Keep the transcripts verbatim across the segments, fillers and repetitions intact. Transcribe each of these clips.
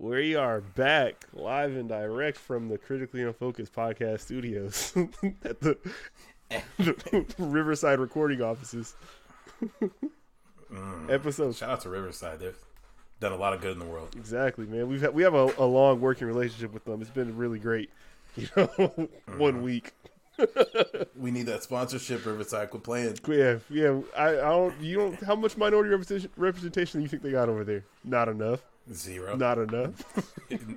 We are back live and direct from the Critically Unfocused podcast studios at the, the Riverside recording offices. mm. Episode. Shout out to Riverside. They've done a lot of good in the world. Exactly, man. We've had, we have a, a long working relationship with them. It's been really great. You know, mm. one week. We need that sponsorship, Riverside. Quit playing. Yeah, yeah. I, I don't. You don't. How much minority representation, representation do you think they got over there? Not enough. Zero. Not enough.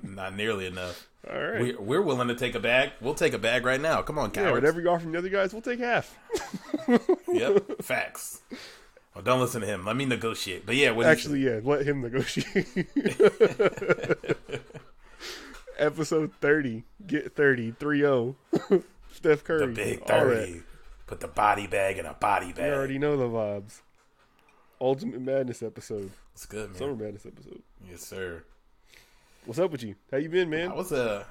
Not nearly enough. All right. We, we're willing to take a bag. We'll take a bag right now. Come on, cowards. Yeah, whatever you got from the other guys, we'll take half. Yep. Facts. Well, don't listen to him. Let me negotiate. But yeah, what actually, yeah, let him negotiate. Episode thirty. Get thirty. three oh. Steph Curry. The big thirty. Right. Put the body bag in a body bag. You already know the vibes. Ultimate Madness episode. It's good, man. Summer Madness episode. Yes, sir. What's up with you? How you been, man? I was, uh,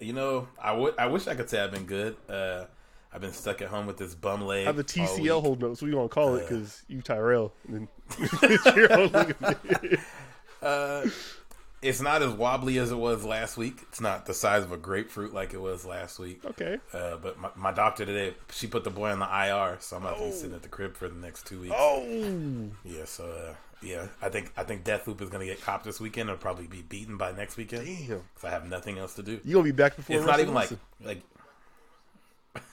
you know, I, w- I wish I could say I've been good. Uh, I've been stuck at home with this bum leg. How the T C L holding up? So we gonna call uh, it because you Tyrell. And then it. uh, it's not as wobbly as it was last week. It's not the size of a grapefruit like it was last week. Okay. Uh, but my, my doctor today, she put the boy on the I R, so I'm about oh. to be sitting at the crib for the next two weeks. Oh. Yeah. So. Uh, Yeah, I think I think Deathloop is going to get copped this weekend. It'll probably be beaten by next weekend. Damn. Because I have nothing else to do. You going to be back before It's Russell not even Wilson. like...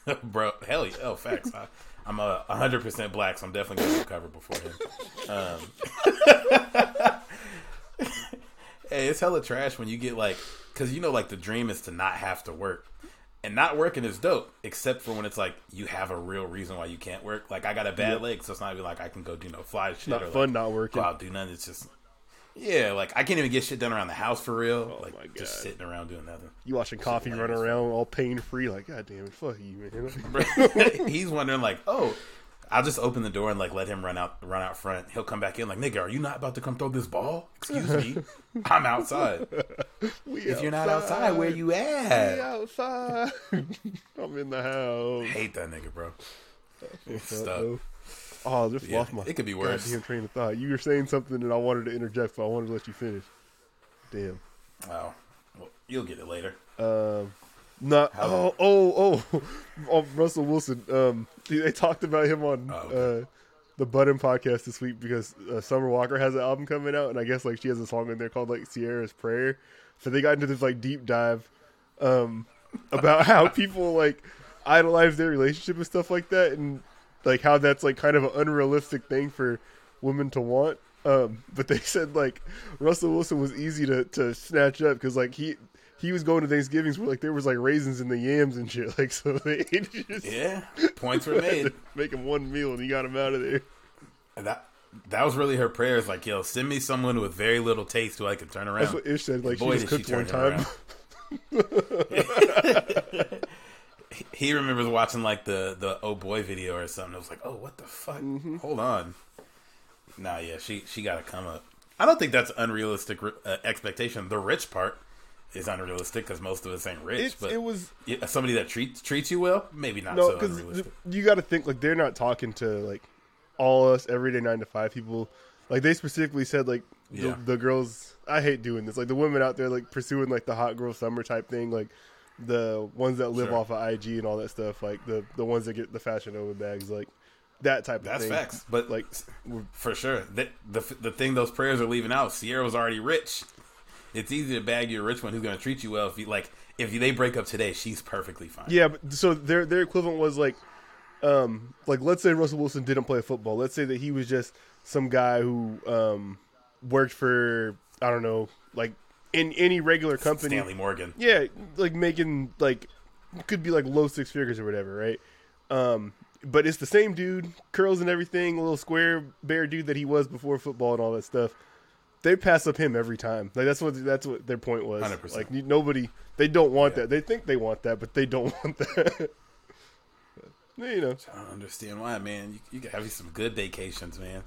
like, Bro, hell yeah. Oh, facts. I, I'm a one hundred percent black, so I'm definitely going to recover before him. Um, hey, it's hella trash when you get like... Because, you know, like the dream is to not have to work. And not working is dope, except for when it's like you have a real reason why you can't work. Like I got a bad yep. leg, so it's not even like I can go do no fly shit. It's not or fun like, not working. Go out do nothing. It's just yeah, like I can't even get shit done around the house for real. Oh like my God. Just sitting around doing nothing. You watching Coffee running around all pain free, like God damn it, fuck you, man. He's wondering like, oh, I'll just open the door and like let him run out, run out front. He'll come back in like, nigga, are you not about to come throw this ball? Excuse me, I'm outside. We if outside. You're not outside, where you at? We outside. I'm in the house. I hate that nigga, bro. Stuff. Oh, just yeah, lost my. It could be worse. Goddamn train of thought. You were saying something and I wanted to interject, so I wanted to let you finish. Damn. Wow. Well, you'll get it later. Um. Not oh, oh oh oh Russell Wilson. Um, they talked about him on oh, okay. uh, the Button podcast this week because uh, Summer Walker has an album coming out, and I guess like she has a song in there called like Sierra's Prayer. So they got into this like deep dive um, about how people like idolize their relationship and stuff like that, and like how that's like kind of an unrealistic thing for women to want. Um, but they said like Russell Wilson was easy to to snatch up because like he. He was going to Thanksgivings where like there was like raisins in the yams and shit, like so they just yeah points were made. Make him one meal and he got him out of there. And that that was really her prayer. Is like, yo, send me someone with very little taste who I can turn around. That's what Ish said. Like boy, she just cooked she one time. He remembers watching like the the oh boy video or something. I was like, oh what the fuck? Mm-hmm. Hold on. Nah, yeah, she she got to come up. I don't think that's unrealistic uh, expectation. The rich part. It's unrealistic because most of us ain't rich. It's, but it was somebody that treats treats you well, maybe not. No, so unrealistic. You got to think like they're not talking to like all us everyday nine to five people. Like they specifically said like yeah. the, the girls. I hate doing this. Like the women out there like pursuing like the hot girl summer type thing. Like the ones that live sure. off of I G and all that stuff. Like the the ones that get the Fashion Nova bags. Like that type of that's thing. That's facts. But like for sure, the, the the thing those prayers are leaving out. Sierra was already rich. It's easy to bag you a rich one who's going to treat you well. If you like, if they break up today, she's perfectly fine. Yeah, but so their their equivalent was like, um, like let's say Russell Wilson didn't play football. Let's say that he was just some guy who um, worked for I don't know, like in any regular company. Stanley Morgan. Yeah, like making like could be like low six figures or whatever, right? Um, but it's the same dude, curls and everything, little square bear dude that he was before football and all that stuff. They pass up him every time. Like that's what that's what their point was. one hundred percent. Like nobody, they don't want yeah. that. They think they want that, but they don't want that. You know, I don't understand why, man. You, you can have some good vacations, man.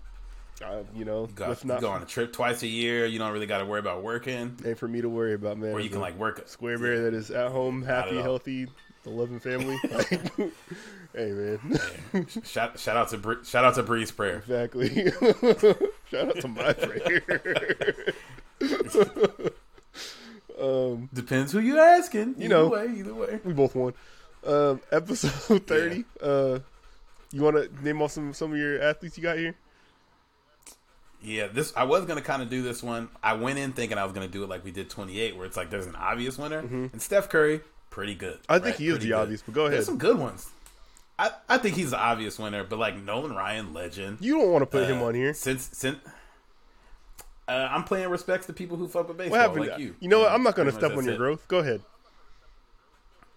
Uh, you know, you, got, not, you go on a trip twice a year. You don't really got to worry about working. Ain't for me to worry about, man. Or you can like work a square bear yeah. that is at home, happy, at healthy, loving family. Like, hey man, hey, shout shout out to shout out to Bree's prayer. Exactly. Shout out to my prayer. um, Depends who you're asking. Either you know, way, either way. We both won. Um, episode thirty. Yeah. Uh, you want to name off some, some of your athletes you got here? Yeah, this I was going to kind of do this one. I went in thinking I was going to do it like we did twenty-eight, where it's like there's an obvious winner. Mm-hmm. And Steph Curry, pretty good. I right? think he is pretty the good. obvious, but go ahead. There's some good ones. I, I think he's the obvious winner, but like Nolan Ryan, legend. You don't want to put uh, him on here. Since since uh, I'm playing respects to people who fuck with baseball, what happened? like you. You know what? I'm not going to step on your it. growth. Go ahead.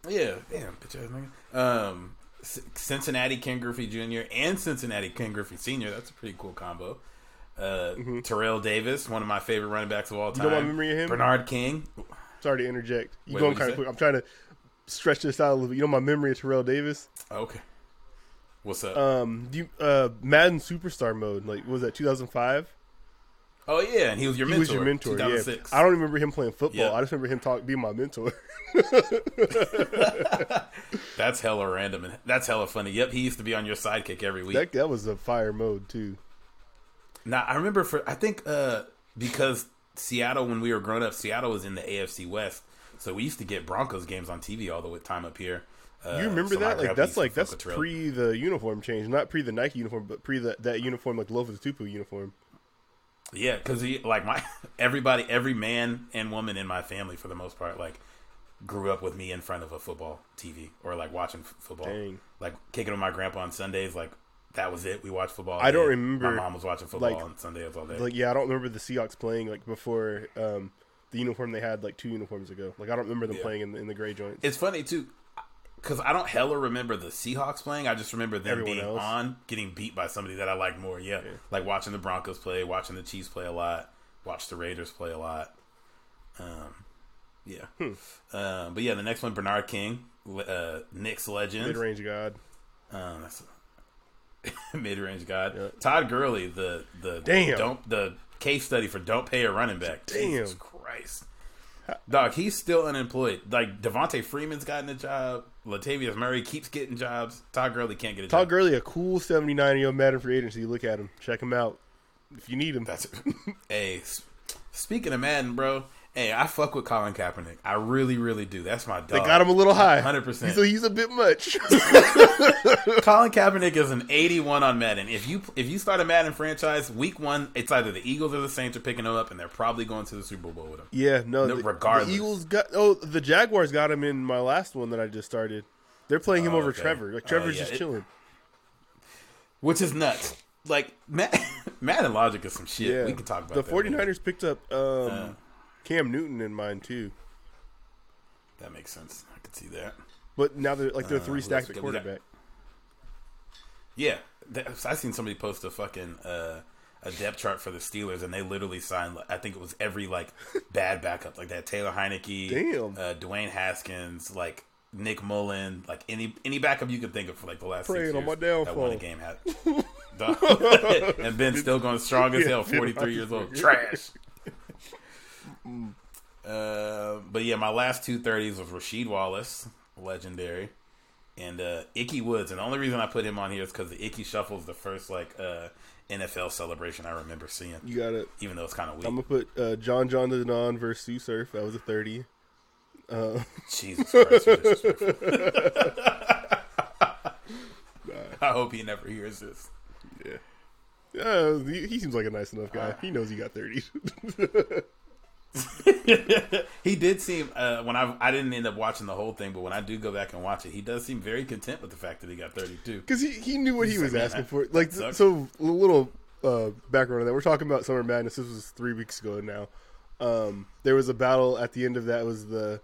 Yeah, damn, bitch ass nigga. Um, C- Cincinnati Ken Griffey Junior and Cincinnati Ken Griffey Senior That's a pretty cool combo. Uh, mm-hmm. Terrell Davis, one of my favorite running backs of all time. You know my memory of him? Bernard King. Sorry to interject. You Wait, going kind you of quick. I'm trying to stretch this out a little bit. You know my memory of Terrell Davis? Okay. What's up? Um, do you, uh, Madden Superstar mode. Like, what was that, two thousand five? Oh yeah, and he was your mentor. He was your mentor. two thousand six. Yeah. I don't remember him playing football. Yep. I just remember him talk being my mentor. That's hella random and that's hella funny. Yep, he used to be on your sidekick every week. That, that was a fire mode too. Now I remember for I think uh, because Seattle, when we were growing up, Seattle was in the A F C West, so we used to get Broncos games on T V all the time up here. Uh, you remember so that? Like that's like that's pre the uniform change, not pre the Nike uniform, but pre the, that uniform like Lofa Tupu uniform. Yeah, because he like my everybody, every man and woman in my family for the most part, like grew up with me in front of a football T V or like watching f- football, Dang. like kicking with my grandpa on Sundays. Like that was it. We watched football. I don't remember. My mom was watching football like, on Sundays all day. Like yeah, I don't remember the Seahawks playing like before um, the uniform they had like two uniforms ago. Like I don't remember them yeah. playing in, in the gray joints. It's funny too. Because I don't hella remember the Seahawks playing. I just remember them Everyone being else. on, getting beat by somebody that I like more. Yeah. yeah. Like watching the Broncos play, watching the Chiefs play a lot, watch the Raiders play a lot. Um, yeah. Hmm. Uh, but yeah, the next one, Bernard King, uh, Knicks legend. Mid-range god. Um, that's a mid-range god. Yep. Todd Gurley, the, the, Damn. Don't, the case study for don't pay a running back. Damn. Jesus Christ. Dog, he's still unemployed. Like, Devontae Freeman's gotten a job. Latavius Murray keeps getting jobs. Todd Gurley can't get a Todd job. Todd Gurley, a cool seventy-nine-year-old Madden free agency. Look at him. Check him out if you need him. That's it. Hey, speaking of Madden, bro, hey, I fuck with Colin Kaepernick. I really, really do. That's my dog. They got him a little high. one hundred percent. He's a, he's a bit much. Colin Kaepernick is an eighty-one on Madden. If you if you start a Madden franchise, week one, it's either the Eagles or the Saints are picking him up, and they're probably going to the Super Bowl with him. Yeah, no. no the, regardless. The Eagles got – oh, the Jaguars got him in my last one that I just started. They're playing him oh, over okay. Trevor. Like, Trevor's oh, yeah. just it, chilling. Which is nuts. Like, Madden, Madden logic is some shit. Yeah. We can talk about the that. The 49ers later. picked up um, uh, Cam Newton in mine too. That makes sense. I could see that. But now they're like they're three uh, stacks at quarterback. Yeah, I seen somebody post a fucking uh, a depth chart for the Steelers, and they literally signed. I think it was every like bad backup like that: Taylor Heineke, damn, uh, Dwayne Haskins, like Nick Mullen, like any any backup you could think of for like the last Praying six years on my downfall. That won a game had. And Ben's still going strong as hell, forty three years old, trash. Uh, but yeah, my last two thirties was Rasheed Wallace, legendary, and uh, Icky Woods. And the only reason I put him on here is because the Icky Shuffle is the first like uh, N F L celebration I remember seeing. You got it. Even though it's kind of weird. I'm gonna put uh, John John the Don versus Sue Surf. That was a thirty. Uh. Jesus Christ! you're disrespectful. I hope he never hears this. Yeah. Uh, he, he seems like a nice enough guy. Uh, he knows he got thirties. He did seem uh, when I I didn't end up watching the whole thing, but when I do go back and watch it, he does seem very content with the fact that he got thirty-two because he, he knew what He's he was like, asking for. Like sucks. So, a little uh, background on that. We're talking about Summer Madness. This was three weeks ago now. Um, there was a battle at the end of that. It was the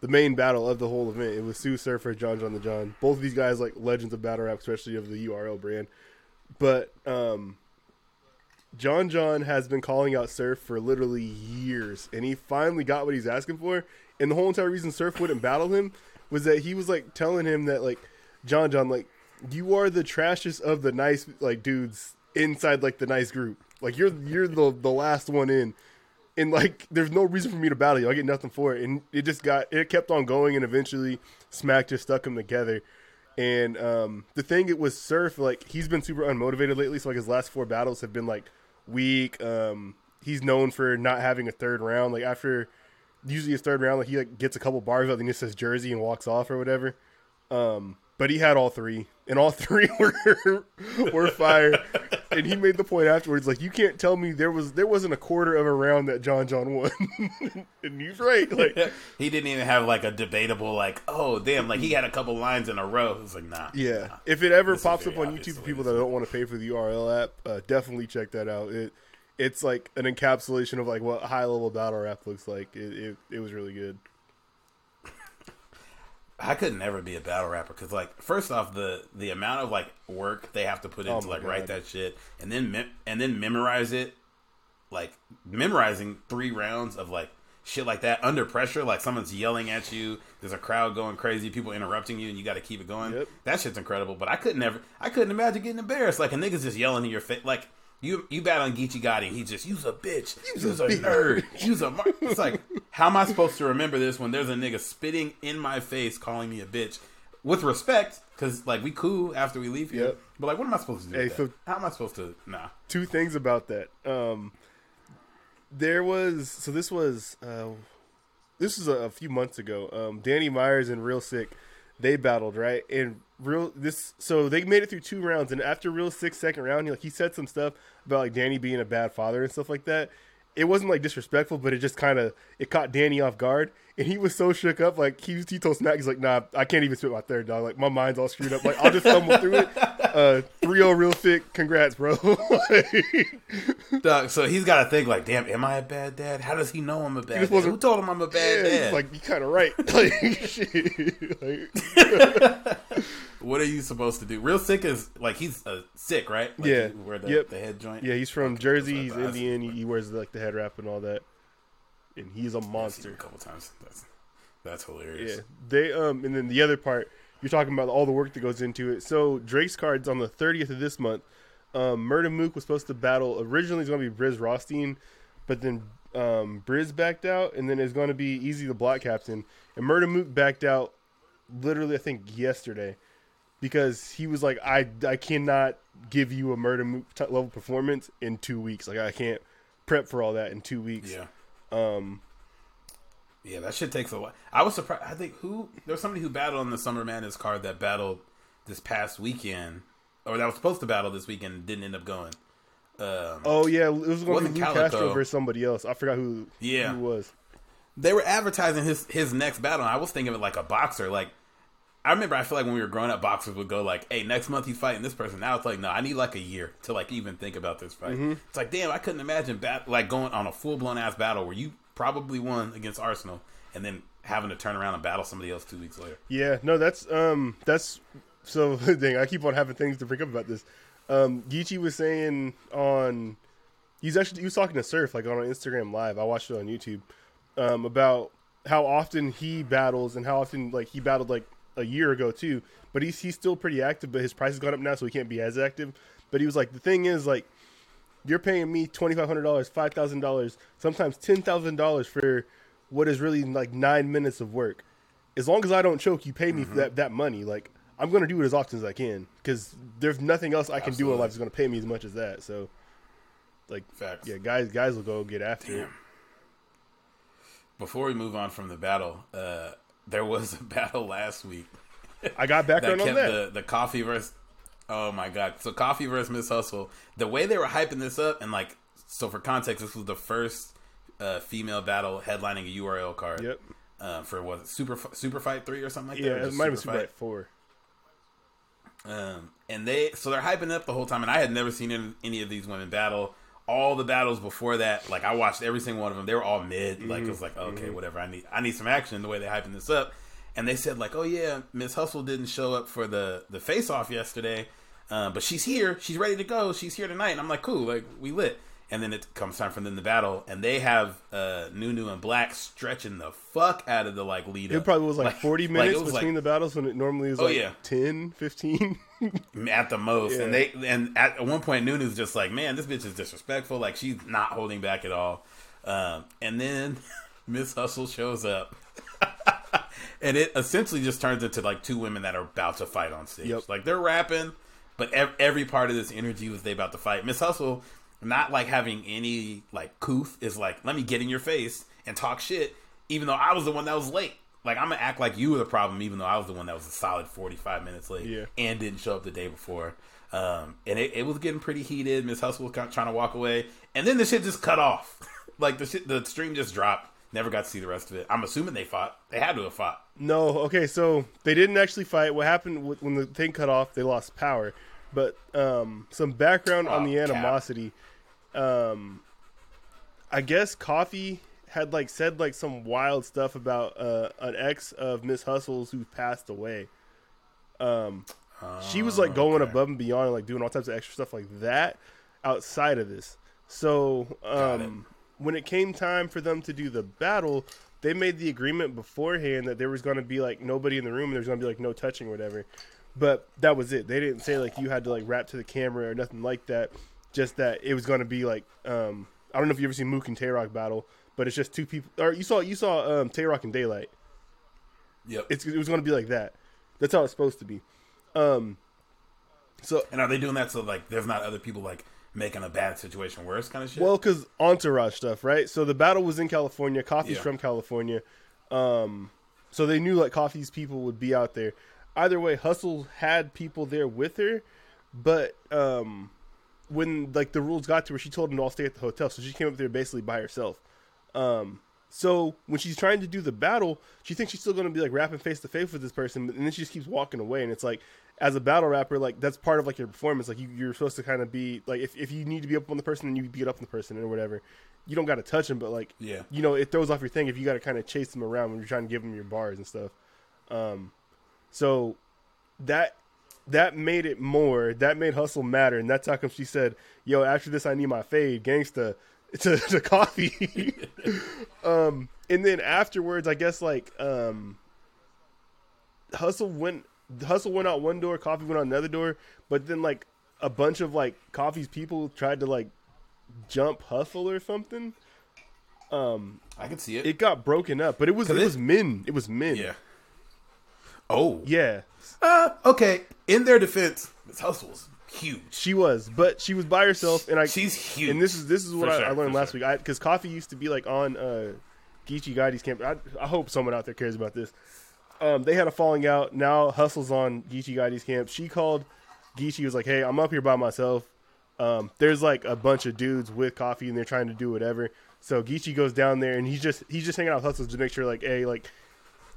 the main battle of the whole event. It was Sue Surfer, John John the John. Both of these guys like legends of battle rap, especially of the U R L brand. But um, John John has been calling out Surf for literally years, and he finally got what he's asking for. And the whole entire reason Surf wouldn't battle him was that he was like telling him that like John John, like you are the trashest of the nice like dudes inside like the nice group. Like you're you're the the last one in, and like there's no reason for me to battle you. I get nothing for it, and it just got it kept on going, and eventually Smack just stuck them together. And um, the thing it was Surf like he's been super unmotivated lately, so like his last four battles have been like weak, um, he's known for not having a third round. Like after usually his third round, like he like gets a couple bars up and he says jersey and walks off or whatever. Um, but he had all three, and all three were were fire. And he made the point afterwards, like, you can't tell me there was there wasn't a quarter of a round that John John won. And he's right. Like he didn't even have like a debatable like, oh damn, like he had a couple lines in a row. It was like, nah. Yeah. Nah. If it ever this pops up on YouTube for people that don't want to pay for the U R L app, uh, definitely check that out. It it's like an encapsulation of like what high level battle rap looks like. It it, it was really good. I could never be a battle rapper because, like, first off, the, the amount of like work they have to put in oh to like God. write that shit and then mem- and then memorize it, like memorizing three rounds of like shit like that under pressure, like someone's yelling at you, there's a crowd going crazy, people interrupting you, and you got to keep it going. Yep. That shit's incredible. But I could never, I couldn't imagine getting embarrassed, like a nigga's just yelling in your face, like you you battling Geechi Gotti, and he just you's a bitch, you's, you's a, a nerd, you's a mar-. It's like. How am I supposed to remember this when there's a nigga spitting in my face calling me a bitch? With respect, because, like, we cool after we leave here. Yep. But, like, what am I supposed to do hey, with so that? How am I supposed to... Nah. Two things about that. Um, there was... So this was... Uh, this was a, a few months ago. Um, Danny Myers and Real Sick, they battled, right? And Real... this So they made it through two rounds. And after Real Sick's second round, he, like, he said some stuff about, like, Danny being a bad father and stuff like that. It wasn't like disrespectful, but it just kind of it caught Danny off guard, and he was so shook up. Like he, he told Smack, he's like, "Nah, I can't even spit my third dog. Like my mind's all screwed up. Like I'll just stumble through it." Uh, three oh real thick. Congrats, bro. Like, dog. So he's got to think like, "Damn, am I a bad dad? How does he know I'm a bad dad? Who told him I'm a bad yeah, dad?" He's like, "You're kind of right." Like, shit. Like, what are you supposed to do? Real Sick is like he's uh, sick, right? Like, yeah, where the, yep. the head joint. Yeah, he's from okay, Jersey. He's Indian. He wears like the head wrap and all that, and he's a monster. I've seen a couple times. That's that's hilarious. Yeah, they um, and then the other part you're talking about all the work that goes into it. So Drake's card's on the thirtieth of this month. Um, Murda Mook was supposed to battle originally. It's going to be Briz Rothstein, but then um, Briz backed out, and then it's going to be Easy the Block Captain, and Murda Mook backed out. Literally, I think yesterday. Because he was like, I, I cannot give you a Murda Mook level performance in two weeks. Like, I can't prep for all that in two weeks. Yeah. Um, yeah, that shit takes a while. I was surprised. I think who – there was somebody who battled on the Summer Madness card that battled this past weekend. Or that was supposed to battle this weekend and didn't end up going. Um, oh, yeah. It was going to be Luke Castro versus somebody else. I forgot who, yeah. who it was. They were advertising his, his next battle, and I was thinking of it like a boxer, like – I remember I feel like when we were growing up, boxers would go like, hey, next month he's fighting this person. Now it's like, no, I need like a year to like even think about this fight. Mm-hmm. It's like, damn, I couldn't imagine bat- like going on a full-blown ass battle where you probably won against Arsenal and then having to turn around and battle somebody else two weeks later. Yeah, no, that's, um, that's, so, dang, I keep on having things to bring up about this. Um, Geechi was saying on, he's actually, he was talking to Surf like on Instagram Live. I watched it on YouTube um, about how often he battles and how often like he battled like, a year ago too, but he's he's still pretty active, but his price has gone up now, so he can't be as active. But he was like, the thing is, like, you're paying me twenty-five hundred dollars, five thousand dollars, sometimes ten thousand dollars for what is really like nine minutes of work. As long as I don't choke, you pay me mm-hmm. that, that money. Like, I'm going to do it as often as I can because there's nothing else I can Absolutely. do in life that's going to pay me as much as that. So, like, Facts. yeah, guys guys will go get after Damn. it. Before we move on from the battle, uh, there was a battle last week. I got background that on that. The, the Coffee versus... Oh, my God. So, Coffee versus Miss Hustle. The way they were hyping this up, and, like... So, for context, this was the first uh, female battle headlining a U R L card. Yep. Uh, for, was it Super, Super Fight three or something like yeah, that? Yeah, it might have been Super Fight four. Um, and they... So, they're hyping up the whole time, and I had never seen any, any of these women battle. All the battles before that, like, I watched every single one of them. They were all mid. Like, mm-hmm. it was like, okay, mm-hmm. whatever. I need I need some action the way they're hyping this up. And they said, like, oh, yeah, Miss Hustle didn't show up for the, the face-off yesterday. Uh, but she's here. She's ready to go. She's here tonight. And I'm like, cool. Like, we lit. And then it comes time for them to battle. And they have uh, Nunu and Black stretching the fuck out of the, like, lead-up. It probably was, like, like forty minutes like, between like, the battles when it normally is, like, oh, yeah. ten, fifteen at the most, yeah. and they and at one point Nunu's just like, man, this bitch is disrespectful. Like she's not holding back at all. Um, and then Miss Hustle shows up, and it essentially just turns into like two women that are about to fight on stage. Yep. Like they're rapping, but ev- every part of this energy was they about to fight. Miss Hustle Not like having any like couth is like, let me get in your face and talk shit, even though I was the one that was late. Like, I'm going to act like you were the problem, even though I was the one that was a solid forty-five minutes late yeah. and didn't show up the day before. Um, and it, it was getting pretty heated. Miss Hustle was kind of trying to walk away. And then the shit just cut off. Like, the shit, the stream just dropped. Never got to see the rest of it. I'm assuming they fought. They had to have fought. No, okay, so they didn't actually fight. What happened when the thing cut off, they lost power. But um, some background oh, on the animosity. Um, I guess Coffee had like said like some wild stuff about uh, an ex of Miss Hustle's who passed away. Um, oh, she was like going okay. above and beyond and like doing all types of extra stuff like that outside of this. So um, it. when it came time for them to do the battle, they made the agreement beforehand that there was going to be like nobody in the room and there's going to be like no touching or whatever. But that was it. They didn't say like you had to like rap to the camera or nothing like that. Just that it was going to be like um, I don't know if you ever seen Mook and Tay-Rock battle. But it's just two people. Or you saw you saw um, Tay-Rock and Daylight. Yep. It's, it was going to be like that. That's how it's supposed to be. Um, so and are they doing that so like there's not other people like making a bad situation worse kind of shit? Well, because entourage stuff, right? So the battle was in California. Coffee's yeah. from California, um, so they knew like Coffee's people would be out there. Either way, Hustle had people there with her, but um, when like the rules got to her, she told them to all stay at the hotel. So she came up there basically by herself. Um, so when she's trying to do the battle, she thinks she's still going to be like rapping face to face with this person, but and then she just keeps walking away. And it's like, as a battle rapper, like that's part of like your performance. Like you, you're supposed to kind of be like, if, if you need to be up on the person then you get up on the person or whatever, you don't got to touch them, but like, yeah, you know, it throws off your thing if you got to kind of chase them around when you're trying to give them your bars and stuff. Um, so that, that made it more, that made Hustle matter. And that's how come she said, yo, after this, I need my fade gangsta. To, to Coffee. um, and then afterwards, I guess like um, Hustle went Hustle went out one door, Coffee went out another door, but then like a bunch of like Coffee's people tried to like jump Hustle or something. Um, I could see it. It got broken up, but it was it, it was men. It was men. Yeah. Oh yeah. Uh, okay. In their defense, Miss Hustle's huge. She was, but she was by herself, and I. She's huge. And this is this is what I, sure, I learned last sure. week. I because Coffee used to be like on uh, Geechi Gotti's camp. I, I hope someone out there cares about this. Um, they had a falling out. Now Hustle's on Geechi Gotti's camp. She called Geechi, was like, "Hey, I'm up here by myself. Um, there's like a bunch of dudes with Coffee, and they're trying to do whatever." So Geechi goes down there, and he's just he's just hanging out with Hustle to make sure, like, hey, like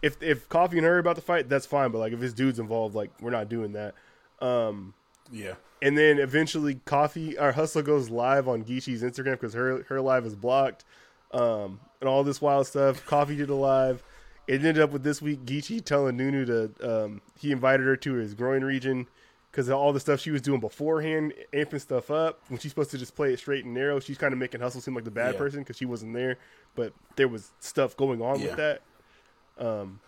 if if Coffee and her are about to fight, that's fine. But like if his dude's involved, like we're not doing that. Um, Yeah, and then eventually, Coffee or Hustle goes live on Geechi's Instagram because her her live is blocked, um, and all this wild stuff. Coffee did a live. It ended up with this week Geechi telling Nunu to um, he invited her to his groin region because all the stuff she was doing beforehand, amping stuff up when she's supposed to just play it straight and narrow. She's kind of making Hustle seem like the bad yeah. person because she wasn't there, but there was stuff going on yeah. with that. Um,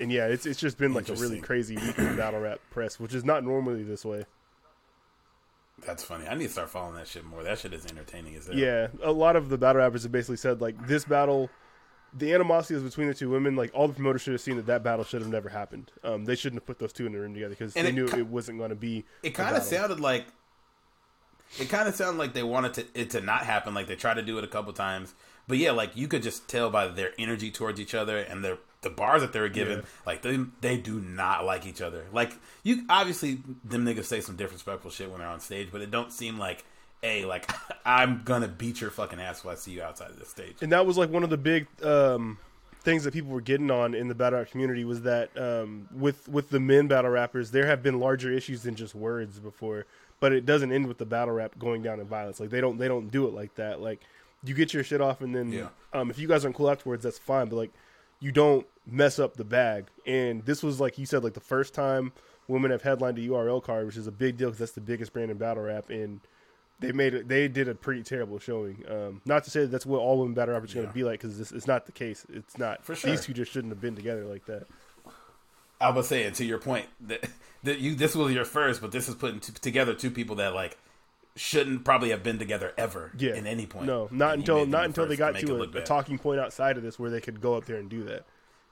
and yeah, it's it's just been like a really crazy week in battle rap press, which is not normally this way. That's funny. I need to start following that shit more. That shit is entertaining as hell. Yeah, a lot of the battle rappers have basically said, like, this battle, the animosity is between the two women. Like, all the promoters should have seen that that battle should have never happened. Um, they shouldn't have put those two in the room together because they it knew ca- it wasn't going to be It kind of sounded like it kind of sounded like they wanted to, it to not happen. Like, they tried to do it a couple times. But, yeah, like, you could just tell by their energy towards each other and their the bars that they were given, yeah. like they they do not like each other. Like, you obviously them niggas say some disrespectful shit when they're on stage, but it don't seem like, hey, like I'm gonna beat your fucking ass when I see you outside of the stage. And that was like one of the big um, things that people were getting on in the battle rap community was that um, with with the men battle rappers, there have been larger issues than just words before, but it doesn't end with the battle rap going down in violence. Like they don't they don't do it like that. Like you get your shit off, and then yeah. um, if you guys aren't cool afterwards, that's fine. But like you don't mess up the bag. And this was, like you said, like the first time women have headlined a U R L card, which is a big deal because that's the biggest brand in battle rap, and they made it, they did a pretty terrible showing. Um, not to say that that's what all women battle rappers are yeah. going to be like, because it's not the case. It's not. For sure. These two just shouldn't have been together like that. I was saying, to your point, that, that you this was your first, but this is putting t- together two people that like shouldn't probably have been together ever yeah. in any point. No, not and until not until they got to, to a, a talking point outside of this where they could go up there and do that.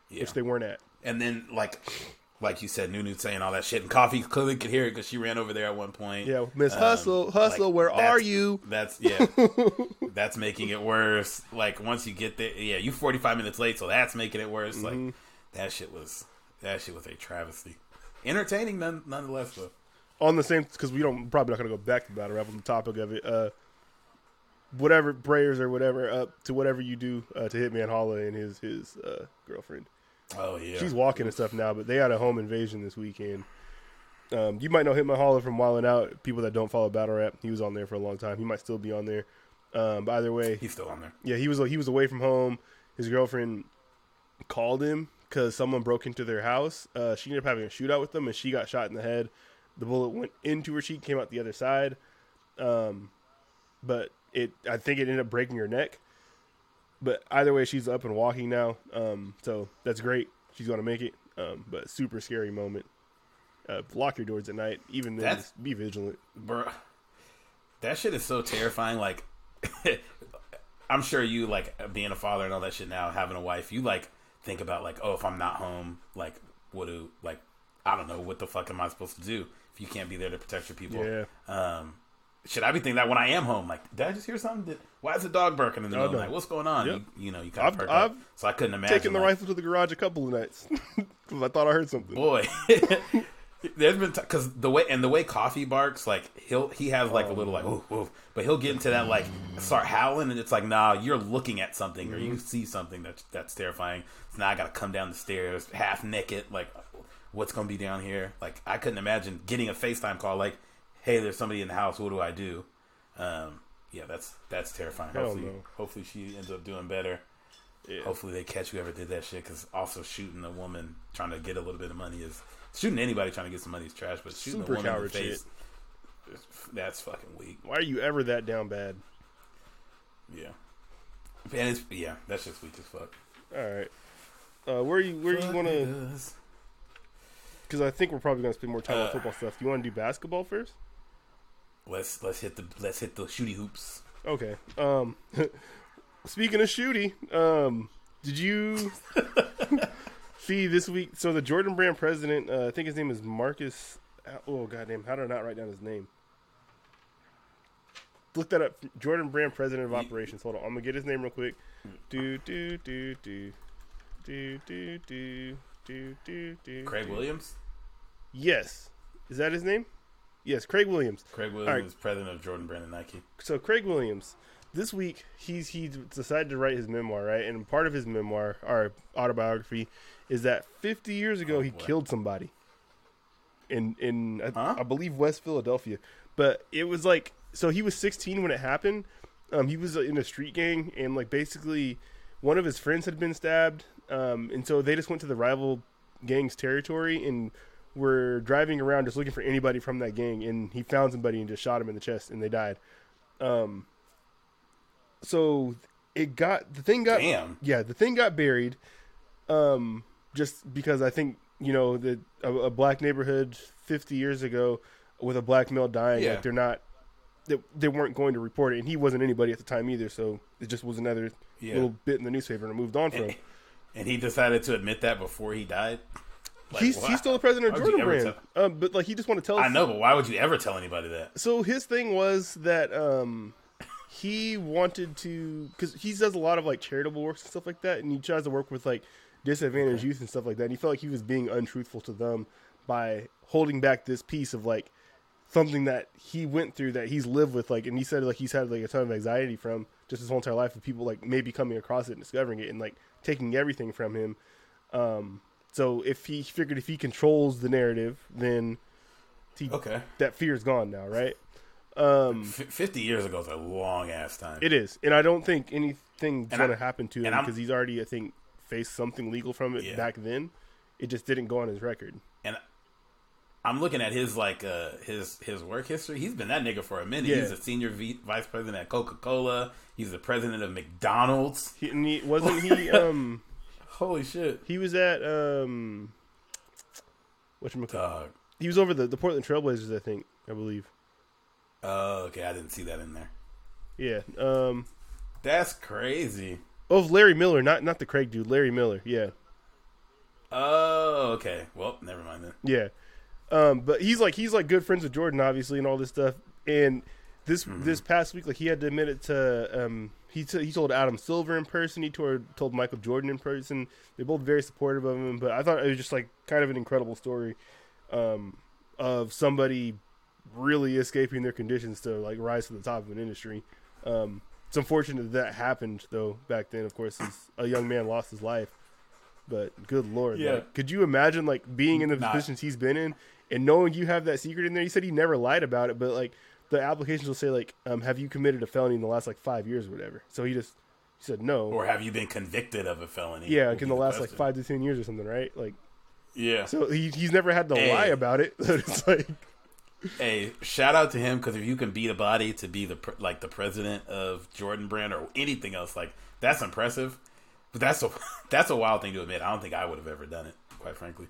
Yeah. Which they weren't at. And then like like you said, Nunu saying all that shit, and Coffee clearly could hear it because she ran over there at one point. Yeah, Miss um, Hustle, Hustle, like, where are you? That's yeah, that's making it worse. Like once you get there, yeah, you forty-five minutes late, so that's making it worse. Mm-hmm. Like that shit was that shit was a travesty. Entertaining none, nonetheless, though. On the same, because we don't probably not going to go back to battle rap on the topic of it. Uh, whatever prayers or whatever up uh, to whatever you do uh, to Hitman Hala and his his uh, girlfriend. Oh yeah, she's walking and stuff now, but they had a home invasion this weekend. Um, you might know Hitman Hala from Wildin' Out. People that don't follow battle rap, he was on there for a long time. He might still be on there. Um, but either way, he's still on there. Yeah, he was he was away from home. His girlfriend called him because someone broke into their house. Uh, she ended up having a shootout with them, and she got shot in the head. The bullet went into her cheek, came out the other side, um, but it I think it ended up breaking her neck. But either way, she's up and walking now, um, so that's great. She's going to make it, um, but super scary moment. Uh, lock your doors at night. Even then, just be vigilant. Bro, that shit is so terrifying. Like, I'm sure you, like, being a father and all that shit now, having a wife, you, like, think about, like, oh, if I'm not home, like, what do, like, I don't know, what the fuck am I supposed to do if you can't be there to protect your people? Yeah. Um, should I be thinking that when I am home? Like, did I just hear something? Did, why is the dog barking in the middle of the night? What's going on? Yep. You, you know, you kind of perk up. So I couldn't imagine. Taking the like, rifle to the garage a couple of nights because I thought I heard something. Boy, there's been because t- the way and the way Coffee barks, like he'll he has like um, a little like woof woof, but he'll get into that like start howling and it's like nah, you're looking at something mm-hmm. or you see something that's that's terrifying. So now I got to come down the stairs half naked. Like, what's gonna be down here? Like, I couldn't imagine getting a FaceTime call like, hey, there's somebody in the house. What do I do? Um, yeah, that's that's terrifying. Hopefully, hopefully she ends up doing better. Yeah. Hopefully they catch whoever did that shit. Because also shooting a woman trying to get a little bit of money is shooting anybody trying to get some money is trash. But shooting Super a woman in the face, shit. That's fucking weak. Why are you ever that down bad? Yeah, and it's yeah, that's just weak as fuck. All right, uh, where you where fuck you want to? Because I think we're probably going to spend more time uh, on football stuff. You want to do basketball first? Let's let's hit the let's hit the shooty hoops. Okay. Um, speaking of shooty, um, did you see this week? So the Jordan Brand president, uh, I think his name is Marcus. Oh goddamn! How did I not write down his name? Look that up. Jordan Brand, president of operations. Hold on, I'm gonna get his name real quick. Do do do do do do do do do do. Craig Williams. Yes, is that his name? Yes, Craig Williams. Craig Williams right. is president of Jordan Brand and Nike. So Craig Williams, this week he's he decided to write his memoir, right? And part of his memoir, or autobiography, is that fifty years ago oh, he what? killed somebody in in huh? I, I believe West Philadelphia. But it was like so he was sixteen when it happened. Um, he was in a street gang, and like basically one of his friends had been stabbed, um, and so they just went to the rival gang's territory and. Were driving around just looking for anybody from that gang, and he found somebody and just shot him in the chest, and they died. Um, so it got the thing got Damn. yeah the thing got buried, um, just because I think you know the a, a black neighborhood fifty years ago with a black male dying, yeah. like they're not they they weren't going to report it, and he wasn't anybody at the time either, so it just was another yeah. little bit in the newspaper, and it moved on from. And, and he decided to admit that before he died. Like, he's, he's still the president of Jordan Brand, tell- um, but like he just want to tell. I know, but why would you ever tell anybody that? So his thing was that um, he wanted to, because he does a lot of like charitable works and stuff like that, and he tries to work with like disadvantaged okay. youth and stuff like that. And he felt like he was being untruthful to them by holding back this piece of like something that he went through that he's lived with, like, and he said like he's had like a ton of anxiety from just his whole entire life of people like maybe coming across it and discovering it and like taking everything from him. Um, So if he figured if he controls the narrative, then he, okay. that fear is gone now, right? Um, F- Fifty years ago is a long ass time. It is, and I don't think anything's going to happen to him because he's already, I think, faced something legal from it yeah. back then. It just didn't go on his record. And I'm looking at his like uh, his his work history. He's been that nigga for a minute. Yeah. He's a senior v- vice president at Coca-Cola. He's the president of McDonald's. He, and he, wasn't he? Um, Holy shit! He was at um, whatchamacallit? He was over the, the Portland Trailblazers, I think, I believe. Oh, uh, okay, I didn't see that in there. Yeah, um, that's crazy. Oh, Larry Miller, not not the Craig dude, Larry Miller. Yeah. Oh, Oh, okay. Well, never mind then. Yeah. Um, but he's like he's like good friends with Jordan, obviously, and all this stuff. And this mm-hmm. this past week, like he had to admit it to um, he t- he told Adam Silver in person. He told told Michael Jordan in person. They're both very supportive of him. But I thought it was just like kind of an incredible story um, of somebody really escaping their conditions to like rise to the top of an industry. Um, it's unfortunate that, that happened though. Back then, of course, a young man lost his life. But good Lord, yeah. Like, could you imagine like being in the nah. positions he's been in and knowing you have that secret in there? He said he never lied about it, but like. The applications will say like, um, "Have you committed a felony in the last like five years or whatever?" So he just he said no. Or have you been convicted of a felony? Yeah, like in the last like five to ten years or something, right? Like, yeah. So he he's never had to hey. lie about it. So it's like, hey, shout out to him because if you can beat a body to be the like the president of Jordan Brand or anything else, like that's impressive. But that's a that's a wild thing to admit. I don't think I would have ever done it, quite frankly.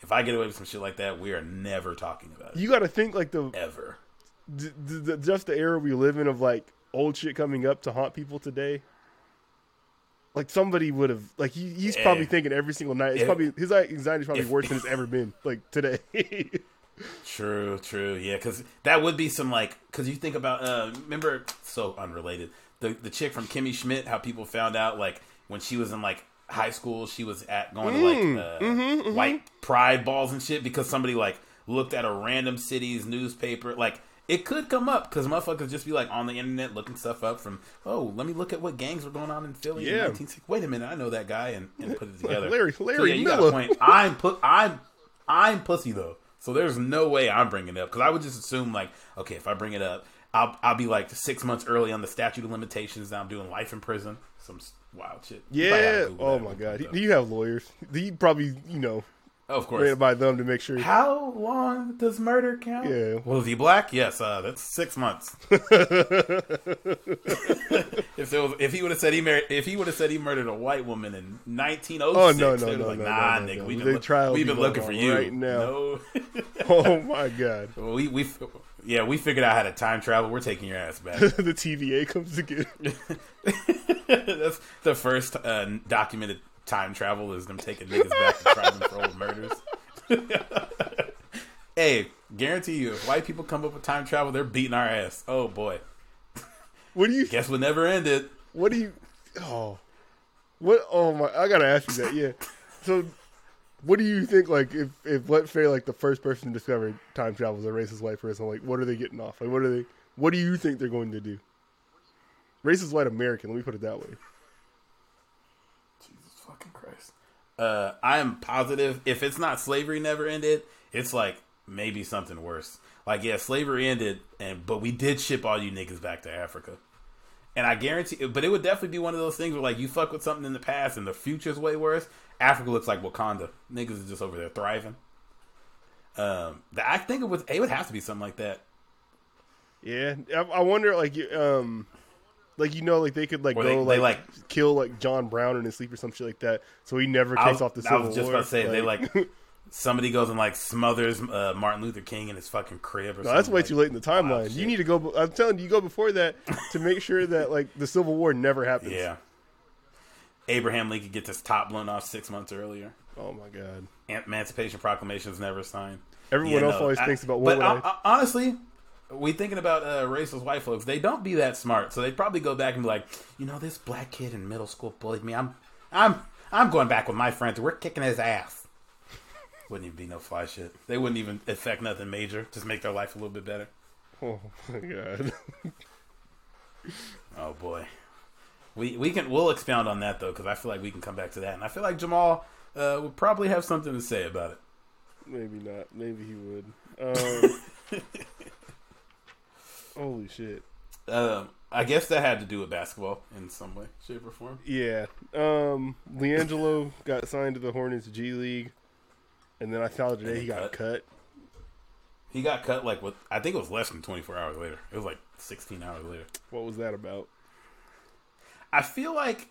If I get away with some shit like that, we are never talking about it. You got to think like the ever. D- d- just the era we live in of like old shit coming up to haunt people today. Like somebody would have like he, he's yeah. probably thinking every single night. It's if, probably his anxiety is probably if, worse than it's ever been like today. True, true, yeah. Because that would be some like because you think about uh, remember so unrelated the the chick from Kimmy Schmidt how people found out like when she was in like high school she was at going mm, to like uh, mm-hmm, mm-hmm. white pride balls and shit because somebody like looked at a random city's newspaper like. It could come up because motherfuckers just be like on the internet looking stuff up from, oh, let me look at what gangs were going on in Philly. Yeah. In nineteen sixty. Wait a minute, I know that guy and, and put it together. Larry, Larry so, yeah, you Miller. Got a point. I'm, pu- I'm, I'm pussy though, so there's no way I'm bringing it up because I would just assume like, okay, if I bring it up, I'll I'll be like six months early on the statute of limitations. Now I'm doing life in prison. Some wild shit. Yeah. Oh my god. Do you have lawyers? You probably you know. Oh, of course. By them to make sure. How long does murder count? Yeah. Was he black? Yes. Uh, that's six months. if there was, if he would have said he married, if he would have said he murdered a white woman in nineteen oh six, oh no, no, no, like, no, nah, no, no, nigga, no. We've been, look, we've been looking for you right now. No. Oh my god. We we yeah, we figured out how to time travel. We're taking your ass back. The T V A comes again. That's the first uh, documented. Time travel is them taking niggas back and trying them for old murders. Hey, guarantee you, if white people come up with time travel, they're beating our ass. Oh boy. What do you guess? What never ended? What do you? Oh, what? Oh my! I gotta ask you that. Yeah. So, what do you think? Like, if if let's say like the first person to discover time travel is a racist white person, like, what are they getting off? Like, what are they? What do you think they're going to do? Racist white American. Let me put it that way. Fucking Christ. Uh, I am positive if it's not slavery never ended, it's like maybe something worse. Like, yeah, slavery ended, and but we did ship all you niggas back to Africa. And I guarantee, but it would definitely be one of those things where like you fuck with something in the past and the future's way worse. Africa looks like Wakanda. Niggas is just over there thriving. Um, the, I think it would, it would have to be something like that. Yeah. I, I wonder, like, um, Like, you know, like, they could, like, or go, they, like, they, like, kill, like, John Brown in his sleep or some shit like that. So he never kicks off the Civil War. I was just about to say, like, they, like, somebody goes and, like, smothers uh, Martin Luther King in his fucking crib or no, something. That's way like, too late in the timeline. You need to go, I'm telling you, you go before that to make sure that, like, the Civil War never happens. Yeah. Abraham Lincoln gets his top blown off six months earlier. Oh, my God. Emancipation Proclamation is never signed. Everyone yeah, else no, always I, thinks about what but would I, I, honestly... We thinking about uh, racist white folks. They don't be that smart, so they probably go back and be like, you know, this black kid in middle school bullied me. I'm, I'm, I'm going back with my friends. We're kicking his ass. Wouldn't even be no fly shit. They wouldn't even affect nothing major. Just make their life a little bit better. Oh my god. Oh boy. We we can we'll expound on that though because I feel like we can come back to that, and I feel like Jamal uh, would probably have something to say about it. Maybe not. Maybe he would. Um... Holy shit. Um, I guess that had to do with basketball in some way, shape, or form. Yeah. Um, LiAngelo got signed to the Hornets G League, and then I saw today he got cut. cut. He got cut, like, with, I think it was less than twenty-four hours later. It was, like, sixteen hours later. What was that about? I feel like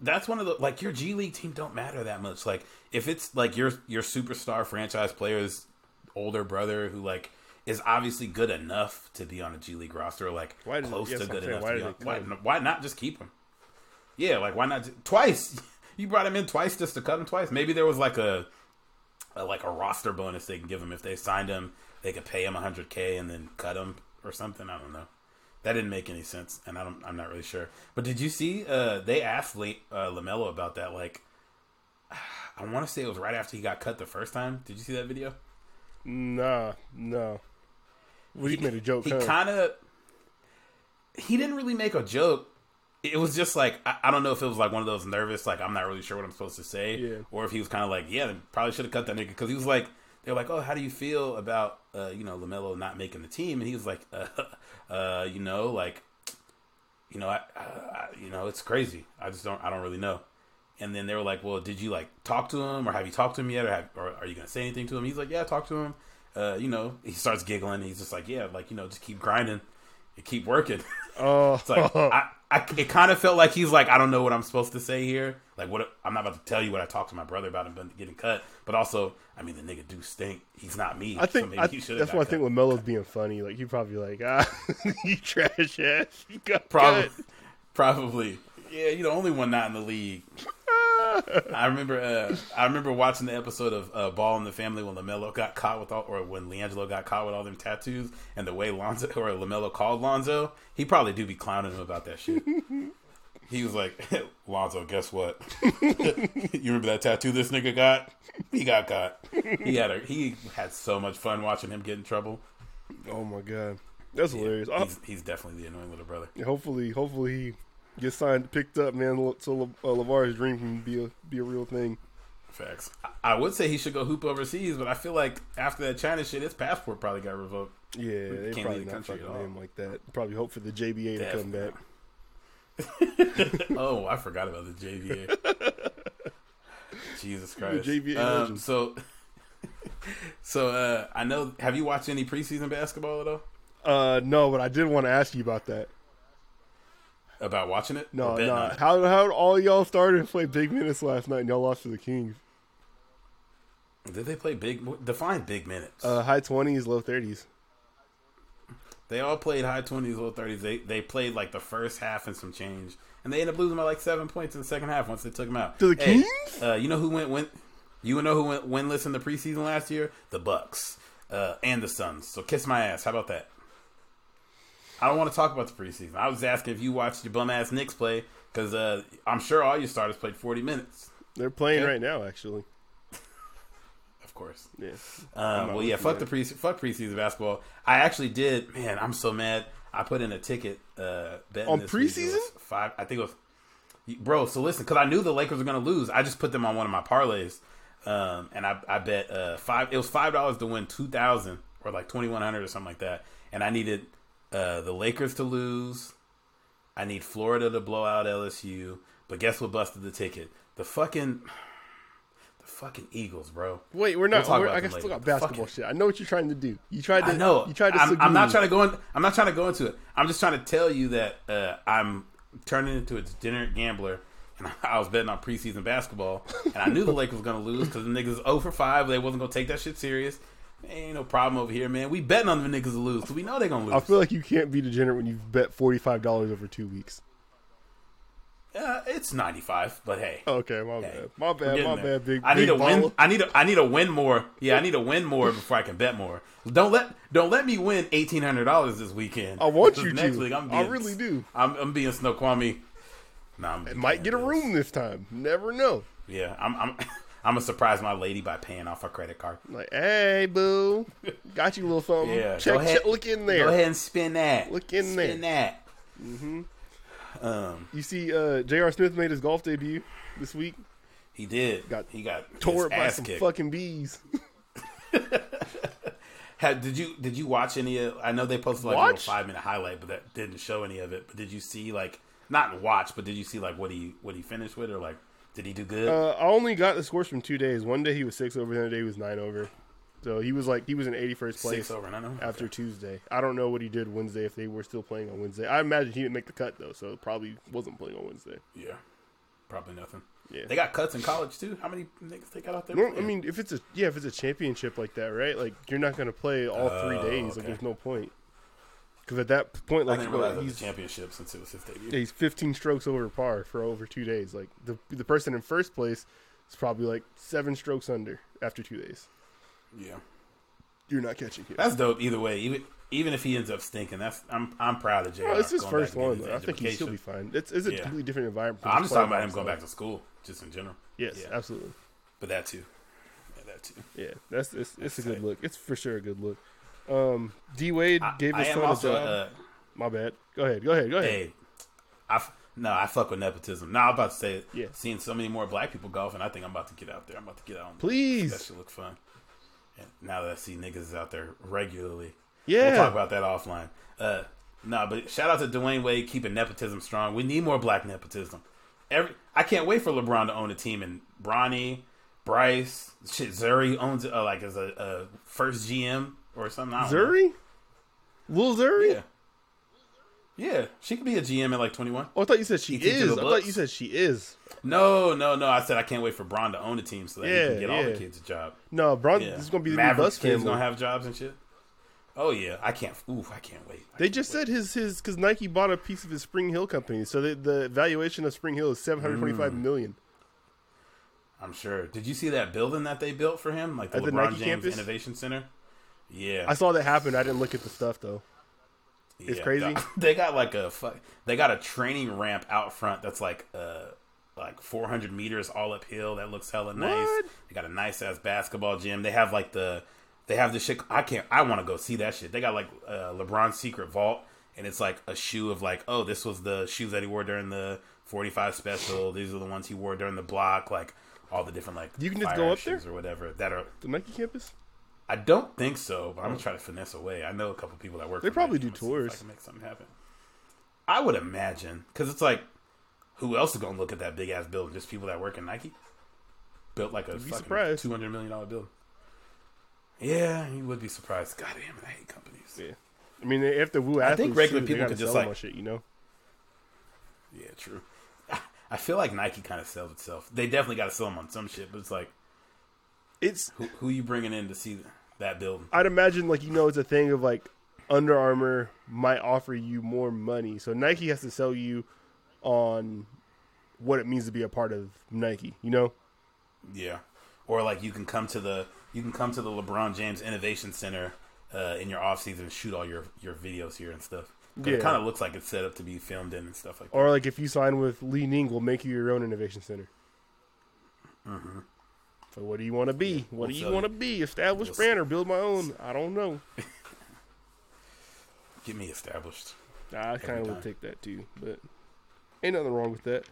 that's one of the, like, your G League team don't matter that much. Like, if it's, like, your your superstar franchise player's older brother who, like, is obviously good enough to be on a G League roster, like why close it, yes, to good saying, enough. Why, to be on, why, why not just keep him? Yeah, like why not just, twice? You brought him in twice just to cut him twice. Maybe there was like a a, like a roster bonus they can give him. If they signed him, they could pay him one hundred K and then cut him or something. I don't know. That didn't make any sense, and I don't, I'm not really sure. But did you see uh, they asked late, uh, LaMelo about that? Like, I want to say it was right after he got cut the first time. Did you see that video? Nah, no. Well, he, he made a joke. He huh? kind of... He didn't really make a joke. It was just like, I, I don't know if it was like one of those nervous, like, I'm not really sure what I'm supposed to say. Yeah. Or if he was kind of like, yeah, they probably should have cut that nigga. Because he was like, they're like, oh, how do you feel about, uh, you know, LaMelo not making the team? And he was like, uh, uh, you know, like, you know, I, I, you know, it's crazy. I just don't, I don't really know. And then they were like, well, did you like talk to him or have you talked to him yet? Or, have, or are you going to say anything to him? He's like, yeah, I talked to him. Uh, you know, he starts giggling. He's just like, yeah, like, you know, just keep grinding. It keep working. Oh, it's like I, I, it kind of felt like he's like, I don't know what I'm supposed to say here. Like, what? I'm not about to tell you what I talked to my brother about him getting cut. But also, I mean, the nigga do stink. He's not me. I think so. I, that's why I cut. think LaMelo's being funny. Like, he probably like, ah, you trash ass. You got probably, cut. probably. Yeah, you're the only one not in the league. I remember. Uh, I remember watching the episode of uh, Ball in the Family when LaMelo got caught with all, or when LiAngelo got caught with all them tattoos, and the way Lonzo or LaMelo called Lonzo, he probably do be clowning him about that shit. He was like, hey, Lonzo, guess what? You remember that tattoo this nigga got? He got caught. He had a, he had so much fun watching him get in trouble. Oh my god, that's yeah, hilarious. He's, he's definitely the annoying little brother. Hopefully, hopefully he. Get signed, picked up, man. So uh, LaVar's dream can be a be a real thing. Facts. I, I would say he should go hoop overseas, but I feel like after that China shit, his passport probably got revoked. Yeah, they can't probably leave the not country at all. Name like that. Probably hope for the J B A Definitely. to come back. Oh, I forgot about the J B A. Jesus Christ. The J B A um, legend. So, so uh, I know. Have you watched any preseason basketball at all? Uh, no, but I did want to ask you about that. About watching it? No, no. Nah. How how all y'all started to play big minutes last night and y'all lost to the Kings? Did they play big? Define big minutes. Uh, high twenties, low thirties. They all played high twenties, low thirties. They they played like the first half and some change, and they ended up losing by like seven points in the second half once they took them out. To the hey, Kings? Uh, you know who went win? You know who went winless in the preseason last year? The Bucks uh, and the Suns. So kiss my ass. How about that? I don't want to talk about the preseason. I was asking if you watched your bum-ass Knicks play, because uh, I'm sure all your starters played forty minutes. They're playing okay. right now, actually. Of course. Yeah. Um, well, yeah, fuck, the pre- fuck preseason basketball. I actually did. Man, I'm so mad. I put in a ticket. Uh, betting on this preseason? Five, I think it was. Bro, so listen, because I knew the Lakers were going to lose. I just put them on one of my parlays, um, and I, I bet uh, five. It was five dollars to win two thousand or like twenty-one hundred or something like that, and I needed... Uh, the Lakers to lose. I need Florida to blow out L S U. But guess what busted the ticket? The fucking, the fucking Eagles, bro. Wait, we're not. We'll we're, I guess still got basketball fucking, shit. I know what you're trying to do. You tried to. I know. You tried to. I'm, I'm not trying to go in. I'm not trying to go into it. I'm just trying to tell you that uh, I'm turning into a degenerate gambler, and I was betting on preseason basketball, and I knew the Lakers was gonna lose because the niggas oh for five. They wasn't gonna take that shit serious. Ain't no problem over here, man. We betting on the niggas to lose, because we know they're going to lose. I feel like you can't be degenerate when you bet forty-five dollars over two weeks. Uh, it's ninety-five, but hey. Okay, my hey, bad. My bad, my there. bad, big I need big a baller. win. I need a, I need a win more. Yeah, I need a win more before I can bet more. Don't let don't let me win eighteen hundred dollars this weekend. I want you next to. Week, I'm being, I really do. I'm, I'm being Snoqualmie. Nah, I'm it might get a room this time. Never know. Yeah, I'm... I'm I'm going to surprise my lady by paying off her credit card. Like, hey, boo. Got you a little something. Yeah, check, ahead, check, look in there. Go ahead and spin that. Look in spin there. Spin that. Mm-hmm. Um, you see, uh, J R. Smith made his golf debut this week. He did. Got He got tore up by some kicked. fucking bees. Have, did you Did you watch any of I know they posted like watch? a little five-minute highlight, but that didn't show any of it. But did you see, like, not watch, but did you see, like, what he what he finished with or, like, did he do good? Uh, I only got the scores from two days. One day he was six over, the other day he was nine over. So he was like he was in eighty-first place six over, nine over? after okay. Tuesday. I don't know what he did Wednesday if they were still playing on Wednesday. I imagine he didn't make the cut though, so probably wasn't playing on Wednesday. Yeah, probably nothing. Yeah, they got cuts in college too. How many niggas they got out there? No, I mean, if it's a yeah, if it's a championship like that, right? Like you're not gonna play all uh, three days. Okay. Like there's no point. Because at that point, like, I didn't realize well, he's championship since it was his debut. Yeah, he's fifteen strokes over par for over two days. Like the the person in first place It's probably like seven strokes under after two days. Yeah. You're not catching him. That's dope either way. Even even if he ends up stinking, that's I'm I'm proud of J R. Oh, it's his first one. I think he should be fine. It's, it's a yeah. completely different environment. I'm just talking about him going back to school, just in general. Yes, yeah. absolutely. But that too. Yeah, that too. Yeah, that's it's, that's it's a tight. good look. It's for sure a good look. Um, D Wade gave his son a job. Uh, My bad. Go ahead. Go ahead. Go ahead. Hey, I no, I fuck with nepotism. Now I'm about to say, yeah. seeing so many more black people golfing, I think I'm about to get out there. I'm about to get out. On Please, that should look fun. And now that I see niggas out there regularly, yeah, we'll talk about that offline. Uh, no, nah, but shout out to Dwayne Wade keeping nepotism strong. We need more black nepotism. Every I can't wait for LeBron to own a team, and Bronny, Bryce, shit, Zuri owns it uh, like as a, a first G M or something. Zuri, Lil Zuri, yeah. Yeah, she could be a G M at like twenty-one. Oh, I thought you said she is. I thought you said she is. No, no, no. I said I can't wait for Bron to own a team so that yeah, he can get yeah. all the kids a job. No, Bron yeah. is going to be the Maverick new bus kids family. Gonna have jobs and shit. Oh yeah, I can't. Ooh, I can't wait. I they can't just wait. said his his because Nike bought a piece of his Spring Hill company, so the, the valuation of Spring Hill is seven hundred twenty-five mm. million. I'm sure. Did you see that building that they built for him, like the at LeBron the Nike James campus? Innovation Center? Yeah, I saw that happen. I didn't look at the stuff though. It's yeah, crazy. They got like a they got a training ramp out front that's like uh like four hundred meters all uphill. That looks hella nice. What? They got a nice ass basketball gym. They have like the they have the shit. I can't. I want to go see that shit. They got like uh, LeBron's secret vault, and it's like a shoe of like oh this was the shoes that he wore during the forty-five special. These are the ones he wore during the block. Like all the different like you can just go up there or whatever that are the Nike campus. I don't think so, but I'm going to try to finesse away. I know a couple people that work They probably do tours. I can make something happen. I would imagine, because it's like, who else is going to look at that big-ass building? Just people that work in Nike? Built like a fucking two hundred million dollars building. Yeah, you would be surprised. God damn it, I hate companies. Yeah. I mean, if the woo athletes, I think regular people could just like... shit, you know? Yeah, true. I feel like Nike kind of sells itself. They definitely got to sell them on some shit, but it's like, It's who, who you bringing in to see that building? I'd imagine, like, you know, it's a thing of like Under Armour might offer you more money, so Nike has to sell you on what it means to be a part of Nike. You know? Yeah. Or like you can come to the you can come to the LeBron James Innovation Center uh, in your off season and shoot all your, your videos here and stuff. Yeah. It kind of looks like it's set up to be filmed in and stuff like that. Or like if you sign with Li Ning, we'll make you your own Innovation Center. Mm-hmm. So what do you want to be? Yeah, what do you want to be? Established we'll brand or build my own? I don't know. Get me established. I kind of would take that too, but ain't nothing wrong with that.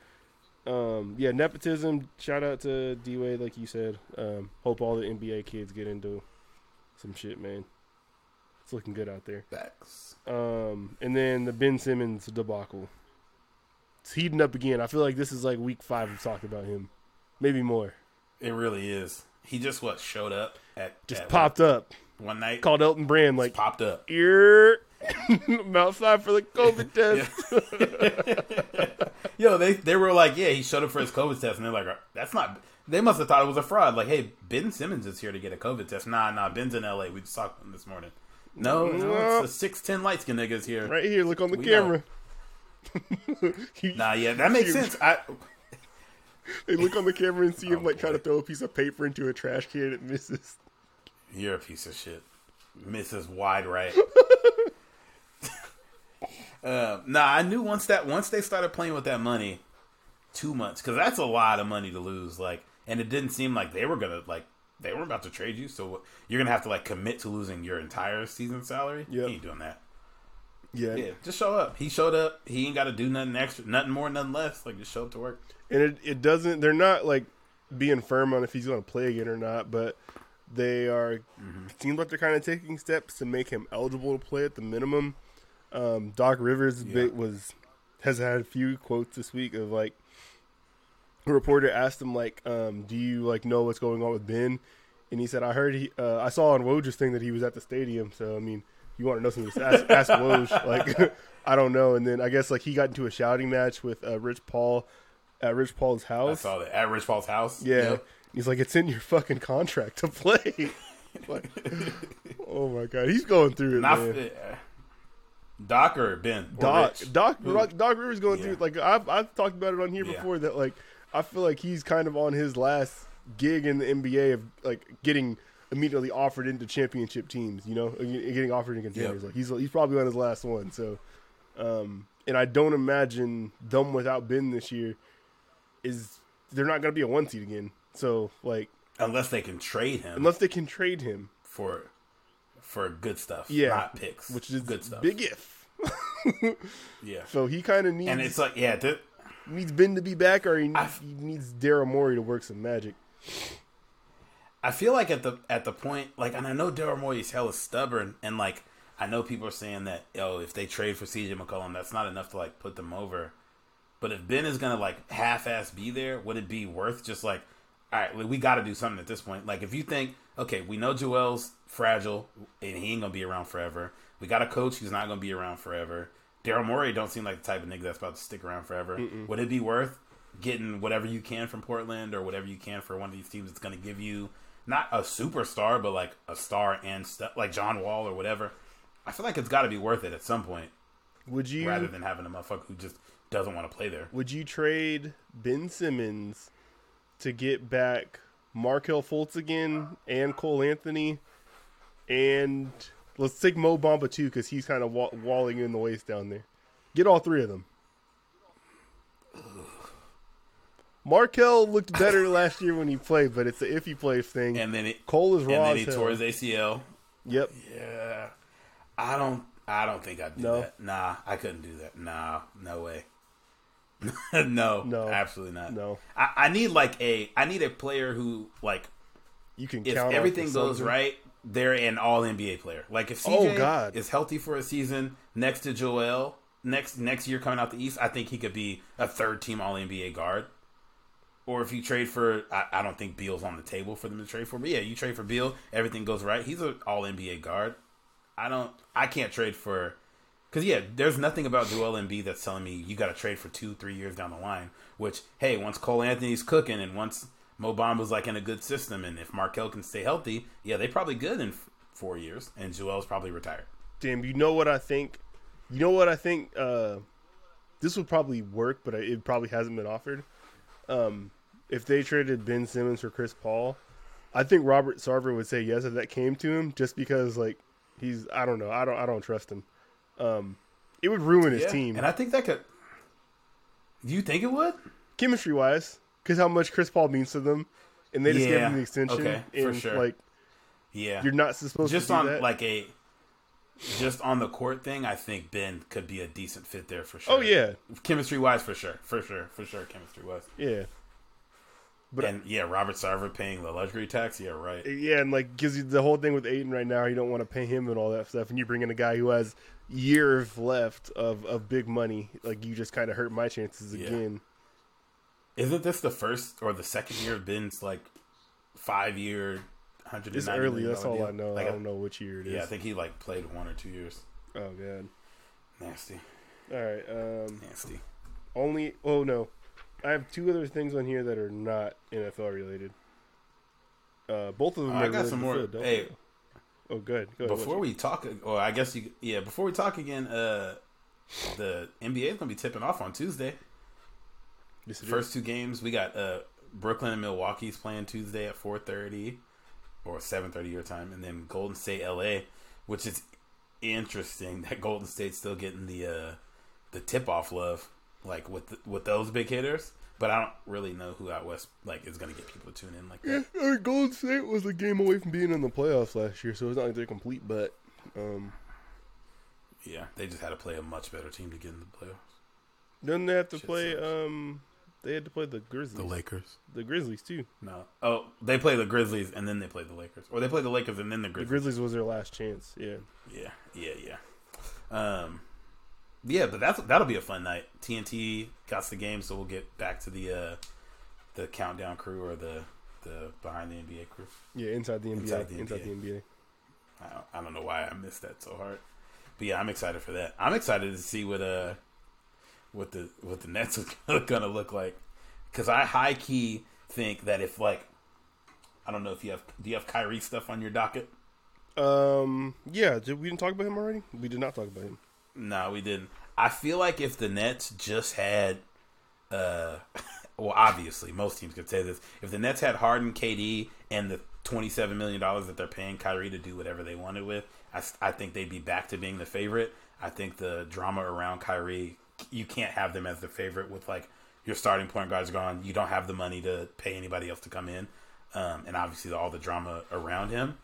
Um, yeah, nepotism. Shout out to D-Wade, like you said. Um, hope all the N B A kids get into some shit, man. It's looking good out there. Facts. Um, and then the Ben Simmons debacle. It's heating up again. I feel like this is like week five of talking about him. Maybe more. It really is. He just what showed up at just at popped one, up one night. Called Elton Brand like just popped up. Ear, I'm outside for the COVID test. Yo, they they were like, yeah, he showed up for his COVID test, and they're like, that's not. They must have thought it was a fraud. Like, hey, Ben Simmons is here to get a COVID test. Nah, nah, Ben's in L A. We just talked to him this morning. No, no, no it's the six ten light skin niggas here. Right here, look on the we camera. Nah, yeah, that makes sense. I. They look on the camera and see him oh, like boy. try to throw a piece of paper into a trash can and it misses. You're a piece of shit. Misses wide right. uh, nah, I knew once that once they started playing with that money, two months because that's a lot of money to lose. Like, and it didn't seem like they were gonna like they were about to trade you. So you're gonna have to like commit to losing your entire season salary. Yeah, you ain't doing that. Yeah, yeah. Just show up. He showed up. He ain't got to do nothing extra, nothing more, nothing less. Like just show up to work. And it, it doesn't, they're not like being firm on if he's going to play again or not, but they are, mm-hmm. it seems like they're kind of taking steps to make him eligible to play at the minimum. Um, Doc Rivers yeah. bit was, has had a few quotes this week of like, a reporter asked him like, um, do you like know what's going on with Ben? And he said, I heard he, uh, I saw on Woj's thing that he was at the stadium. So, I mean, you want to know something, just ask, ask Woj. Like, I don't know. And then I guess like he got into a shouting match with uh, Rich Paul. At Rich Paul's house. I saw that. At Rich Paul's house? Yeah. yeah. He's like, it's in your fucking contract to play. Like, oh, my God. He's going through it, Not, man. Uh, Doc or Ben? Doc. Or Doc, Doc, Doc Rivers going yeah. through it. Like, I've, I've talked about it on here yeah. before that, like, I feel like he's kind of on his last gig in the N B A of like getting immediately offered into championship teams, you know, getting offered in contenders. Yep. Like he's he's probably on his last one. So, um, and I don't imagine them without Ben this year is they're not going to be a one seed again. So like unless they can trade him, unless they can trade him for for good stuff, yeah, not picks, which is good stuff. Big if. Yeah. So he kind of needs, and it's like yeah, th- needs Ben to be back, or he needs, he needs Daryl Morey to work some magic. I feel like at the at the point, like, and I know Daryl Morey is hella stubborn, and like I know people are saying that, oh, if they trade for C J McCollum, that's not enough to like put them over. But if Ben is gonna like half-ass be there, would it be worth just like, all right, we got to do something at this point? Like, if you think, okay, we know Joel's fragile and he ain't gonna be around forever. We got a coach who's not gonna be around forever. Daryl Morey don't seem like the type of nigga that's about to stick around forever. Mm-mm. Would it be worth getting whatever you can from Portland or whatever you can for one of these teams that's gonna give you? Not a superstar, but like a star and stuff, like John Wall or whatever. I feel like it's got to be worth it at some point. Would you, rather than having a motherfucker who just doesn't want to play there? Would you trade Ben Simmons to get back Markelle Fultz again and Cole Anthony, and let's take Mo Bamba too because he's kind of wall- walling in the waist down there. Get all three of them. Markelle looked better last year when he played, but it's an if he plays thing. And then it, Cole is raw. And then he tore his A C L. Yep. Yeah. I don't. I don't think I'd do no. that. Nah, I couldn't do that. Nah, no way. no, no, absolutely not. No. I, I need like a. I need a player who like. You can. If count everything goes right, they're an all N B A player. Like if C J oh, God. is healthy for a season, next to Joel, next next year coming out the East, I think he could be a third team all N B A guard. Or if you trade for, I, I don't think Beal's on the table for them to trade for. But yeah, you trade for Beal, everything goes right. He's an all N B A guard. I don't, I can't trade for, because yeah, there's nothing about Joel Embiid that's telling me you got to trade for two, three years down the line. Which, hey, once Cole Anthony's cooking and once Mo Bamba's like in a good system and if Markelle can stay healthy, yeah, they probably good in f- four years and Joel's probably retired. Damn, you know what I think? You know what I think? Uh, this would probably work, but it probably hasn't been offered. Um, if they traded Ben Simmons for Chris Paul, I think Robert Sarver would say yes if that came to him, just because like he's I don't know I don't I don't trust him. Um, it would ruin his yeah, team, and I think that could. Do you think it would? Chemistry wise, because how much Chris Paul means to them, and they just yeah. gave him the extension. Okay, and, for sure. Like, yeah, you're not supposed just to just on that. Like a just on the court thing. I think Ben could be a decent fit there for sure. Oh yeah, chemistry wise, for sure, for sure, for sure, chemistry wise. Yeah, but and yeah, Robert Sarver paying the luxury tax. Yeah, right. Yeah, and like gives you the whole thing with Ayton right now. You don't want to pay him and all that stuff, and you bring in a guy who has years left of of big money. Like you just kind of hurt my chances yeah. again. Isn't this the first or the second year of Ben's like five year? It's early. That's all deal. I know. Like, I don't know which year it is. Yeah, I think he like played one or two years. Oh god, nasty. All right, um, nasty. Only. Oh no, I have two other things on here that are not N F L related. Uh, both of them. Oh, are I got some more. Field, hey, you? Oh good. Go before ahead, we talk, or I guess you. Yeah, before we talk again, uh, the N B A is gonna be tipping off on Tuesday. Yes, first two games we got uh, Brooklyn and Milwaukee's playing Tuesday at four thirty. Or seven thirty your time. And then Golden State, L A, which is interesting that Golden State's still getting the uh, the tip-off love, like, with the, with those big hitters. But I don't really know who out west, like, is going to get people to tune in like that. Yeah, Golden State was a game away from being in the playoffs last year, so it's not like they're complete, but... Um, yeah, they just had to play a much better team to get in the playoffs. Didn't they have to Shit play... Um, They had to play the Grizzlies. The Lakers. The Grizzlies, too. No. Oh, they play the Grizzlies, and then they play the Lakers. Or they play the Lakers, and then the Grizzlies. The Grizzlies was their last chance, yeah. Yeah, yeah, yeah. Um, yeah, but that's, that'll be a fun night. T N T got the game, so we'll get back to the uh, the countdown crew or the, the behind the N B A crew. Yeah, inside the N B A. Inside the N B A. Inside the N B A. I don't, I don't know why I missed that so hard. But, yeah, I'm excited for that. I'm excited to see what... Uh, What the what the Nets are gonna look like? Because I high key think that if like I don't know if you have do you have Kyrie stuff on your docket? Um, yeah, did we didn't talk about him already? We did not talk about him. No, we didn't. I feel like if the Nets just had uh well, obviously, most teams could say this. If the Nets had Harden, K D, and the twenty-seven million dollars that they're paying Kyrie to do whatever they wanted with, I, I think they'd be back to being the favorite. I think the drama around Kyrie, you can't have them as the favorite with, like, your starting point guard's gone. You don't have the money to pay anybody else to come in. Um, and obviously all the drama around him.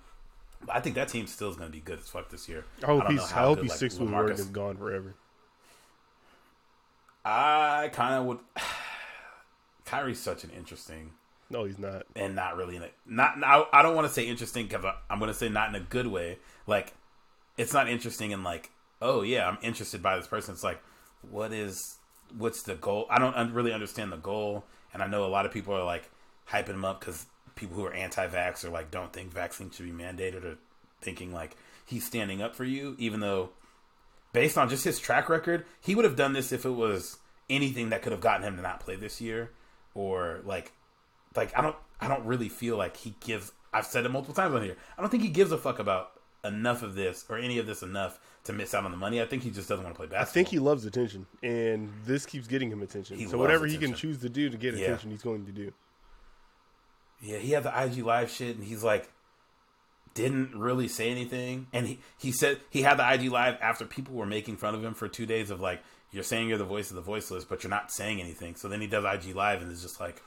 But I think that team still is going to be good as fuck this year. I hope I he's, I hope good, he's like, six with Harden is gone forever. I kind of would. Kyrie's such an interesting. No, he's not. And not really in a not. I don't want to say interesting because I'm going to say not in a good way. Like, it's not interesting in like, oh yeah, I'm interested by this person. It's like, what is what's the goal? I don't really understand the goal. And I know a lot of people are like hyping him up because people who are anti-vax or like don't think vaccines should be mandated or thinking like he's standing up for you, even though. Based on just his track record, he would have done this if it was anything that could have gotten him to not play this year, or like, like I don't, I don't really feel like he gives. I've said it multiple times on here. I don't think he gives a fuck about enough of this or any of this enough to miss out on the money. I think he just doesn't want to play basketball. I think he loves attention, and this keeps getting him attention. He so whatever attention. He can choose to do to get yeah. attention, he's going to do. Yeah, he had the I G Live shit, and he's like. Didn't really say anything. And he, he said he had the I G Live after people were making fun of him for two days of like, you're saying you're the voice of the voiceless, but you're not saying anything. So then he does I G Live and is just like,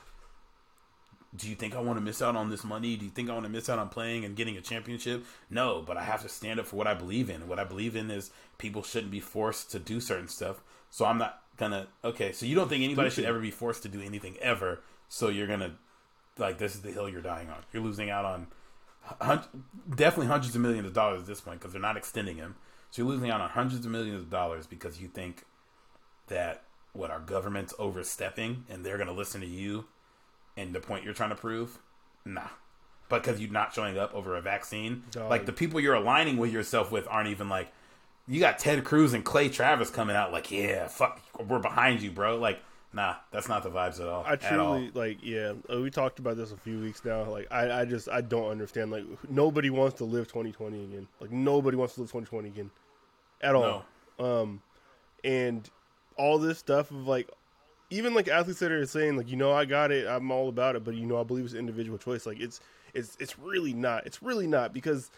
do you think I want to miss out on this money? Do you think I want to miss out on playing and getting a championship? No, but I have to stand up for what I believe in. What I believe in is people shouldn't be forced to do certain stuff. So I'm not gonna, okay, so you don't think anybody should ever be forced to do anything ever. So you're gonna, like, this is the hill you're dying on. You're losing out on definitely hundreds of millions of dollars at this point because they're not extending him. So you're losing out on hundreds of millions of dollars because you think that what our government's overstepping and they're going to listen to you and the point you're trying to prove? Nah. Because you're not showing up over a vaccine. Dog. Like the people you're aligning with yourself with aren't even like, you got Ted Cruz and Clay Travis coming out like, yeah, fuck, we're behind you, bro. Like, nah, that's not the vibes at all. I truly, all. like, yeah, we talked about this a few weeks now. Like, I, I just, I don't understand. Like, nobody wants to live twenty twenty again. Like, nobody wants to live twenty twenty again at all. No. Um, and all this stuff of, like, even, like, athletes that are saying, like, you know, I got it, I'm all about it, but, you know, I believe it's individual choice. Like, it's, it's, it's really not. It's really not because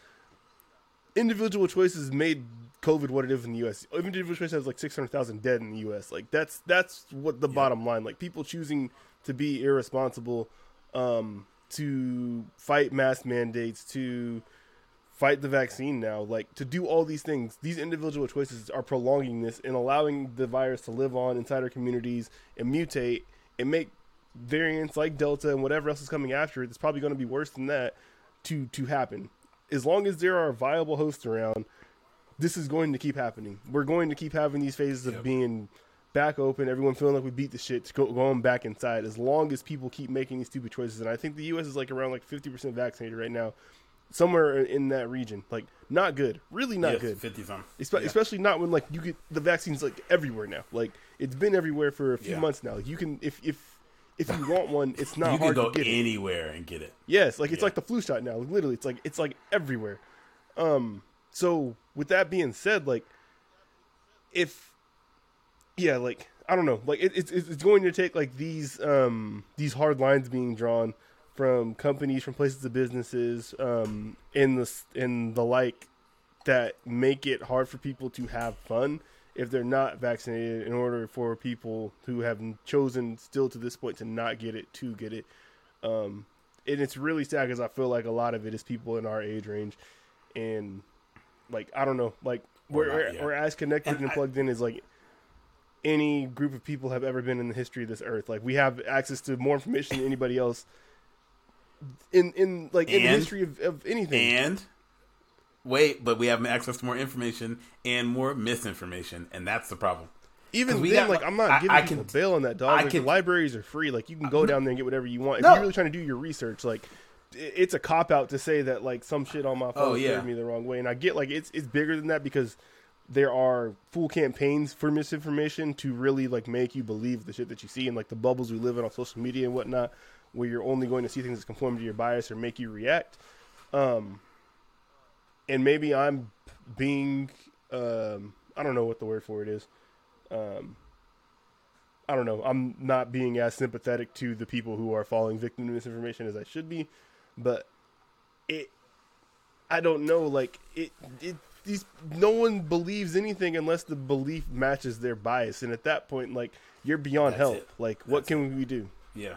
individual choices made COVID what it is in the U S Individual choice has like six hundred thousand dead in the U S Like that's that's what the yeah. bottom line. Like people choosing to be irresponsible, um, to fight mask mandates, to fight the vaccine now, like to do all these things. These individual choices are prolonging this and allowing the virus to live on inside our communities and mutate and make variants like Delta and whatever else is coming after it. It's probably going to be worse than that to to happen. As long as there are viable hosts around. This is going to keep happening. We're going to keep having these phases of yep. being back open, everyone feeling like we beat the shit, go, going back inside, as long as people keep making these stupid choices. And I think the U S is like around like fifty percent vaccinated right now, somewhere in that region. Like, not good. Really not yes, good. fifty percent. Espe- yeah. Especially not when like you get the vaccines like everywhere now. Like, it's been everywhere for a few yeah. months now. Like, you can, if, if, if you want one, it's not you hard to get. You can go anywhere it. and get it. Yes. Like, it's yeah. like the flu shot now. Like, literally, it's like, it's like everywhere. Um, so, with that being said, like, if, yeah, like, I don't know, like, it, it's it's going to take, like, these um, these hard lines being drawn from companies, from places to businesses, um, and the, and the like, that make it hard for people to have fun if they're not vaccinated in order for people who have chosen still to this point to not get it, to get it. Um, and it's really sad because I feel like a lot of it is people in our age range and... Like, I don't know, like, we're, not, we're, yeah. we're as connected and, and plugged I, in as, like, any group of people have ever been in the history of this earth. Like, we have access to more information than anybody else in, in like, and, in the history of, of anything. And, wait, but we have access to more information and more misinformation, and that's the problem. Even then, got, like, I'm not giving I, I people can, bail on that, dog. Like, can, the libraries are free. Like, you can go I, down there and get whatever you want. No. If you're really trying to do your research, like... It's a cop out to say that like some shit on my phone oh, yeah. served me the wrong way, and I get like it's it's bigger than that because there are full campaigns for misinformation to really like make you believe the shit that you see, and like the bubbles we live in on social media and whatnot, where you're only going to see things that conform to your bias or make you react. Um, and maybe I'm being um, I don't know what the word for it is. Um, I don't know. I'm not being as sympathetic to the people who are falling victim to misinformation as I should be, but it, I don't know. Like it, it, these, no one believes anything unless the belief matches their bias. And at that point, like, you're beyond that's help. It. Like that's what can it. we do? Yeah.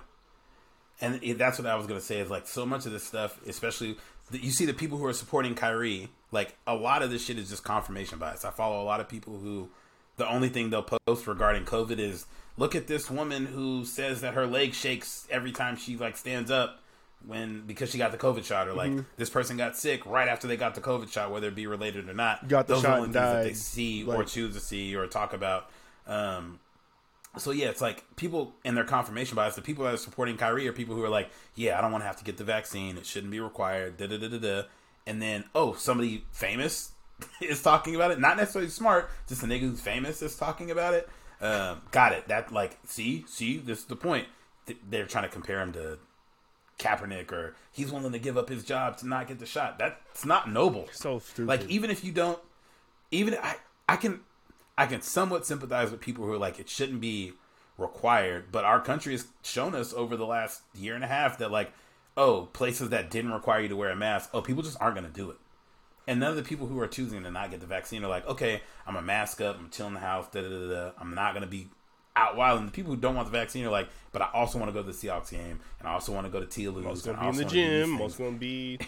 And that's what I was going to say is, like, so much of this stuff, especially that you see the people who are supporting Kyrie, like, a lot of this shit is just confirmation bias. I follow a lot of people who the only thing they'll post regarding COVID is, look at this woman who says that her leg shakes every time she, like, stands up when because she got the COVID shot, or like mm-hmm. this person got sick right after they got the COVID shot, whether it be related or not. Got the Those shot are the only and things died. That they see like, or choose to see or talk about. Um, so yeah, it's like people and their confirmation bias. The people that are supporting Kyrie are people who are like, yeah, I don't want to have to get the vaccine. It shouldn't be required. Da da da da da. And then oh, somebody famous is talking about it. Not necessarily smart, just a nigga who's famous is talking about it. Um, got it. That like, see, see, this is the point. They're trying to compare him to Kaepernick, or he's willing to give up his job to not get the shot. That's not noble. So stupid. Like, even if you don't, even I, I can, I can somewhat sympathize with people who are like, it shouldn't be required. But our country has shown us over the last year and a half that like, oh, places that didn't require you to wear a mask, oh, people just aren't going to do it. And none of the people who are choosing to not get the vaccine are like, okay, I'm a mask up, I'm chilling in the house, da da da da. I'm not going to be out wild. And the people who don't want the vaccine are like, but I also want to go to the Seahawks game, and I also want to go to T L U. I was going to be in the gym. I was going to be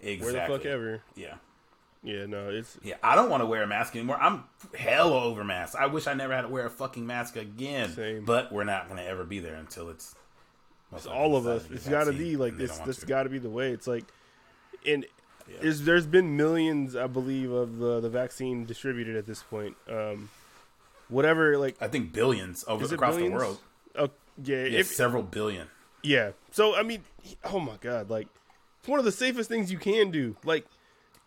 exactly. where the fuck ever. Yeah. Yeah, no, it's. Yeah, I don't want to wear a mask anymore. I'm hell over masks. I wish I never had to wear a fucking mask again. Same. But we're not going to ever be there until it's. It's all of us. It's got to be like this. This got to be the way. It's like. And. Yep. There's, there's been millions, I believe, of the, the vaccine distributed at this point. Um, whatever, like I think billions over across billions? the world. Oh, yeah, yeah if, several billion. Yeah. So I mean, oh my god, like it's one of the safest things you can do. Like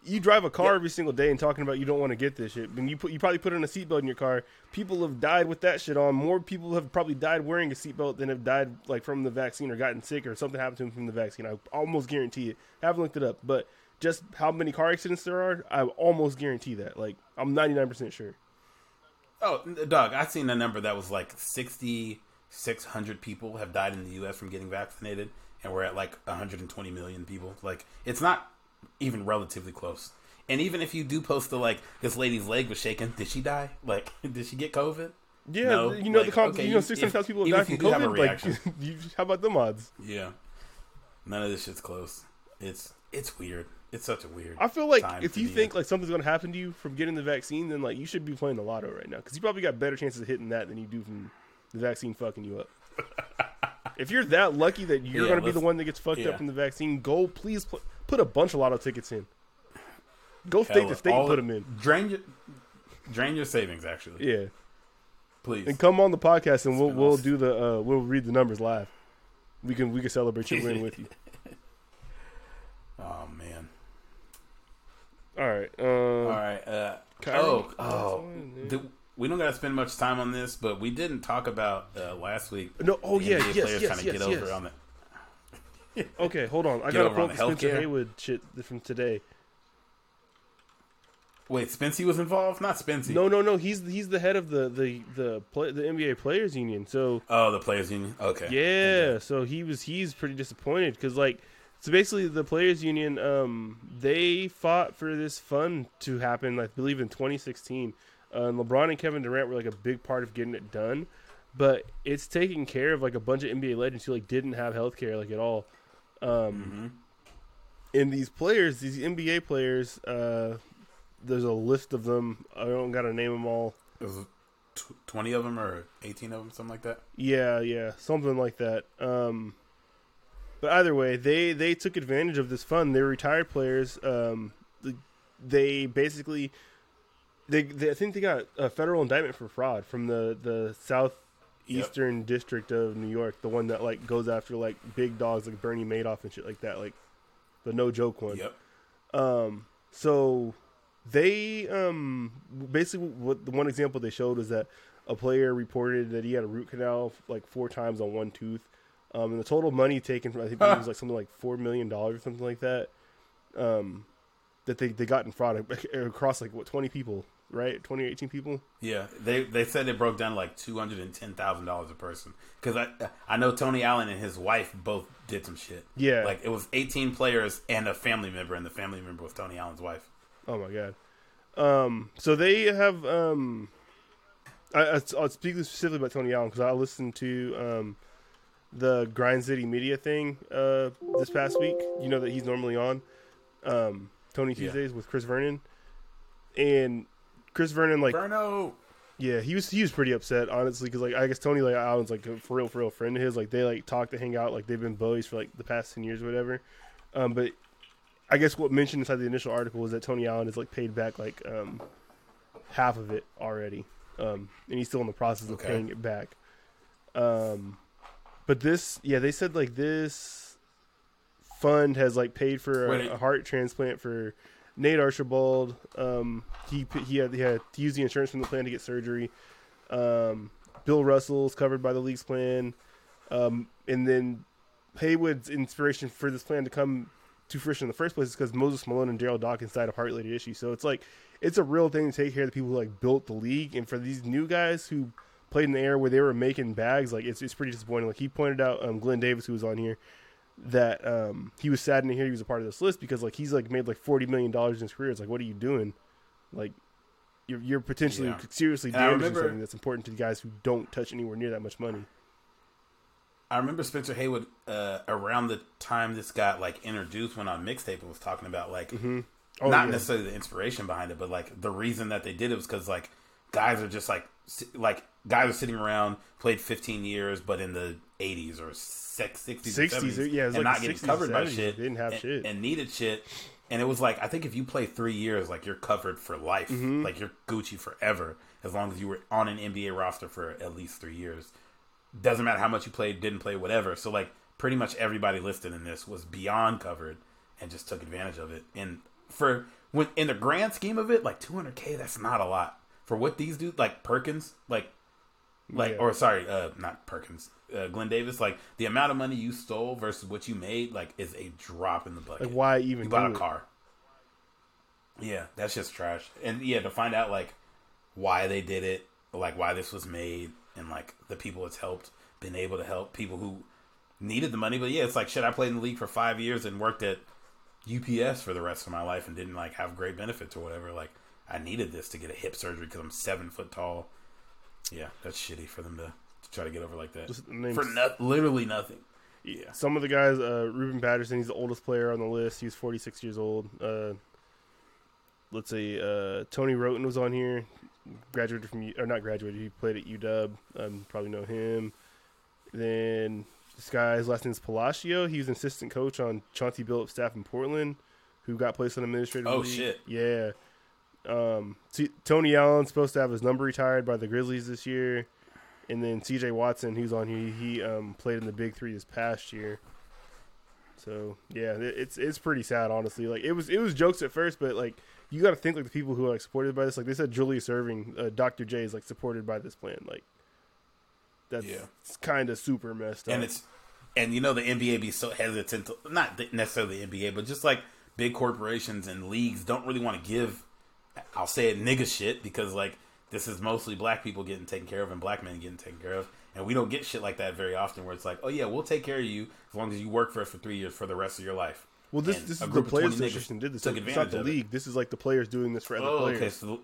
you drive a car yep. every single day and talking about you don't want to get this shit. And you put you probably put on a seatbelt in your car. People have died with that shit on. More people have probably died wearing a seatbelt than have died like from the vaccine or gotten sick or something happened to them from the vaccine. I almost guarantee it. I haven't looked it up, but. Just how many car accidents there are, I almost guarantee that. Like, I'm ninety-nine percent sure. Oh, dog, I've seen a number that was like sixty-six hundred people have died in the U S from getting vaccinated, and we're at like one hundred twenty million people. Like, it's not even relatively close. And even if you do post the, like, this lady's leg was shaking, did she die? Like, did she get COVID? Yeah, no. you know, like, the comp- okay, you know six hundred thousand people have died from COVID? Like, you, how about them odds? Yeah. None of this shit's close. It's It's weird. It's such a weird. I feel like if you think like something's gonna happen to you from getting the vaccine, then like you should be playing the lotto right now because you probably got better chances of hitting that than you do from the vaccine fucking you up. If you're that lucky that you're yeah, gonna be the one that gets fucked yeah. up from the vaccine, go please pl- put a bunch of lotto tickets in. Go state to state and put them in. Drain your, drain your savings actually. Yeah, please. And come on the podcast and we'll we'll do the uh, we'll read the numbers live. We can we can celebrate your win with you. Oh man. All right. Um, All right. Uh, oh, oh. The, we don't got to spend much time on this, but we didn't talk about uh, last week. No. Oh yeah. N B A yes. Players yes. Trying to yes. Get yes. Over on the... okay. Hold on. I got to pull up the Spencer Haywood shit from today. Wait, Spency was involved? Not Spency. No, no, no. He's he's the head of the the the, play, the N B A Players Union. So. Oh, the Players Union. Okay. Yeah. yeah. So he was he's pretty disappointed because like. So basically, the Players Union, um, they fought for this fund to happen, I believe, in twenty sixteen. Uh, and LeBron and Kevin Durant were, like, a big part of getting it done. But it's taking care of, like, a bunch of N B A legends who, like, didn't have health care, like, at all. Um, mm-hmm. And these players, these N B A players, uh, there's a list of them. I don't got to name them all. twenty of them or eighteen of them, something like that? Yeah, yeah, something like that. Um But either way, they, they took advantage of this fund. They're retired players. Um, they basically, they, they I think they got a federal indictment for fraud from the, the Southeastern yep. District of New York, the one that like goes after like big dogs like Bernie Madoff and shit like that, like the no joke one. Yep. Um, so they um, basically what the one example they showed was that a player reported that he had a root canal like four times on one tooth. Um, and the total money taken from, I think it was like something like four million dollars or something like that, um, that they, they got in fraud across like what, twenty people right? twenty eighteen people. Yeah, they they said it broke down to like two hundred ten thousand dollars a person. Because I I know Tony Allen and his wife both did some shit. Yeah, like it was eighteen players and a family member, and the family member was Tony Allen's wife. Oh my god. Um, so they have um, I, I I'll speak specifically about Tony Allen because I listened to um the Grind City Media thing uh this past week. You know that he's normally on um Tony Tuesdays yeah. with Chris Vernon. And Chris Vernon, like, Verno. yeah, he was he was pretty upset, honestly, because like I guess Tony like Allen's like a for real for real friend of his. Like they like talk to hang out, like they've been buddies for like the past ten years or whatever. Um, but I guess what mentioned inside the initial article was that Tony Allen has like paid back like um half of it already, um, and he's still in the process okay. of paying it back. Um, but this, yeah, they said like this fund has like paid for Wait, a, a heart transplant for Nate Archibald. Um, he he had, he had to use the insurance from the plan to get surgery. Um, Bill Russell's covered by the league's plan, um, and then Haywood's inspiration for this plan to come to fruition in the first place is because Moses Malone and Daryl Dawkins died of heart-related issues. So it's like it's a real thing to take care of the people who like built the league, and for these new guys who played in the era where they were making bags, like it's it's pretty disappointing. Like he pointed out, um, Glenn Davis, who was on here, that um he was saddened to hear he was a part of this list because like he's like made like forty million dollars in his career. It's like, what are you doing? Like you're you're potentially yeah. seriously damaging remember, something that's important to the guys who don't touch anywhere near that much money. I remember Spencer Haywood uh around the time this got like introduced when on Mixtape was talking about like mm-hmm. oh, not yeah. necessarily the inspiration behind it, but like the reason that they did it was because like guys are just like like guys are sitting around played fifteen years but in the eighties or sixties, sixties, seventies, yeah, it was and like not getting covered by shit. Didn't have and, shit and needed shit, and it was like I think if you play three years, like you're covered for life, mm-hmm. like you're Gucci forever as long as you were on an N B A roster for at least three years. Doesn't matter how much you played, didn't play, whatever. So like pretty much everybody listed in this was beyond covered and just took advantage of it. And for when in the grand scheme of it, like two hundred K, that's not a lot for what these dudes like Perkins, like like yeah. or sorry, uh, not Perkins. Uh, Glenn Davis, like the amount of money you stole versus what you made, like is a drop in the bucket. Like, why even you bought do a car? It? Yeah, that's just trash. And yeah, to find out like why they did it, like why this was made, and like the people it's helped, been able to help people who needed the money. But yeah, it's like shit. I played in the league for five years and worked at U P S for the rest of my life and didn't like have great benefits or whatever. Like I needed this to get a hip surgery because I'm seven foot tall. Yeah, that's shitty for them to. Try to get over like that for no, literally nothing. Yeah, some of the guys, uh, Ruben Patterson, he's the oldest player on the list. He's forty-six years old. Uh, let's see, uh, Tony Roten was on here. Graduated from or not graduated, he played at U W. Um, probably know him. Then this guy's last name is Palacio. He was an assistant coach on Chauncey Billups' staff in Portland, who got placed on administrative. Oh league. Shit! Yeah. Um, see, Tony Allen's supposed to have his number retired by the Grizzlies this year. And then C J Watson, who's on here, he um, played in the Big Three this past year. So yeah, it's it's pretty sad, honestly. Like it was it was jokes at first, but like you got to think like the people who are like, supported by this. Like they said, Julius Erving, uh, Doctor J is like supported by this plan. Like that's yeah. kind of super messed up. And it's and you know the N B A be so hesitant, to, not necessarily the N B A, but just like big corporations and leagues don't really want to give. I'll say it, nigga shit, because like. This is mostly black people getting taken care of and black men getting taken care of. And we don't get shit like that very often where it's like, oh, yeah, we'll take care of you as long as you work for us for three years for the rest of your life. Well, this, this is the players association did this. It's not the league. It. This is like the players doing this for other oh, players. Okay, so the,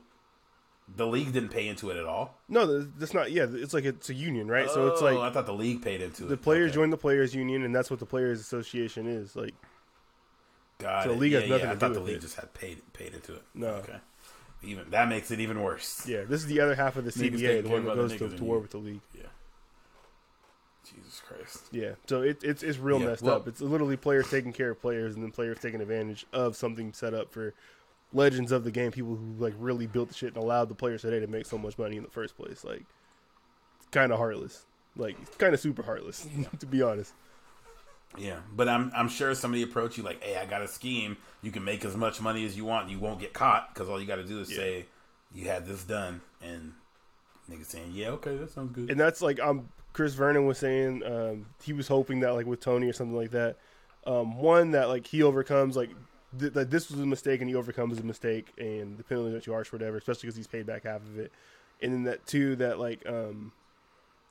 the league didn't pay into it at all? No, that's not. Yeah, it's like it's a union, right? Oh, so it's like I thought the league paid into it. The players okay. joined the players union, and that's what the players association is. Like, God, so the league yeah, has nothing yeah, to I do thought with the league it. Just had paid paid into it. No, okay. Even that makes it even worse. Yeah, this is the other half of the C B A, the one that goes to, to war with the league. Yeah. Jesus Christ. Yeah, so it, it's it's real yeah, messed well, up. It's literally players taking care of players, and then players taking advantage of something set up for legends of the game, people who like really built the shit and allowed the players today to make so much money in the first place. Like, it's kind of heartless. Like, it's kind of super heartless, yeah. to be honest. Yeah, but I'm I'm sure somebody approached you like, hey, I got a scheme. You can make as much money as you want. You won't get caught because all you got to do is yeah. say you had this done. And niggas saying, yeah, okay, that sounds good. And that's like um, Chris Vernon was saying um, he was hoping that like with Tony or something like that, um, one, that like he overcomes like th- like this was a mistake and he overcomes the mistake and the penalty that you arch for whatever, especially because he's paid back half of it. And then that too, that like um,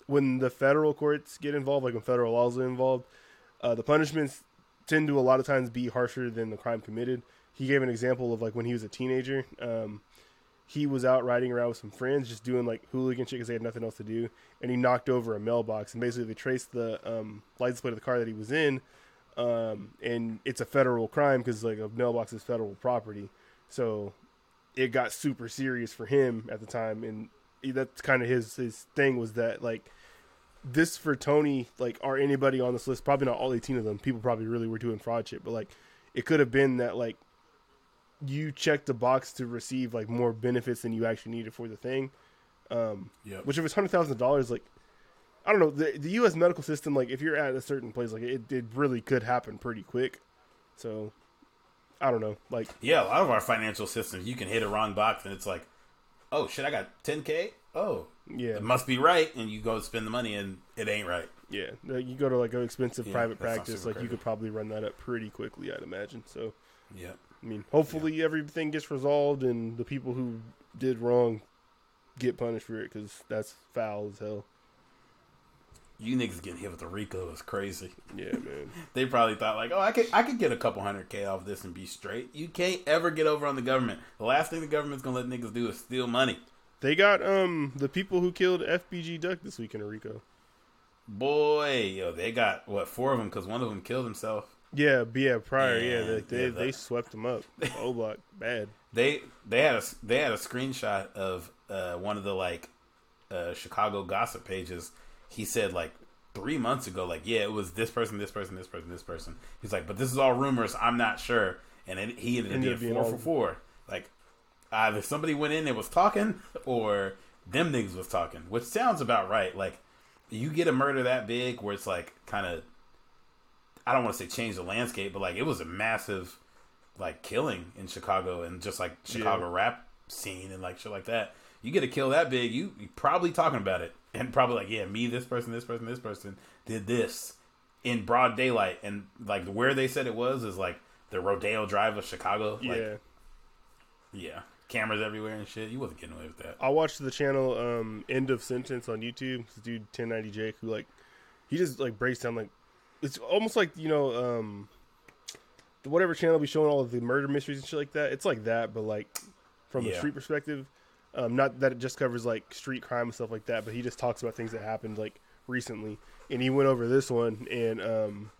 when the federal courts get involved, like when federal laws are involved, uh, the punishments tend to a lot of times be harsher than the crime committed. He gave an example of like when he was a teenager, um, he was out riding around with some friends just doing like hooligan shit because they had nothing else to do. And he knocked over a mailbox, and basically they traced the um, license plate of the car that he was in. Um, and it's a federal crime because like a mailbox is federal property. So it got super serious for him at the time. And he, that's kind of his, his thing was that like this for Tony, like are anybody on this list, probably not all eighteen of them. People probably really were doing fraud shit, but like it could have been that like, you check the box to receive like more benefits than you actually needed for the thing. Um, yep. Which if it's one hundred thousand dollars, like, I don't know, the, the U S medical system, like if you're at a certain place, like it, it really could happen pretty quick. So I don't know. Like, yeah, a lot of our financial systems, you can hit a wrong box and it's like, oh shit, I got ten K. Oh yeah. It must be right. And you go spend the money and it ain't right. Yeah. You go to like an expensive yeah, private practice. Like crazy. You could probably run that up pretty quickly, I'd imagine. So yeah. I mean, hopefully yeah. everything gets resolved and the people who did wrong get punished for it, because that's foul as hell. You niggas getting hit with the RICO is crazy. Yeah, man. They probably thought like, oh, I could I could get a couple hundred K off this and be straight. You can't ever get over on the government. The last thing the government's going to let niggas do is steal money. They got um the people who killed F B G Duck this week in a RICO. Boy, yo, they got, what, four of them, because one of them killed himself. Yeah, yeah, prior, yeah, yeah, they they, yeah, the, they swept them up. O-Block, bad. They they had a they had a screenshot of uh, one of the like uh, Chicago gossip pages. He said like three months ago, like yeah, it was this person, this person, this person, this person. He's like, but this is all rumors. I'm not sure. And it, he ended up being, being four old. for four. Like either somebody went in and was talking, or them niggas was talking, which sounds about right. Like you get a murder that big, where it's like kind of. I don't want to say change the landscape, but like it was a massive like killing in Chicago and just like Chicago yeah. rap scene and like shit like that. You get a kill that big, you you probably talking about it and probably like, yeah, me, this person, this person, this person did this in broad daylight. And like where they said it was is like the Rodeo Drive of Chicago. Yeah. Like, yeah. Cameras everywhere and shit. You wasn't getting away with that. I watched the channel um, End of Sentence on YouTube. This dude, ten ninety Jake, who like, he just like breaks down like, it's almost like, you know, um, whatever channel be showing all of the murder mysteries and shit like that. It's like that, but like from yeah. a street perspective. Um, not that it just covers like street crime and stuff like that, but he just talks about things that happened like recently. And he went over this one, and um,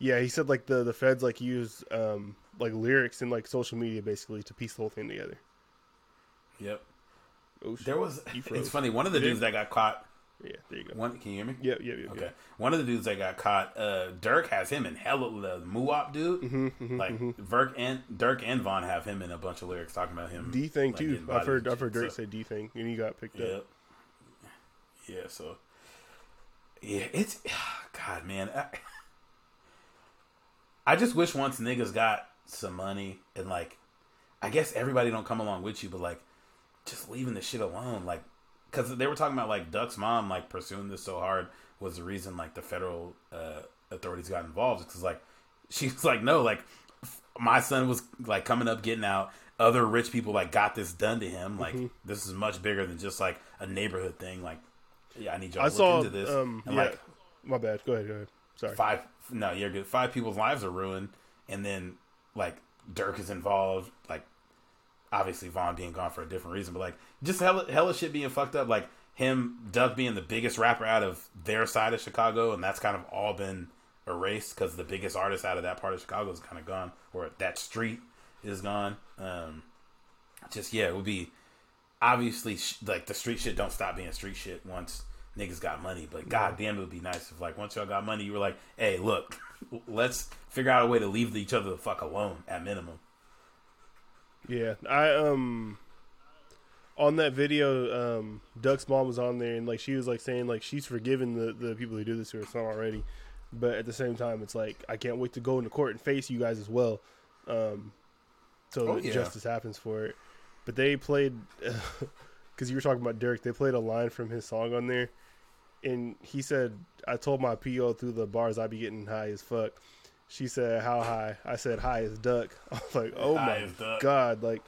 yeah, he said like the, the feds like use um, like lyrics and like social media basically to piece the whole thing together. Yep. Oh, there was. It's funny. One of the dudes that got caught. Yeah, there you go. One, can you hear me? Yeah, yeah, yeah. Okay. Yeah. One of the dudes that got caught, uh, Dirk has him in hella, the Muwop dude. Mm-hmm, mm-hmm, like mm-hmm. Dirk and Dirk and Vaughn have him in a bunch of lyrics talking about him. D thing like, too. I've heard I've heard Dirk so, say D thing, and he got picked yeah. up. Yeah. So. Yeah, it's God, man. I, I just wish once niggas got some money and like, I guess everybody don't come along with you, but like, just leaving the shit alone, like. Because they were talking about, like, Duck's mom, like, pursuing this so hard was the reason, like, the federal uh, authorities got involved. Because, like, she was like, no, like, f- my son was, like, coming up, getting out. Other rich people, like, got this done to him. Like, mm-hmm. this is much bigger than just, like, a neighborhood thing. Like, yeah, I need y'all I to look saw, into this. Um, and, yeah, like, my bad. Go ahead, go ahead. Sorry. Five, no, you're good. Five people's lives are ruined. And then, like, Dirk is involved. Like, obviously Vaughn being gone for a different reason, but like just hella, hella shit being fucked up. Like him, Doug being the biggest rapper out of their side of Chicago. And that's kind of all been erased because the biggest artist out of that part of Chicago is kind of gone, or that street is gone. Um, just, yeah, it would be obviously sh- like the street shit don't stop being street shit once niggas got money, but God damn, it would be nice if like, once y'all got money, you were like, hey, look, let's figure out a way to leave each other the fuck alone at minimum. Yeah, I um on that video, um, Duck's mom was on there, and like she was like saying like she's forgiven the, the people who do this to her son already, but at the same time, it's like I can't wait to go into court and face you guys as well, um, so oh, that yeah. justice happens for it. But they played because you were talking about Dirk. They played a line from his song on there, and he said, "I told my P O through the bars I'd be getting high as fuck." She said, how high? I said, high as duck. I was like, oh high my God. Like,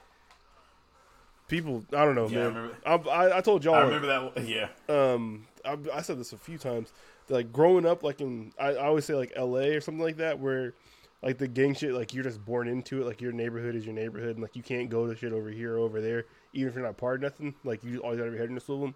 people, I don't know, yeah, man. I, I, I told y'all. I remember like, that. Yeah. Um, I, I said this a few times. Like, growing up, like, in, I, I always say, like, L A or something like that, where, like, the gang shit, like, you're just born into it. Like, your neighborhood is your neighborhood. And, like, you can't go to shit over here or over there, even if you're not part of nothing. Like, you always got to be heading to school.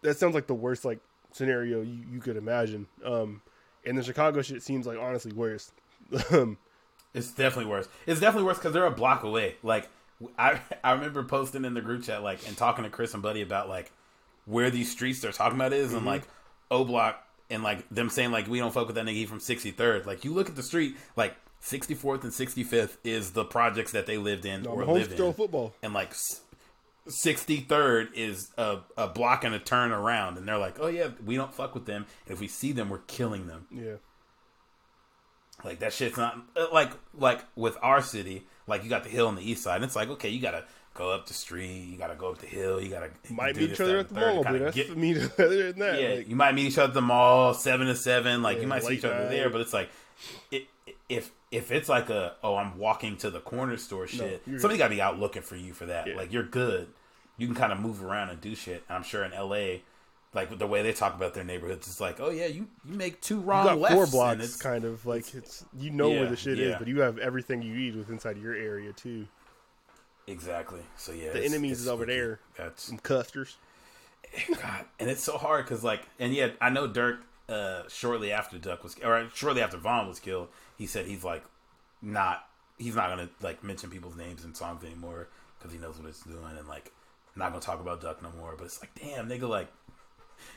That sounds like the worst, like, scenario you, you could imagine. Um, and the Chicago shit seems, like, honestly worse. It's definitely worse. It's definitely worse because they're a block away. Like, I, I remember posting in the group chat, like, and talking to Chris and Buddy about, like, where these streets they're talking about is. Mm-hmm. And, like, O-Block and, like, them saying, like, we don't fuck with that nigga, he from sixty-third. Like, you look at the street, like, sixty-fourth and sixty-fifth is the projects that they lived in no, or live in. Football. And, like, sixty-third is a, a block and a turn around. And they're like, oh, yeah, we don't fuck with them. And if we see them, we're killing them. Yeah. Like, that shit's not... Like, like with our city, like, you got the hill on the east side. And it's like, okay, you got to go up the street. You got to go up the hill. You got to... Might meet each other at the mall, but that's get, me other than that. Yeah, like, you might meet each other at the mall, seven to seven. Like, yeah, you might see each other night. There, but it's like... It, if if it's like a, oh, I'm walking to the corner store shit, no, somebody got to be out looking for you for that. Yeah. Like, you're good. You can kind of move around and do shit. And I'm sure in L A, like, the way they talk about their neighborhoods, it's like, oh, yeah, you, you make two wrong you got lefts. Four blocks, and it's, kind of. Like, it's you know yeah, where the shit yeah. is, but you have everything you need within inside your area, too. Exactly. So, yeah. The enemies is over spooky. There. That's some custers. God. And it's so hard because, like, and yeah, I know Dirk, uh, shortly after Duck was, or shortly after Vaughn was killed, he said he's, like, not, he's not going to, like, mention people's names and songs anymore because he knows what it's doing and, like, not going to talk about Duck no more. But it's like, damn, nigga, like,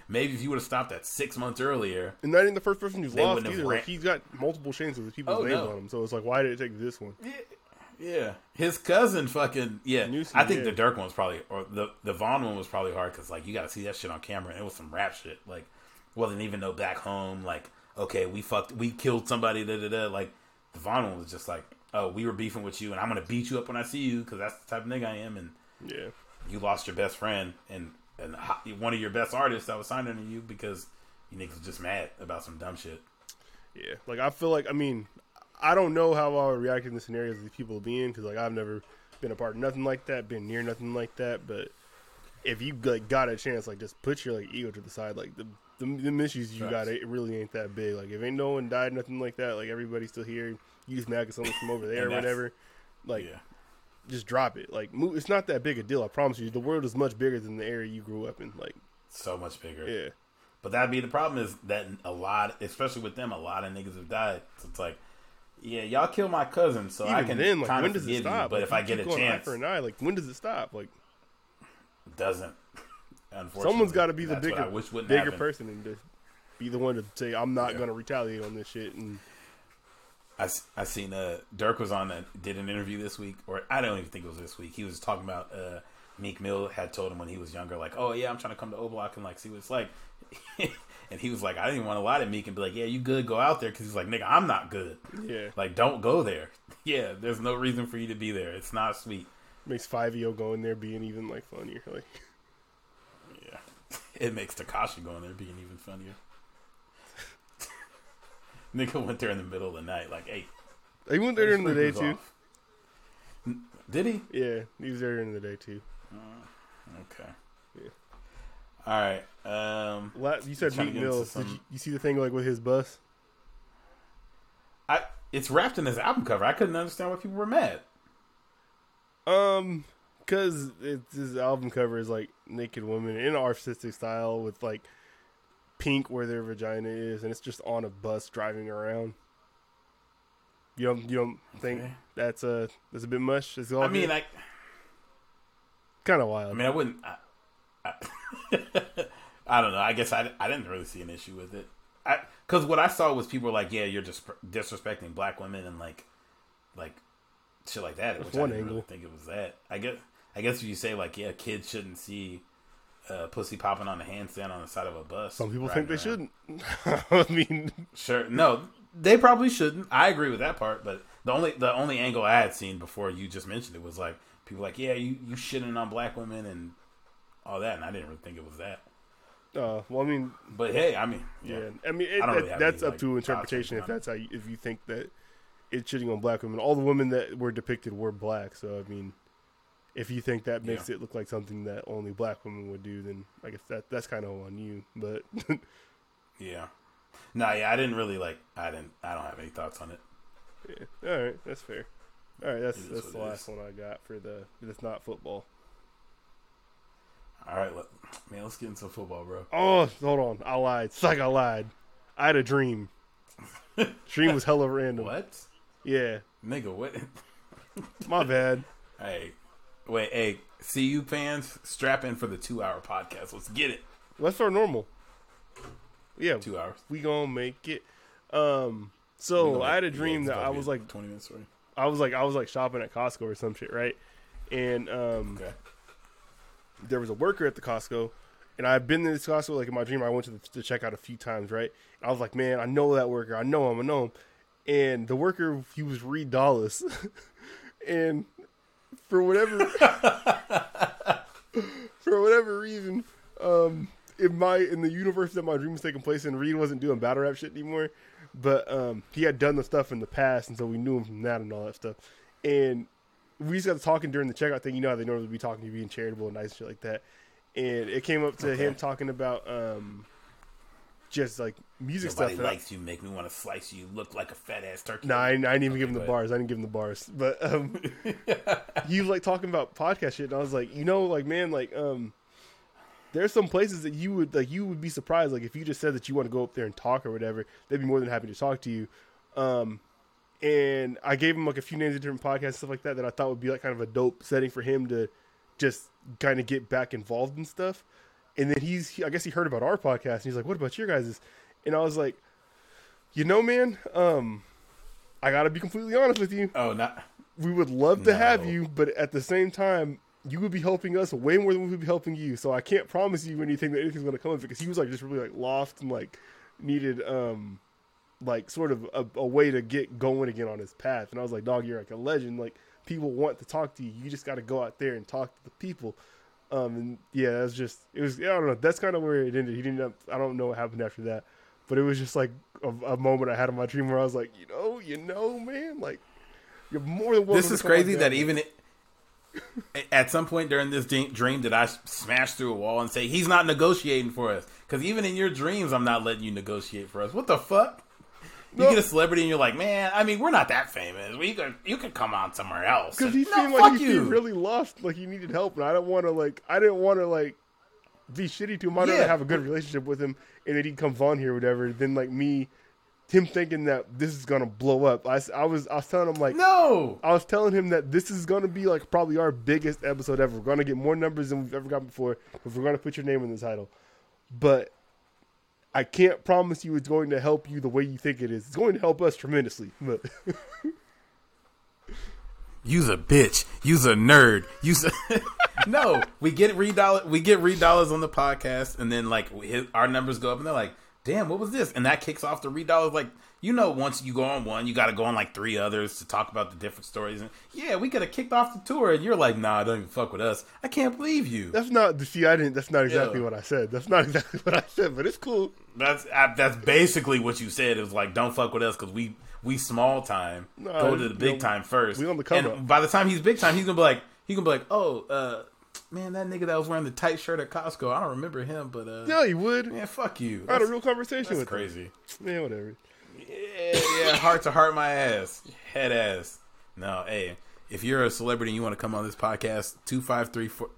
maybe if you would have stopped that six months earlier. And that ain't the first person who's lost either. Like, he's got multiple chains with people's oh, names no. on him. So it's like, why did it take this one? Yeah, yeah. His cousin fucking, yeah. Newsom, I think yeah. the Dirk one was probably, or the, the Vaughn one was probably hard because, like, you got to see that shit on camera. And it was some rap shit. Like, wasn't even no back home. Like, okay, we fucked, we killed somebody, da da da. Like, the Vaughn one was just like, oh, we were beefing with you and I'm going to beat you up when I see you because that's the type of nigga I am. And yeah, you lost your best friend and, and one of your best artists that was signed under you because you niggas were just mad about some dumb shit. Yeah. Like, I feel like, I mean, I don't know how I would react in the scenarios these people will be in because, like, I've never been a part of nothing like that, been near nothing like that. But if you, like, got a chance, like, just put your, like, ego to the side. Like, the the, the issues you got, it really ain't that big. Like, if ain't no one died, nothing like that, like, everybody's still here. You just mad at someone from over there or whatever. Like, yeah. Just drop it. Like, move. It's not that big a deal. I promise you. The world is much bigger than the area you grew up in. Like, so much bigger. Yeah. But that'd be the problem is that a lot, especially with them, a lot of niggas have died. So it's like, yeah, y'all kill my cousin, so even I can then, like, kind when of does it stop? You, but like, if I get a chance, for an eye, like, when does it stop? Like, it doesn't. Unfortunately, someone's got to be the bigger, bigger happen. person and just be the one to say, "I'm not yeah. going to retaliate on this shit." And I, I seen uh, Dirk was on a, did an interview this week, or I don't even think it was this week. He was talking about uh, Meek Mill had told him when he was younger, like, "Oh yeah, I'm trying to come to O-Block and like see what it's like." And he was like, "I didn't even want to lie to Meek and be like, yeah, you good, go out there," because he's like, "Nigga, I'm not good. Yeah, like don't go there. Yeah, there's no reason for you to be there. It's not sweet." Makes five E O going there being even like funnier. Like, yeah, it makes Tekashi going there being even funnier. Nigga went there in the middle of the night, like, hey. He went there during the day, too. Off. Did he? Yeah, he was there during the day, too. Uh, okay. Yeah. All right. Um, La- you said Meek Mill. Some... Did you, you see the thing, like, with his bus? I It's wrapped in his album cover. I couldn't understand why people were mad. Um, because his album cover is, like, naked women in an artistic style with, like, pink where their vagina is, and it's just on a bus driving around. You don't, you don't think okay. that's a that's a bit much? It's all I mean, good? I kind of wild. I mean, I wouldn't. I, I, I don't know. I guess I, I didn't really see an issue with it. I because what I saw was people were like, "Yeah, you're dis- disrespecting black women and like like shit like that." That's which one I didn't angle. Really think it was that. I guess I guess if you say like, "Yeah, kids shouldn't see." Uh, pussy popping on a handstand on the side of a bus. Some people think they around. Shouldn't. I mean, sure, no, they probably shouldn't. I agree with that part, but the only the only angle I had seen before you just mentioned it was like people like, yeah, you you shitting on black women and all that, and I didn't really think it was that. Uh, well, I mean, but hey, I mean, yeah, yeah I mean, it, I really that, that's any, up like, to interpretation. If that's how, you, if you think that it's shitting on black women, all the women that were depicted were black. So I mean, if you think that makes yeah. it look like something that only black women would do, then I guess that that's kind of on you. But yeah, no, yeah, I didn't really like. I didn't. I don't have any thoughts on it. Yeah. All right, that's fair. All right, that's that's the last one I got for the. That's not football. All right, let, man, let's get into football, bro. Oh, hold on. I lied. Psych, I lied. I had a dream. Dream was hella random. What? Yeah. Nigga, what? My bad. Hey, wait, hey, C U fans, strap in for the two-hour podcast. Let's get it. That's our normal. Yeah. Two hours. We gonna make it. Um. So I had a dream that I was like twenty minutes. Sorry. I was like I was like shopping at Costco or some shit, right? And um. Okay. There was a worker at the Costco, and I've been to this Costco, like in my dream, I went to the, the checkout a few times, right? And I was like, man, I know that worker. I know him. I know him. And the worker, he was Reed Dallas. And for whatever for whatever reason, um, in my in the universe that my dream was taking place in, Reed wasn't doing battle rap shit anymore. But um, he had done the stuff in the past, and so we knew him from that and all that stuff. And we just got to talking during the checkout thing. You know how they normally be talking to you, being charitable and nice and shit like that. And it came up to okay. him talking about um, just like music Nobody stuff. Nobody likes I, you, make me want to slice you, look like a fat ass turkey. No, nah, I, I didn't even okay, give him the bars. I didn't give him the bars. But um, he was like talking about podcast shit. And I was like, you know, like, man, like um, there's some places that you would like, you would be surprised. Like if you just said that you want to go up there and talk or whatever, they'd be more than happy to talk to you. Um, And I gave him like a few names of different podcasts and stuff like that that I thought would be like kind of a dope setting for him to just kind of get back involved in stuff. And then he's, he, I guess he heard about our podcast and he's like, what about your guys's? And I was like, you know, man, um, I got to be completely honest with you. Oh, not. We would love to no. have you, but at the same time, you would be helping us way more than we would be helping you. So I can't promise you anything that anything's going to come of it, because he was like just really like lost and like needed, um, like sort of a, a way to get going again on his path. And I was like, dog, you're like a legend. Like people want to talk to you. You just got to go out there and talk to the people. Um, and yeah, that's just, it was, I don't know. That's kind of where it ended. He didn't have, I don't know what happened after that, but it was just like a, a moment I had in my dream where I was like, you know, you know, man, like you're more than welcome. This is crazy that even it, at some point during this dream, did I smash through a wall and say, he's not negotiating for us. Cause even in your dreams, I'm not letting you negotiate for us. What the fuck? You no. get a celebrity and you're like, man, I mean, we're not that famous. We could, you could come on somewhere else. Because he seemed no, like he seemed really lost, like he needed help, and I don't want to like, I didn't want to like be shitty to him. I yeah. don't have a good relationship with him, and then he comes on here, or whatever. Then like me, him thinking that this is gonna blow up. I, I was, I was telling him like, no, I was telling him that this is gonna be like probably our biggest episode ever. We're gonna get more numbers than we've ever gotten before, if we're gonna put your name in the title, but. I can't promise you it's going to help you the way you think it is. It's going to help us tremendously. But you's a bitch. You's a nerd. You's a no. We get Reed Dollars. We get Reed Dollars on the podcast, and then like his, our numbers go up, and they're like, "Damn, what was this?" And that kicks off the Reed Dollars. Like you know, once you go on one, you got to go on like three others to talk about the different stories. And yeah, we could have kicked off the tour, and you're like, "Nah, don't even fuck with us. I can't believe you." That's not see. I didn't. That's not exactly Yo. what I said. That's not exactly what I said. But it's cool. That's I, that's basically what you said. It was like, don't fuck with us because we we small time. No, go to the big no, time first. We on the cover. And by the time he's big time, he's gonna be like, he's gonna be like, oh, uh, man, that nigga that was wearing the tight shirt at Costco. I don't remember him, but uh, yeah, he would. Man, fuck you. I had that's, a real conversation that's with crazy. Him. Yeah, whatever. Yeah, yeah, heart to heart, my ass, head ass. No, hey, if you're a celebrity and you want to come on this podcast, two five three four.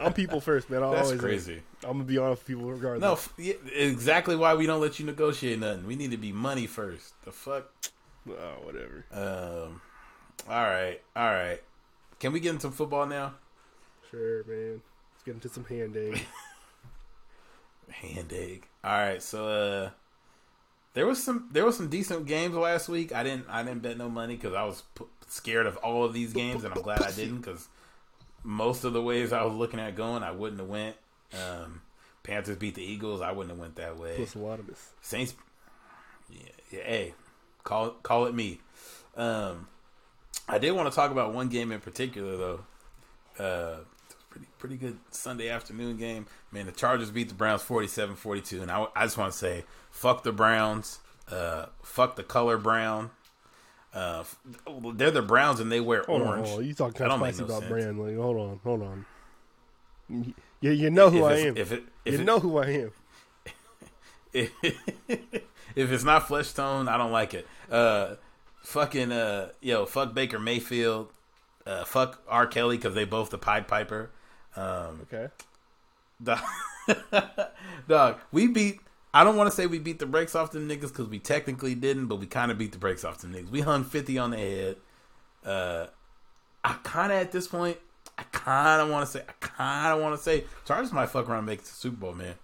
I'm people first, man. I'll That's always crazy. I'm gonna be honest with people regardless. No, f- yeah, exactly why we don't let you negotiate nothing. We need to be money first. The fuck. Oh, whatever. Um. All right, all right. Can we get into football now? Sure, man. Let's get into some hand egg. hand egg. All right. So uh, there was some there was some decent games last week. I didn't I didn't bet no money because I was p- scared of all of these games, and I'm glad I didn't because. Most of the ways I was looking at going, I wouldn't have went. Um, Panthers beat the Eagles. I wouldn't have went that way. Plus a lot of this. Saints. Yeah, yeah. Hey, call call it me. Um, I did want to talk about one game in particular, though. Uh, pretty pretty good Sunday afternoon game. Man, the Chargers beat the Browns forty-seven forty-two, and I, I just want to say, fuck the Browns, uh, fuck the color brown. Uh, they're the Browns and they wear hold orange. On, hold on. You talk kind of spicy no about sense. Brand. Like, hold on, hold on. You, you know who if I am. If it, if you it, know who I am. If, if it's not flesh tone, I don't like it. Uh, fucking, uh, yo, fuck Baker Mayfield. Uh, fuck R. Kelly because they both the Pied Piper. Um, okay. Dog, dog, we beat. I don't want to say we beat the brakes off them niggas because we technically didn't, but we kind of beat the brakes off them niggas. We hung fifty on the head. Uh, I kind of, at this point, I kind of want to say, I kind of want to say, Chargers might fuck around and make it to the Super Bowl, man.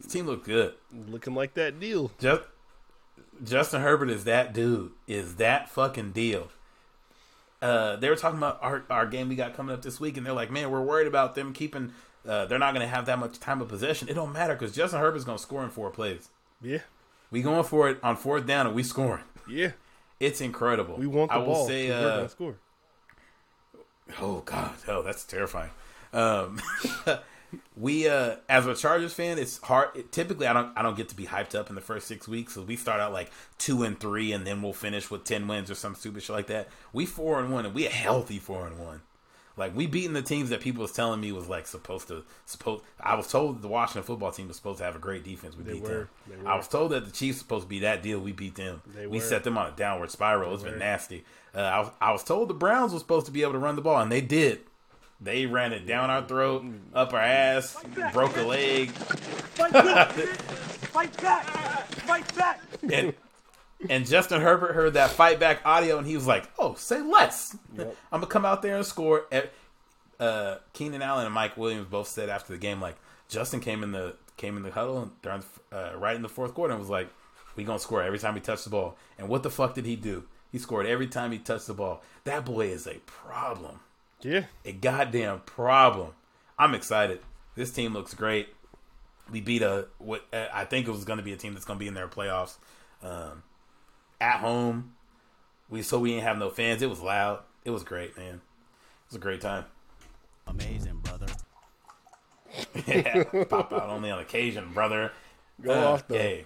This team look good. Looking like that deal. Just, Justin Herbert is that dude. Is that fucking deal. Uh, they were talking about our, our game we got coming up this week, and they're like, man, we're worried about them keeping – Uh, they're not going to have that much time of possession. It don't matter because Justin Herbert's going to score in four plays. Yeah. We going for it on fourth down and we scoring. Yeah. It's incredible. We want the I will ball. Say, uh, gonna score. Oh, God. Oh, that's terrifying. Um, we, uh, as a Chargers fan, it's hard. It, typically, I don't I don't get to be hyped up in the first six weeks. So we start out like two and three and then we'll finish with ten wins or some stupid shit like that. We four and one and we a healthy four and one. Like, we beating the teams that people was telling me was, like, supposed to – supposed. I was told the Washington football team was supposed to have a great defense. We they beat were. them. I was told that the Chiefs supposed to be that deal. We beat them. They we were. set them on a downward spiral. They it's were. been nasty. Uh, I, was, I was told the Browns was supposed to be able to run the ball, and they did. They ran it down our throat, up our ass, Fight broke back. a leg. Fight back. Fight back. Fight back. And, And Justin Herbert heard that fight back audio, and he was like, oh, say less. Yep. I'm going to come out there and score. Uh, Keenan Allen and Mike Williams both said after the game, like, Justin came in the came in the huddle and uh, right in the fourth quarter and was like, we going to score every time he touched the ball. And what the fuck did he do? He scored every time he touched the ball. That boy is a problem. Yeah. A goddamn problem. I'm excited. This team looks great. We beat a what I think it was going to be a team that's going to be in their playoffs. Um At home, we so we ain't have no fans. It was loud. It was great, man. It was a great time. Amazing, brother. Yeah, pop out only on occasion, brother. Go uh, off, though. Hey,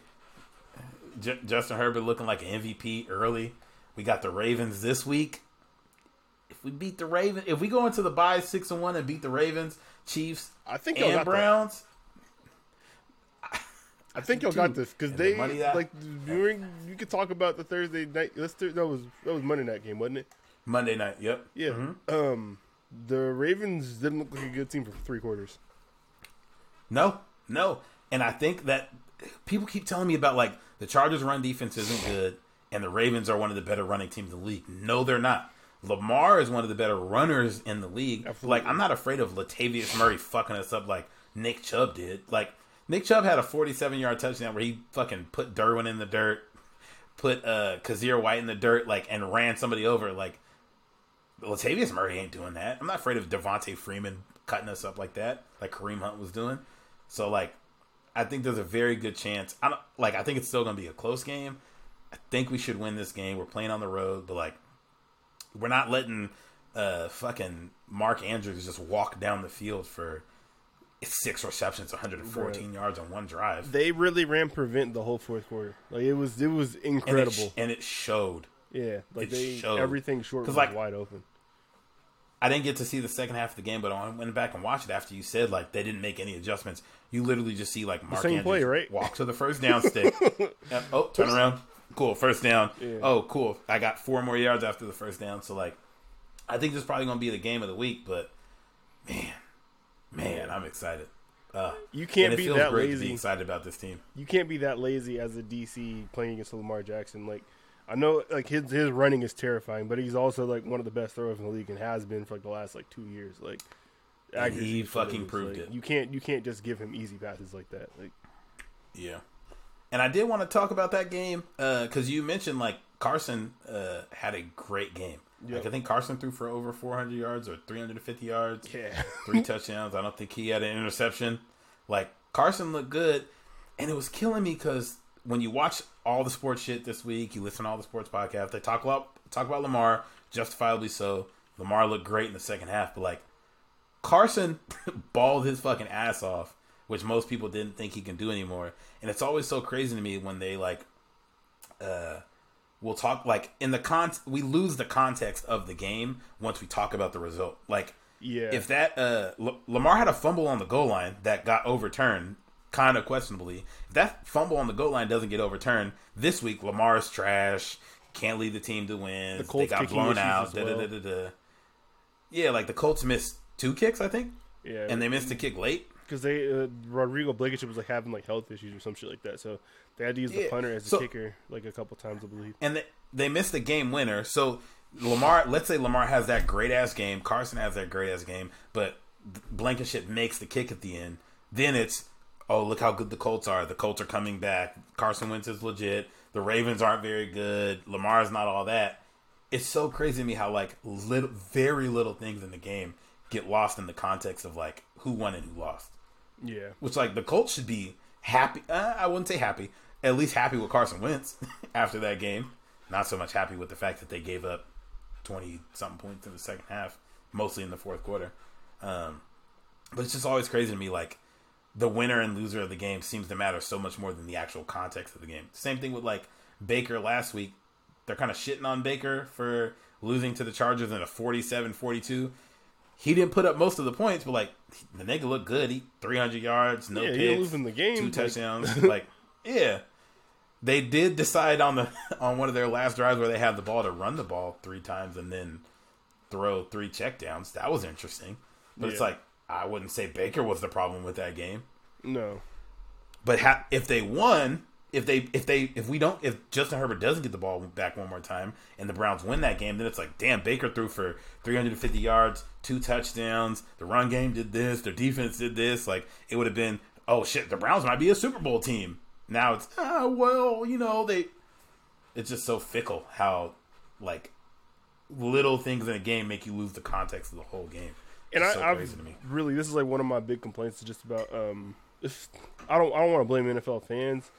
J- Justin Herbert looking like an M V P early. We got the Ravens this week. If we beat the Ravens, if we go into the bye six and one and beat the Ravens, Chiefs, I think and Browns. That. I think y'all got this because they the like during. You could talk about the Thursday night. Let's do, that was that was Monday night game, wasn't it? Monday night. Yep. Yeah. Mm-hmm. Um, the Ravens didn't look like a good team for three quarters. No, no, and I think that people keep telling me about like the Chargers' run defense isn't good, and the Ravens are one of the better running teams in the league. No, they're not. Lamar is one of the better runners in the league. Absolutely. Like I'm not afraid of Latavius Murray fucking us up like Nick Chubb did. Like. Nick Chubb had a forty-seven-yard touchdown where he fucking put Derwin in the dirt, put uh, Kazir White in the dirt, like, and ran somebody over. Like, Latavius Murray ain't doing that. I'm not afraid of Devontae Freeman cutting us up like that, like Kareem Hunt was doing. So, like, I think there's a very good chance. I don't like. I think it's still going to be a close game. I think we should win this game. We're playing on the road, but like, we're not letting uh, fucking Mark Andrews just walk down the field for. It's six receptions, one hundred fourteen right. yards on one drive. They really ran prevent the whole fourth quarter. Like it was, it was incredible, and it, sh- and it showed. Yeah, like it they showed. Everything short was like, wide open. I didn't get to see the second half of the game, but I went back and watched it after you said like they didn't make any adjustments. You literally just see like Mark Andrews play, right? walk to the first down stick. And, oh, turn around, cool, first down. Yeah. Oh, cool, I got four more yards after the first down. So like, I think this is probably going to be the game of the week. But man. Man, I'm excited. Uh, you can't be that lazy. To be excited about this team. You can't be that lazy as a D C playing against Lamar Jackson. Like I know, like his his running is terrifying, but he's also like one of the best throwers in the league and has been for like the last like two years. Like he fucking proved it. You can't you can't just give him easy passes like that. Like yeah, and I did want to talk about that game because uh, you mentioned like Carson uh, had a great game. Yep. Like I think Carson threw for over four hundred yards or three hundred fifty yards. Yeah. Three touchdowns. I don't think he had an interception. Like, Carson looked good. And it was killing me because when you watch all the sports shit this week, you listen to all the sports podcasts, they talk about, talk about Lamar, justifiably so. Lamar looked great in the second half. But, like, Carson balled his fucking ass off, which most people didn't think he can do anymore. And it's always so crazy to me when they like, uh, we'll talk like in the con, we lose the context of the game once we talk about the result. Like, yeah, if that uh, L- Lamar had a fumble on the goal line that got overturned, kind of questionably. If that fumble on the goal line doesn't get overturned this week, Lamar's trash. Can't lead the team to win. The Colts they got blown out. Da, well. da, da, da, da. Yeah, like the Colts missed two kicks, I think. Yeah, and they missed a kick late. Because they uh, Rodrigo Blankenship was like having like health issues or some shit like that, so they had to use yeah. the punter as the so, kicker like a couple times, I believe. And they, they missed the game winner. So Lamar, let's say Lamar has that great ass game, Carson has that great ass game, but Blankenship makes the kick at the end. Then it's oh look how good the Colts are. The Colts are coming back. Carson Wentz is legit. The Ravens aren't very good. Lamar's not all that. It's so crazy to me how like little, very little things in the game get lost in the context of like who won and who lost. Yeah, which like the Colts should be happy. Uh, I wouldn't say happy, at least happy with Carson Wentz after that game. Not so much happy with the fact that they gave up twenty something points in the second half, mostly in the fourth quarter. Um, but it's just always crazy to me. Like the winner and loser of the game seems to matter so much more than the actual context of the game. Same thing with like Baker last week. They're kind of shitting on Baker for losing to the Chargers in a forty-seven forty-two. He didn't put up most of the points, but, like, the nigga looked good. He three hundred yards, no yeah, picks, he losing the game, two like... touchdowns. Like, yeah. They did decide on the on one of their last drives where they had the ball to run the ball three times and then throw three checkdowns. That was interesting. But yeah. It's like, I wouldn't say Baker was the problem with that game. No. But ha- if they won, if they if they if we don't if Justin Herbert doesn't get the ball back one more time and the Browns win that game, then it's like, damn, Baker threw for three hundred fifty yards, two touchdowns, the run game did this, their defense did this. Like, it would have been, oh shit, the Browns might be a Super Bowl team. Now it's, ah, well, you know, they it's just so fickle how like little things in a game make you lose the context of the whole game. And it's I so I've, crazy to me. Really, this is like one of my big complaints just about um if, I don't I don't want to blame N F L fans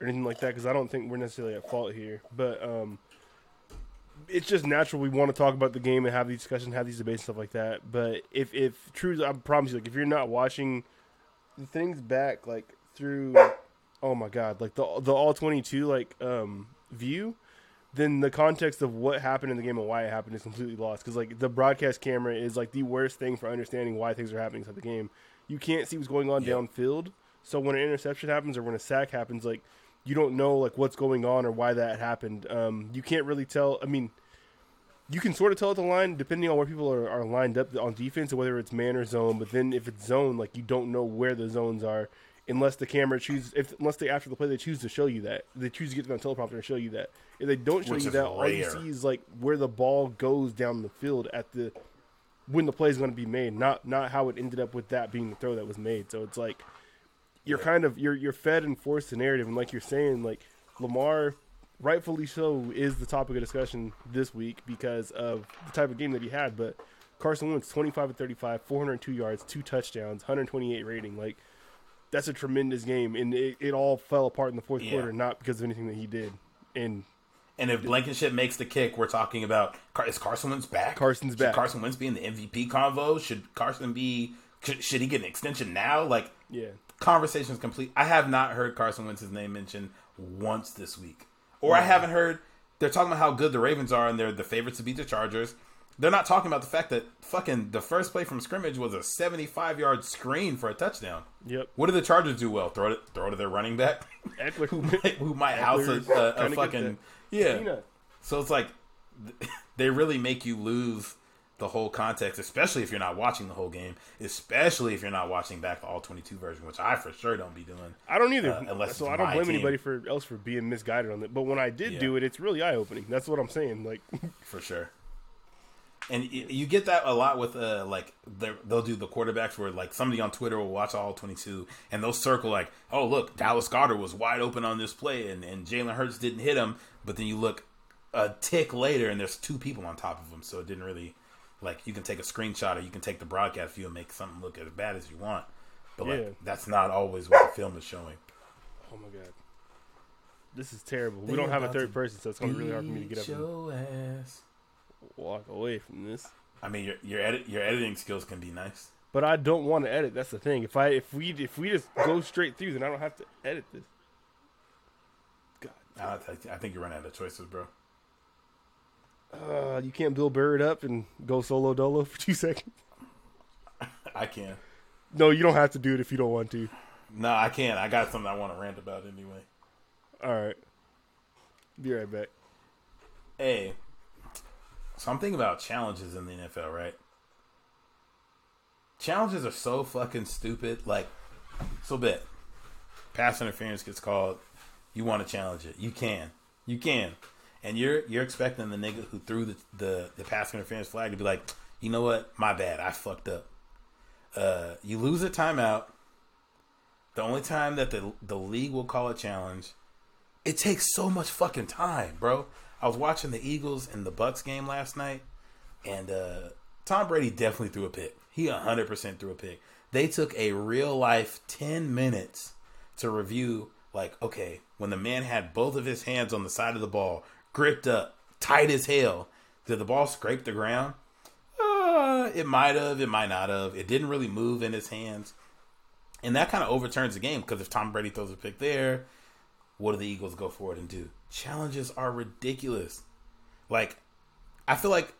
or anything like that, because I don't think we're necessarily at fault here. But um, it's just natural. We want to talk about the game and have these discussions, have these debates and stuff like that. But if, if true, I promise you, like, if you're not watching the things back, like, through, oh, my God, like, the the all twenty-two, like, um, view, then the context of what happened in the game and why it happened is completely lost. Because, like, the broadcast camera is, like, the worst thing for understanding why things are happening inside the game. You can't see what's going on yeah. downfield. So when an interception happens or when a sack happens, like, you don't know like what's going on or why that happened. Um, you can't really tell. I mean, you can sort of tell at the line depending on where people are, are lined up on defense, or whether it's man or zone. But then if it's zone, like, you don't know where the zones are unless the camera chooses. If unless they after the play they choose to show you that, they choose to get them on teleprompter and show you that. If they don't show Which you that, all you see is like where the ball goes down the field at the when the play is going to be made, not not how it ended up with that being the throw that was made. So it's like. You're kind of you're you're fed and forced the narrative, and like you're saying, like Lamar, rightfully so, is the topic of discussion this week because of the type of game that he had. But Carson Wentz, twenty-five of thirty-five, four hundred two yards, two touchdowns, one hundred twenty-eight rating. Like, that's a tremendous game, and it, it all fell apart in the fourth yeah. quarter, not because of anything that he did. And and if Blankenship makes the kick, we're talking about is Carson Wentz back? Carson's back. Should Carson Wentz be in the M V P convo? Should Carson be? Should, should he get an extension now? Like, yeah. Conversation's complete. I have not heard Carson Wentz's name mentioned once this week. Or yeah. I haven't heard... They're talking about how good the Ravens are and they're the favorites to beat the Chargers. They're not talking about the fact that fucking the first play from scrimmage was a seventy-five-yard screen for a touchdown. Yep. What do the Chargers do well? Throw to, throw to their running back? who might, who might house a, a, a fucking... Yeah. Cena. So it's like, they really make you lose the whole context, especially if you're not watching the whole game, especially if you're not watching back the all twenty-two version, which I for sure don't be doing. I don't either. Uh, unless so I don't blame team. anybody for else for being misguided on that. But when I did yeah. do it, it's really eye-opening. That's what I'm saying. Like for sure. And you, you get that a lot with uh, like they'll do the quarterbacks where like somebody on Twitter will watch all twenty-two and they'll circle like, oh look, Dallas Goedert was wide open on this play and, and Jalen Hurts didn't hit him. But then you look a tick later and there's two people on top of him, so it didn't really. Like, you can take a screenshot or you can take the broadcast view and make something look as bad as you want. But, like, yeah. that's not always what the film is showing. Oh, my God. This is terrible. They we don't have a third person, so it's going to be really hard for me to get up and ass. walk away from this. I mean, your your, edit, your editing skills can be nice. but I don't want to edit. That's the thing. If I if we if we just go straight through, then I don't have to edit this. God. Uh, I, th- I think you're running out of choices, bro. Uh, you can't Bill Burr it up and go solo dolo for two seconds. I can. No, you don't have to do it if you don't want to. No, I can't. I got something I want to rant about anyway. All right. Be right back. Hey, so I'm thinking about challenges in the N F L, right? Challenges are so fucking stupid. Like, so bet. Pass interference gets called. You want to challenge it. You can. You can. And you're you're expecting the nigga who threw the, the, the pass interference flag to be like, you know what? My bad. I fucked up. Uh, you lose a timeout. The only time that the the league will call a challenge. It takes so much fucking time, bro. I was watching the Eagles and the Bucks game last night, and uh, Tom Brady definitely threw a pick. He one hundred percent threw a pick. They took a real-life ten minutes to review, like, okay, when the man had both of his hands on the side of the ball, gripped up, tight as hell, did the ball scrape the ground? Uh, it might have, it might not have. It didn't really move in his hands. And that kind of overturns the game, because if Tom Brady throws a pick there, what do the Eagles go forward and do? Challenges are ridiculous. Like, I feel like,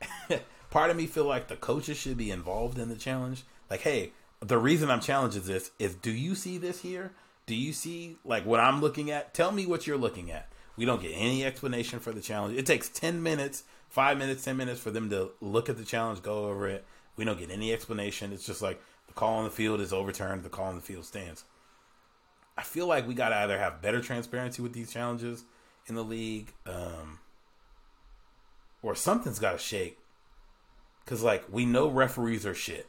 part of me feel like the coaches should be involved in the challenge. Like, hey, the reason I'm challenging this is, do you see this here? Do you see, like, what I'm looking at? Tell me what you're looking at. We don't get any explanation for the challenge. It takes ten minutes, five minutes, ten minutes for them to look at the challenge, go over it. We don't get any explanation. It's just like, the call on the field is overturned. The call on the field stands. I feel like we got to either have better transparency with these challenges in the league, um, or something's got to shake. Because, like, we know referees are shit.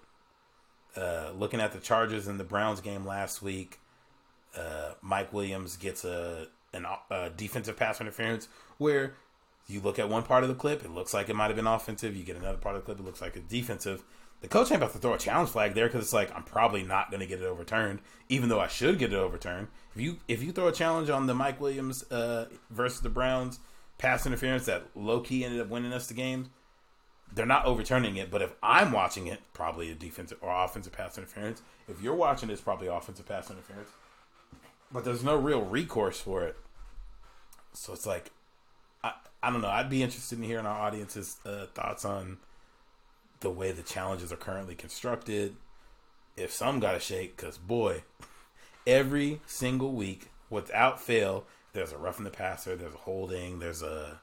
Uh, looking at the Chargers and the Browns game last week, uh, Mike Williams gets a, an, a defensive pass interference where you look at one part of the clip, it looks like it might have been offensive. You get another part of the clip, it looks like it's defensive. The coach ain't about to throw a challenge flag there, because it's like, I'm probably not going to get it overturned, even though I should get it overturned. If you if you throw a challenge on the Mike Williams uh, versus the Browns pass interference that low-key ended up winning us the game, they're not overturning it. But if I'm watching it, probably a defensive or offensive pass interference. If you're watching it, it's probably offensive pass interference. But there's no real recourse for it. So it's like, I, I don't know. I'd be interested in hearing our audience's uh, thoughts on the way the challenges are currently constructed. If some gotta shake, because boy, every single week without fail, there's a roughing the passer, there's a holding, there's a,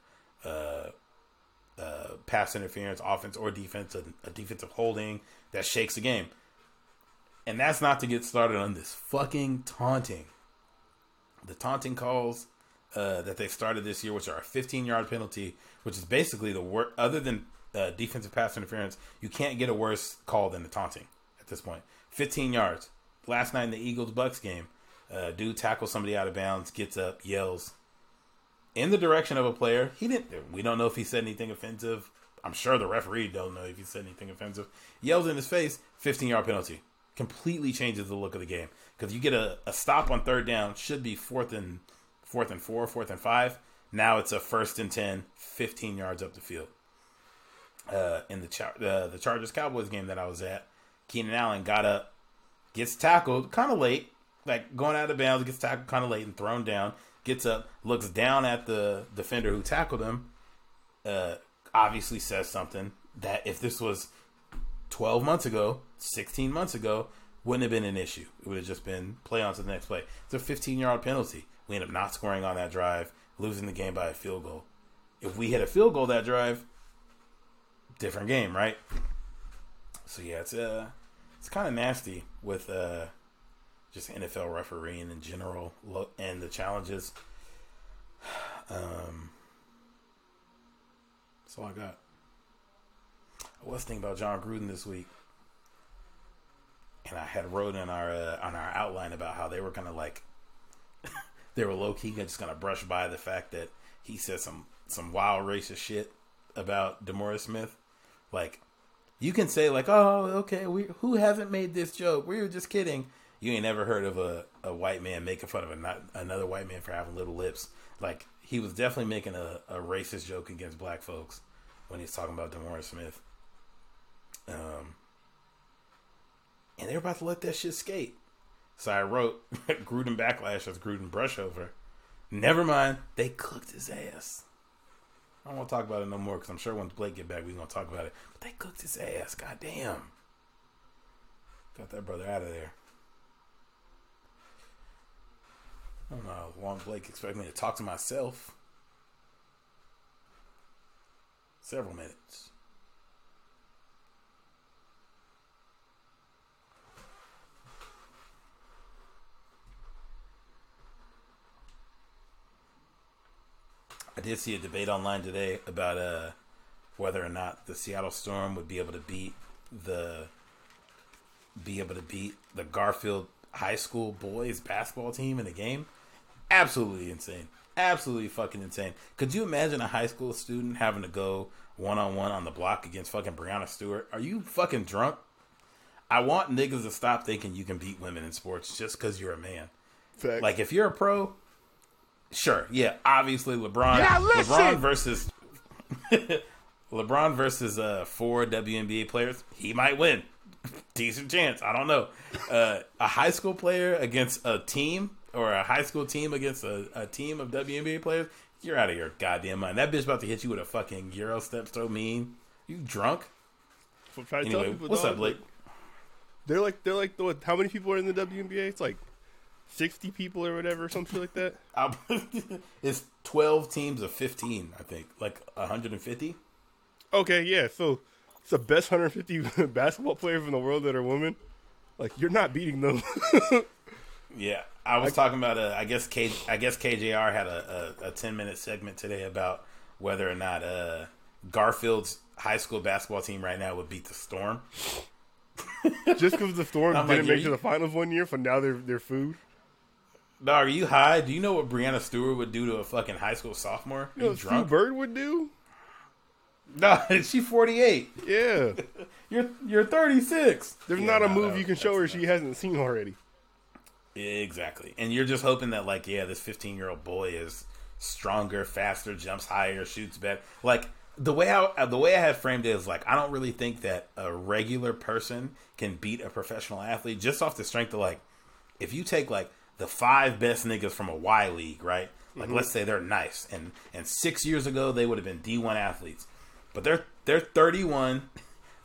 a, a pass interference, offense or defense, a, a defensive holding that shakes the game. And that's not to get started on this fucking taunting. The taunting calls uh, that they started this year, which are a fifteen-yard penalty, which is basically the work other than Uh, defensive pass interference. You can't get a worse call than the taunting at this point. fifteen yards. Last night in the Eagles-Bucks game, uh, dude tackles somebody out of bounds, gets up, yells in the direction of a player. He didn't. We don't know if he said anything offensive. I'm sure the referee don't know if he said anything offensive. Yells in his face. fifteen-yard penalty. Completely changes the look of the game, because you get a, a stop on third down. Should be fourth and fourth and four, fourth and five. Now it's a first and ten, fifteen yards up the field. Uh, in the char- uh, the Chargers-Cowboys game that I was at, Keenan Allen got up, gets tackled kind of late, like going out of bounds, gets tackled kind of late and thrown down, gets up, looks down at the defender who tackled him, uh, obviously says something that if this was twelve months ago, sixteen months ago, wouldn't have been an issue. It would have just been play on to the next play. It's a fifteen-yard penalty. We end up not scoring on that drive, losing the game by a field goal. If we hit a field goal that drive, different game, right? So yeah, it's uh it's kind of nasty with uh just N F L refereeing in general and the challenges. Um that's all I got. I was thinking about John Gruden this week, and I had wrote in our uh, on our outline about how they were kind of like they were low-key just gonna brush by the fact that he said some some wild racist shit about DeMora Smith. Like, you can say, like, oh, okay, we who hasn't made this joke? We were just kidding. You ain't never heard of a, a white man making fun of a not, another white man for having little lips. Like, he was definitely making a, a racist joke against black folks when he's talking about DeMora Smith. Um, and they're about to let that shit skate. So I wrote Gruden backlash as Gruden brush over. Never mind, they cooked his ass. I don't want to talk about it no more because I'm sure once Blake get back, we're going to talk about it. But they cooked his ass. God damn. Got that brother out of there. I don't know how long Blake expected me to talk to myself. Several minutes. I did see a debate online today about uh, whether or not the Seattle Storm would be able to beat the be able to beat the Garfield High School boys basketball team in the game. Absolutely insane. Absolutely fucking insane. Could you imagine a high school student having to go one on one on the block against fucking Breonna Stewart? Are you fucking drunk? I want niggas to stop thinking you can beat women in sports just because you're a man. Facts. Like if you're a pro. Sure, yeah, obviously LeBron yeah, LeBron versus LeBron versus uh, four W N B A players, he might win. Decent chance, I don't know. Uh, a high school player against a team or a high school team against a, a team of W N B A players, you're out of your goddamn mind. That bitch about to hit you with a fucking Euro step so mean. You drunk? Anyway, people, what's dog, up, Blake? They're like, they're like, what, how many people are in the W N B A? It's like sixty people or whatever, some shit like that. It's twelve teams of fifteen, I think. Like one hundred fifty? Okay, yeah. So it's the best one hundred fifty basketball players in the world that are women. Like, you're not beating them. Yeah. I was I, talking about, uh, I guess K, I guess K J R had a, a, a ten-minute segment today about whether or not uh, Garfield's high school basketball team right now would beat the Storm. Just because the Storm didn't like, make it to the finals one year, for now they're, they're food. Dog, are you high? Do you know what Breonna Stewart would do to a fucking high school sophomore? You know what Sue Bird would do? No, she forty-eight. Yeah. you're you're thirty-six. There's yeah, not a no, move no, you can show her nice. She hasn't seen already. Yeah, exactly. And you're just hoping that, like, yeah, this fifteen-year-old boy is stronger, faster, jumps higher, shoots better. Like, the way I, the way I have framed it is, like, I don't really think that a regular person can beat a professional athlete just off the strength of, like, if you take, like, the five best niggas from a Y league, right? Like, mm-hmm. Let's say they're nice. And and six years ago, they would have been D one athletes. But they're they're thirty-one.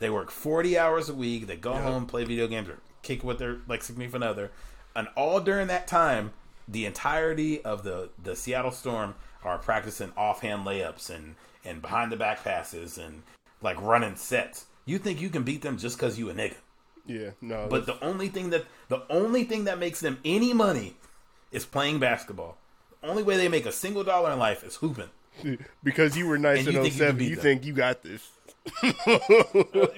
They work forty hours a week. They go yeah. home, play video games, or kick with their, like, significant other. And all during that time, the entirety of the, the Seattle Storm are practicing offhand layups and, and behind-the-back passes and, like, running sets. You think you can beat them just because you a nigga. Yeah, no. But that's... the only thing that the only thing that makes them any money is playing basketball. The only way they make a single dollar in life is hooping. Because you were nice and in oh seven, you, you think you got this.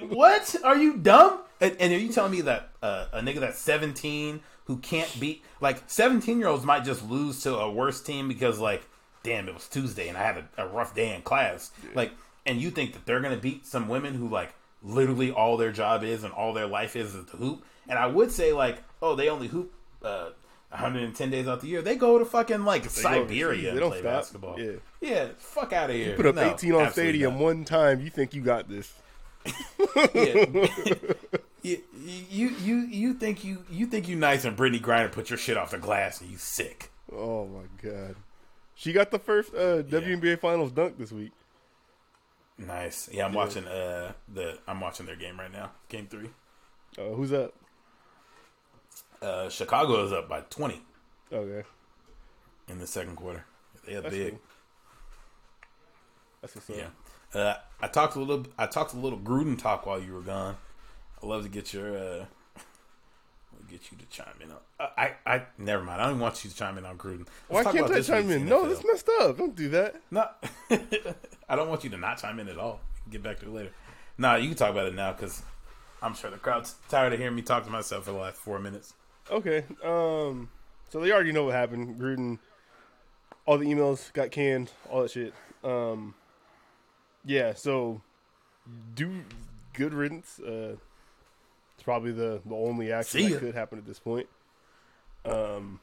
What? Are you dumb? And, and are you telling me that uh, a nigga that's seventeen who can't beat, like, seventeen-year-olds might just lose to a worse team because, like, damn, it was Tuesday and I had a, a rough day in class. Yeah. Like, and you think that they're going to beat some women who, like, literally all their job is and all their life is is the hoop. And I would say, like, oh, they only hoop uh, one hundred ten days out the year. They go to fucking, like, they Siberia and play stop. basketball. Yeah. yeah, fuck out of here. You put up no, eighteen on stadium not. one time, you think you got this. yeah. you, you, you, you think you you think you nice and Brittany Griner put your shit off the glass and you sick. Oh, my God. She got the first uh, W N B A yeah. Finals dunk this week. Nice. Yeah, I'm yeah. watching uh the I'm watching their game right now. Game three. Uh, who's up? Uh, Chicago is up by twenty. Okay. In the second quarter, they are big. Cool. That's what's up. Yeah. Uh, I talked a little. I talked a little Gruden talk while you were gone. I love to get your. Uh, we'll get you to chime in on. I, I I never mind. I don't want you to chime in on Gruden. Let's Why can't I chime in? N F L. No, that's messed up. Don't do that. No. I don't want you to not chime in at all. Get back to it later. Nah, you can talk about it now because I'm sure the crowd's tired of hearing me talk to myself for the last four minutes. Okay. Um, so they already know what happened. Gruden, all the emails got canned, all that shit. Um, yeah, so do good riddance. Uh, it's probably the, the only action that could happen at this point. Um,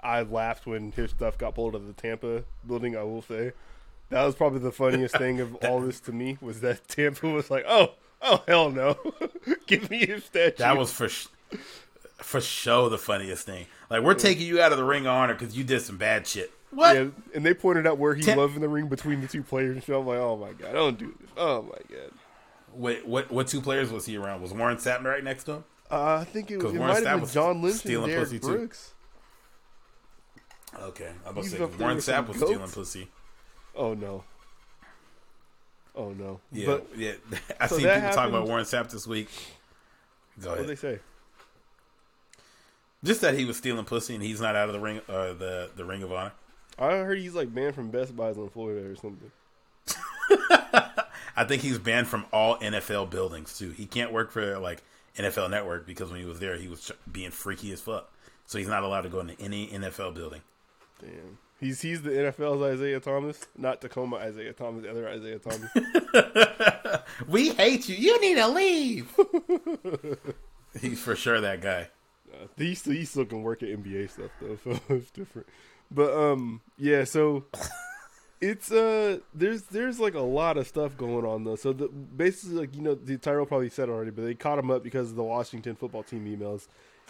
I laughed when his stuff got pulled out of the Tampa building, I will say. That was probably the funniest thing of all this to me was that Tampa was like, oh, Oh, hell no. Give me his statue. That was for sh- for show the funniest thing. Like, we're yeah. taking you out of the ring of honor because you did some bad shit. What? Yeah, and they pointed out where he Ten- loved in the ring between the two players. And so I'm like, oh, my God. Don't do this. Oh, my God. Wait, what What two players was he around? Was Warren Sapp right next to him? Uh, I think it, it might have been John Lynch and Derek Brooks. Too. Okay. I'm about to say Warren Sapp was goats? stealing pussy. Oh, no. Oh, no. Yeah, but, yeah. I so seen people happened. talking about Warren Sapp this week. Go ahead. What did they say? Just that he was stealing pussy and he's not out of the ring, uh, the, the ring of honor. I heard he's like banned from Best Buys in Florida or something. I think he's banned from all N F L buildings, too. He can't work for, like, N F L Network because when he was there, he was being freaky as fuck. So he's not allowed to go into any N F L building. Damn. He's he's the N F L's Isaiah Thomas, not Tacoma Isaiah Thomas, other Isaiah Thomas. We hate you. You need to leave. He's for sure that guy. Uh, he, still, he still can work at N B A stuff, though, so it's different. But, um, yeah, so it's, uh, there's, there's like, a lot of stuff going on, though. So, the, basically, like, you know, the Tyrell probably said already, but they caught him up because of the Washington football team emails.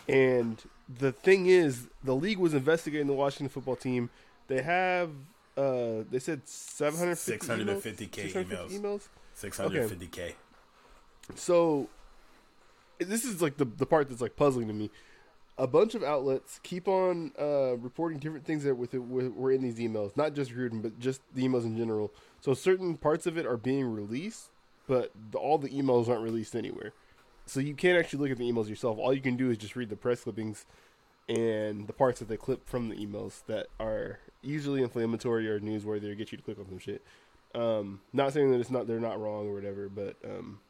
And the thing is, the league was investigating the Washington football team. They have, uh, they said seven hundred fifty six hundred fifty K emails. emails? six hundred fifty K. Okay. So, this is like the, the part that's like puzzling to me. A bunch of outlets keep on uh, reporting different things that with, with, were in these emails. Not just Gruden, but just the emails in general. So, certain parts of it are being released, but the, all the emails aren't released anywhere. So, you can't actually look at the emails yourself. All you can do is just read the press clippings and the parts that they clip from the emails that are usually inflammatory or newsworthy or get you to click on some shit. Um, not saying that it's not they're not wrong or whatever, but um,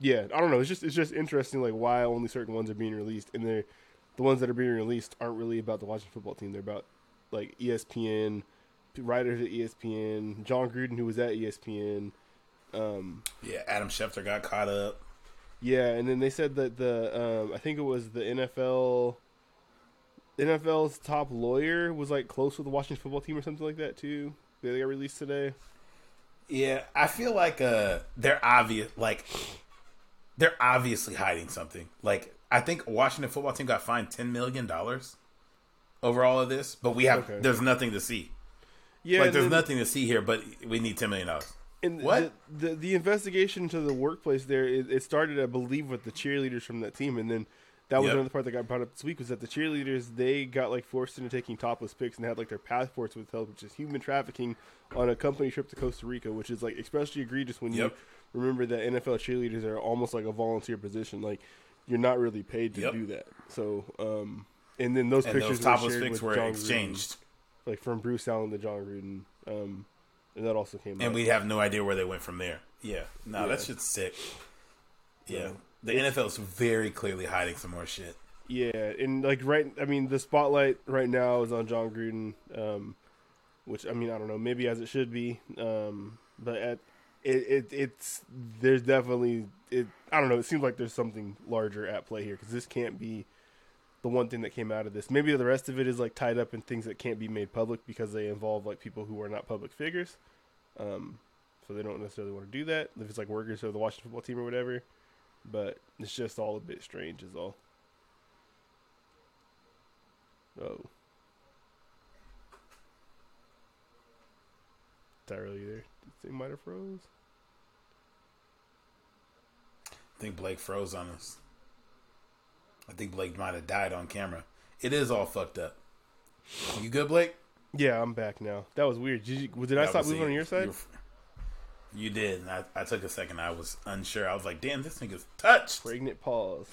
yeah, I don't know. It's just it's just interesting, like why only certain ones are being released, and they the ones that are being released aren't really about the Washington football team. They're about like E S P N writers at E S P N, John Gruden who was at E S P N. Um, yeah, Adam Schefter got caught up. Yeah, and then they said that the um, I think it was the N F L. N F L's top lawyer was like close with the Washington football team or something like that too. They got released today. Yeah, I feel like uh, they're obvious. Like they're obviously hiding something. Like I think Washington football team got fined ten million dollars over all of this, but we have okay. there's nothing to see. Yeah, like there's then, nothing to see here, but we need ten million dollars. And what the, the the investigation to the workplace there? It, it started, I believe, with the cheerleaders from that team, and then. That was yep. another part that got brought up this week was that the cheerleaders, they got like forced into taking topless pics and had like their passports withheld, which is human trafficking on a company trip to Costa Rica, which is like especially egregious when yep. you remember that N F L cheerleaders are almost like a volunteer position. Like you're not really paid to yep. do that. So, um, and then those and pictures those topless were, pics were John exchanged Gruden, like from Bruce Allen to John Gruden. Um, and that also came and out. And we have no idea where they went from there. Yeah. No, yeah. That shit's sick. Yeah. yeah. The N F L is very clearly hiding some more shit. Yeah, and like right, I mean, the spotlight right now is on John Gruden, um, which I mean, I don't know, maybe as it should be, um, but at it, it, it's there's definitely it. I don't know. It seems like there's something larger at play here because this can't be the one thing that came out of this. Maybe the rest of it is like tied up in things that can't be made public because they involve like people who are not public figures, um, so they don't necessarily want to do that. If it's like workers of the Washington football team or whatever. But it's just all a bit strange is all. Oh. Tyrell, you there? They might have froze. I think Blake froze on us. I think Blake might have died on camera. It is all fucked up. You good, Blake? Yeah, I'm back now. That was weird. Did, you, did I stop moving on your side? You did, and I, I took a second. I was unsure. I was like, damn, this nigga's touched. Pregnant pause.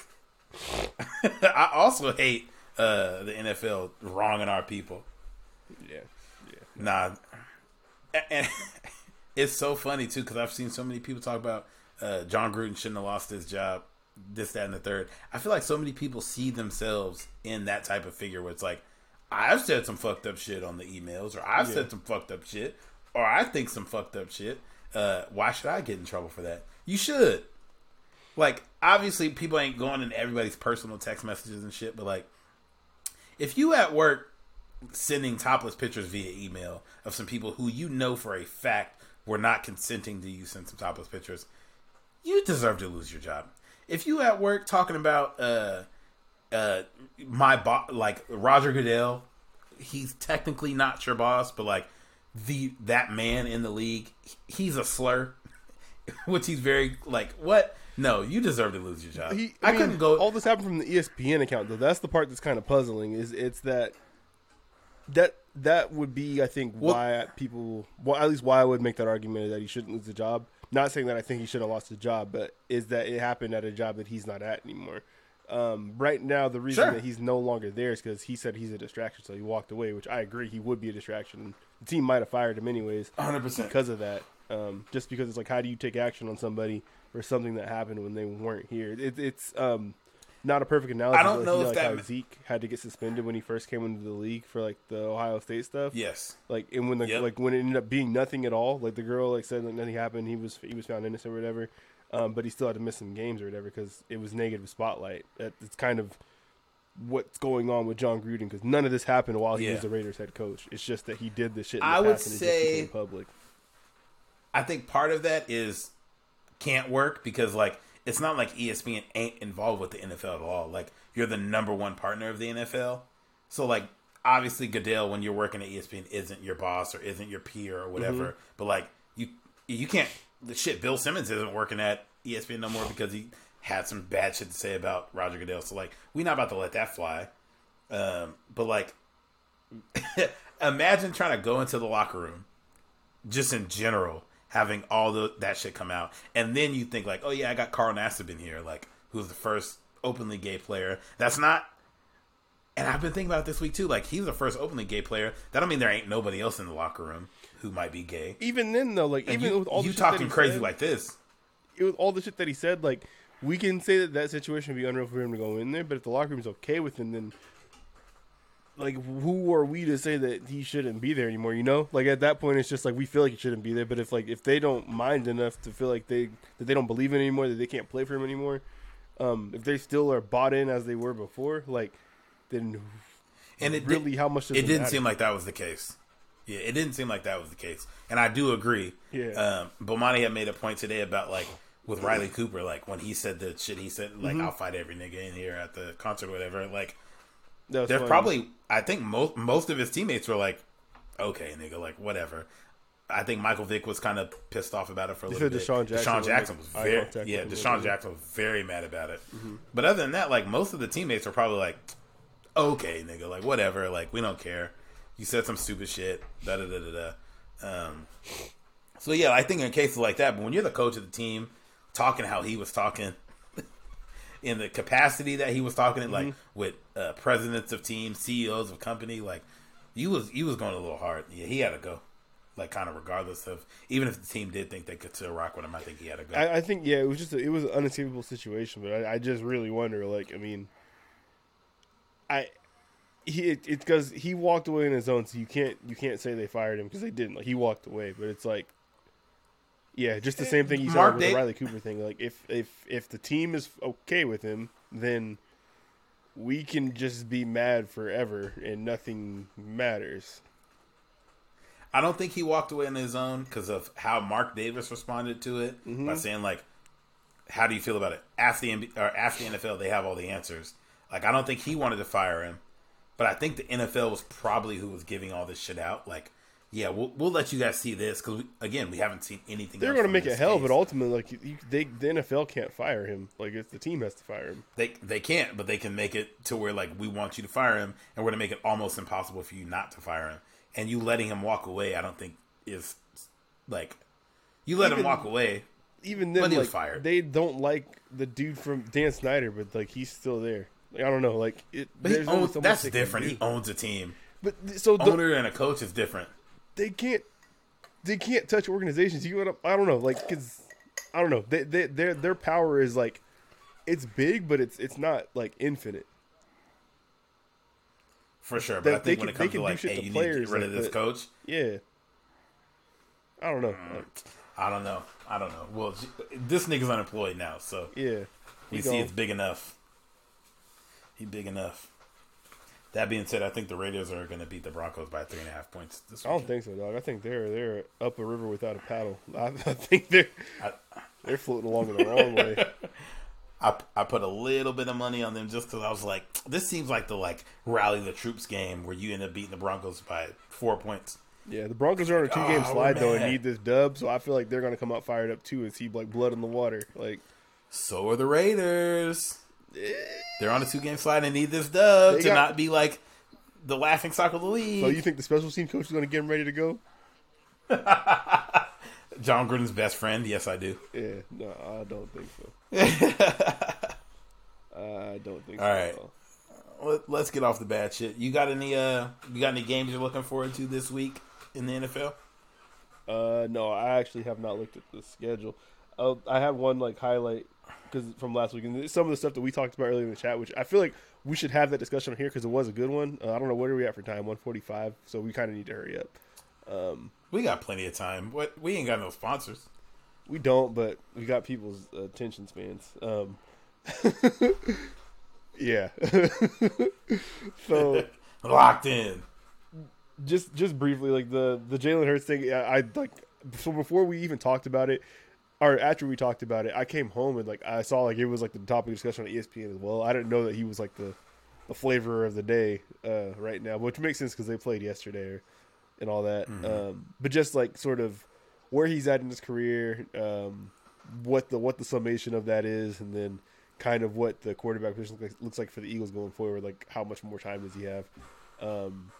I also hate uh, the N F L wronging our people. Yeah. yeah. Nah. And, and it's so funny, too, because I've seen so many people talk about uh, John Gruden shouldn't have lost his job, this, that, and the third. I feel like so many people see themselves in that type of figure where it's like, I've said some fucked up shit on the emails, or I've yeah. said some fucked up shit, or I think some fucked up shit. Uh, why should I get in trouble for that? You should. Like, obviously, people ain't going in everybody's personal text messages and shit, but, like, if you at work sending topless pictures via email of some people who you know for a fact were not consenting to you send some topless pictures, you deserve to lose your job. If you at work talking about uh, uh, my boss, like Roger Goodell, he's technically not your boss, but like the that man in the league, he's a slur, which he's very like what. No, you deserve to lose your job. He, I, I mean, couldn't go. All this happened from the E S P N account, though. That's the part that's kind of puzzling. Is it's that that that would be, I think, well, why people, well, at least why I would make that argument is that he shouldn't lose the job. Not saying that I think he should have lost the job, but is that it happened at a job that he's not at anymore. Um, right now, the reason sure. that he's no longer there is because he said he's a distraction, so he walked away. Which I agree, he would be a distraction. The team might have fired him anyways, one hundred percent because of that. Um, just because it's like, how do you take action on somebody or something that happened when they weren't here? It, it's um, not a perfect analogy. I don't know if like that how Zeke had to get suspended when he first came into the league for like the Ohio State stuff. Yes, like and when the yep. like when it ended up being nothing at all. Like the girl like said like nothing happened. He was he was found innocent or whatever. Um, but he still had to miss some games or whatever because it was negative spotlight. It's kind of what's going on with John Gruden because none of this happened while he yeah. was the Raiders head coach. It's just that he did this shit. In the I past would and say just public. I think part of that is can't work because, like, it's not like E S P N ain't involved with the N F L at all. Like, you're the number one partner of the N F L. So, like, obviously Goodell, when you're working at E S P N, isn't your boss or isn't your peer or whatever. Mm-hmm. But, like, you you can't – the shit, Bill Simmons isn't working at E S P N no more because he had some bad shit to say about Roger Goodell. So, like, we're not about to let that fly. Um, but, like, imagine trying to go into the locker room just in general – having all the, that shit come out. And then you think, like, oh, yeah, I got Carl Nassib in here, like, who's the first openly gay player. That's not... And I've been thinking about it this week, too. Like, he's the first openly gay player. That don't mean there ain't nobody else in the locker room who might be gay. Even then, though, like, and even you, with all the shit that he said... You talking crazy like this. With all the shit that he said, like, we can say that that situation would be unreal for him to go in there, but if the locker room's okay with him, then... Like, who are we to say that he shouldn't be there anymore, you know? Like, at that point, it's just, like, we feel like he shouldn't be there. But if, like, if they don't mind enough to feel like they that they don't believe in him anymore, that they can't play for him anymore, um, if they still are bought in as they were before, like, then and it really did, how much does it, it didn't matter? Seem like that was the case. Yeah, it didn't seem like that was the case. And I do agree. Yeah. Um, Bomani had made a point today about, like, with Riley Cooper, like, when he said the shit he said, like, mm-hmm. I'll fight every nigga in here at the concert or whatever, like, they're funny. Probably, I think most most of his teammates were like, okay, nigga, like, whatever. I think Michael Vick was kind of pissed off about it for a little bit. Deshaun Jackson, Deshaun Jackson was, like, was very, Jackson yeah, Deshaun Jackson was very mad about it. Mm-hmm. But other than that, like, most of the teammates were probably like, okay, nigga, like, whatever, like, we don't care. You said some stupid shit, da da da da da. Um, so yeah, I think in cases like that, but when you're the coach of the team, talking how he was talking. In the capacity that he was talking, mm-hmm. like with uh, presidents of teams, C E Os of company, like you was you was going a little hard. Yeah, he had to go. Like, kind of regardless of even if the team did think they could still rock with him, I think he had to go. I, I think yeah, it was just a, it was an unachievable situation, but I, I just really wonder. Like, I mean, I he it, it's because he walked away on his own, so you can't you can't say they fired him because they didn't. Like, he walked away, but it's like. Yeah, just the same thing you said with the Riley Cooper thing. Like, if, if if the team is okay with him, then we can just be mad forever and nothing matters. I don't think he walked away on his own because of how Mark Davis responded to it mm-hmm. by saying, like, how do you feel about it? After the, N B A, or after the N F L, they have all the answers. Like, I don't think he wanted to fire him, but I think the N F L was probably who was giving all this shit out, like, yeah, we'll we'll let you guys see this because again we haven't seen anything. They're going to make it hell, but ultimately, like you, they, the N F L can't fire him. Like it's the team has to fire him. They they can't, but they can make it to where like we want you to fire him, and we're going to make it almost impossible for you not to fire him. And you letting him walk away, I don't think is like you let even, him walk away. Even then, like, fired. They don't like the dude from Dan Snyder, but like he's still there. Like I don't know, like it. But he owns, so that's different. He owns a team. But so the owner and a coach is different. They can't, they can't touch organizations. You know, I don't know, like, cause I don't know. They, they, their, their power is like, it's big, but it's, it's not like infinite. For sure, but that I think can, when it comes to like, hey, to you players, need to get rid of this but, coach. Yeah. I don't know. Mm, I don't know. I don't know. Well, this nigga's unemployed now, so yeah, we see it's big enough. He big enough. That being said, I think the Raiders are going to beat the Broncos by three and a half points this week. I don't think so, dog. I think they're they're up a river without a paddle. I, I think they're. I, They're floating along in the wrong way. I, I put a little bit of money on them just because I was like, this seems like the like rally the troops game where you end up beating the Broncos by four points. Yeah, the Broncos are on a two-game oh, slide, man. though, and need this dub, so I feel like they're going to come up fired up, too, and see, like, blood in the water. Like, so are the Raiders. They're on a two-game slide and need this dub they to got... not be, like, the laughing stock of the league. So you think the special team coach is going to get them ready to go? John Gruden's best friend? Yes, I do. Yeah, no, I don't think so. I don't think All so. All right. Let, let's get off the bad shit. You got any uh, you got any games you're looking forward to this week in the N F L? Uh, no, I actually have not looked at the schedule. Uh, I have one like highlight because from last week, and some of the stuff that we talked about earlier in the chat, which I feel like we should have that discussion here because it was a good one. Uh, I don't know where are we at for time, one forty-five, so we kind of need to hurry up. Um, we got plenty of time. What we ain't got no sponsors. We don't, but we got people's attention spans. Um, yeah. So locked in. Just just briefly, like the, the Jalen Hurts thing. I, I like so before we even talked about it, or after we talked about it, I came home and like I saw like it was like the topic of discussion on E S P N as well. I didn't know that he was like the the flavor of the day uh, right now, which makes sense because they played yesterday or, and all that. Mm-hmm. Um, but just like sort of where he's at in his career, um, what the what the summation of that is, and then kind of what the quarterback position looks like, looks like for the Eagles going forward. Like, how much more time does he have? Um,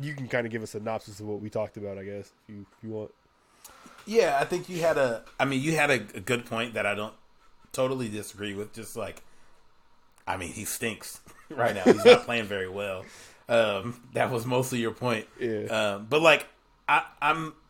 you can kind of give a synopsis of what we talked about, I guess, if you, if you want. Yeah, I think you had a – I mean, you had a, a good point that I don't totally disagree with. Just like, I mean, he stinks right now. He's not playing very well. Um, that was mostly your point. Yeah. Um, but, like, I, I'm –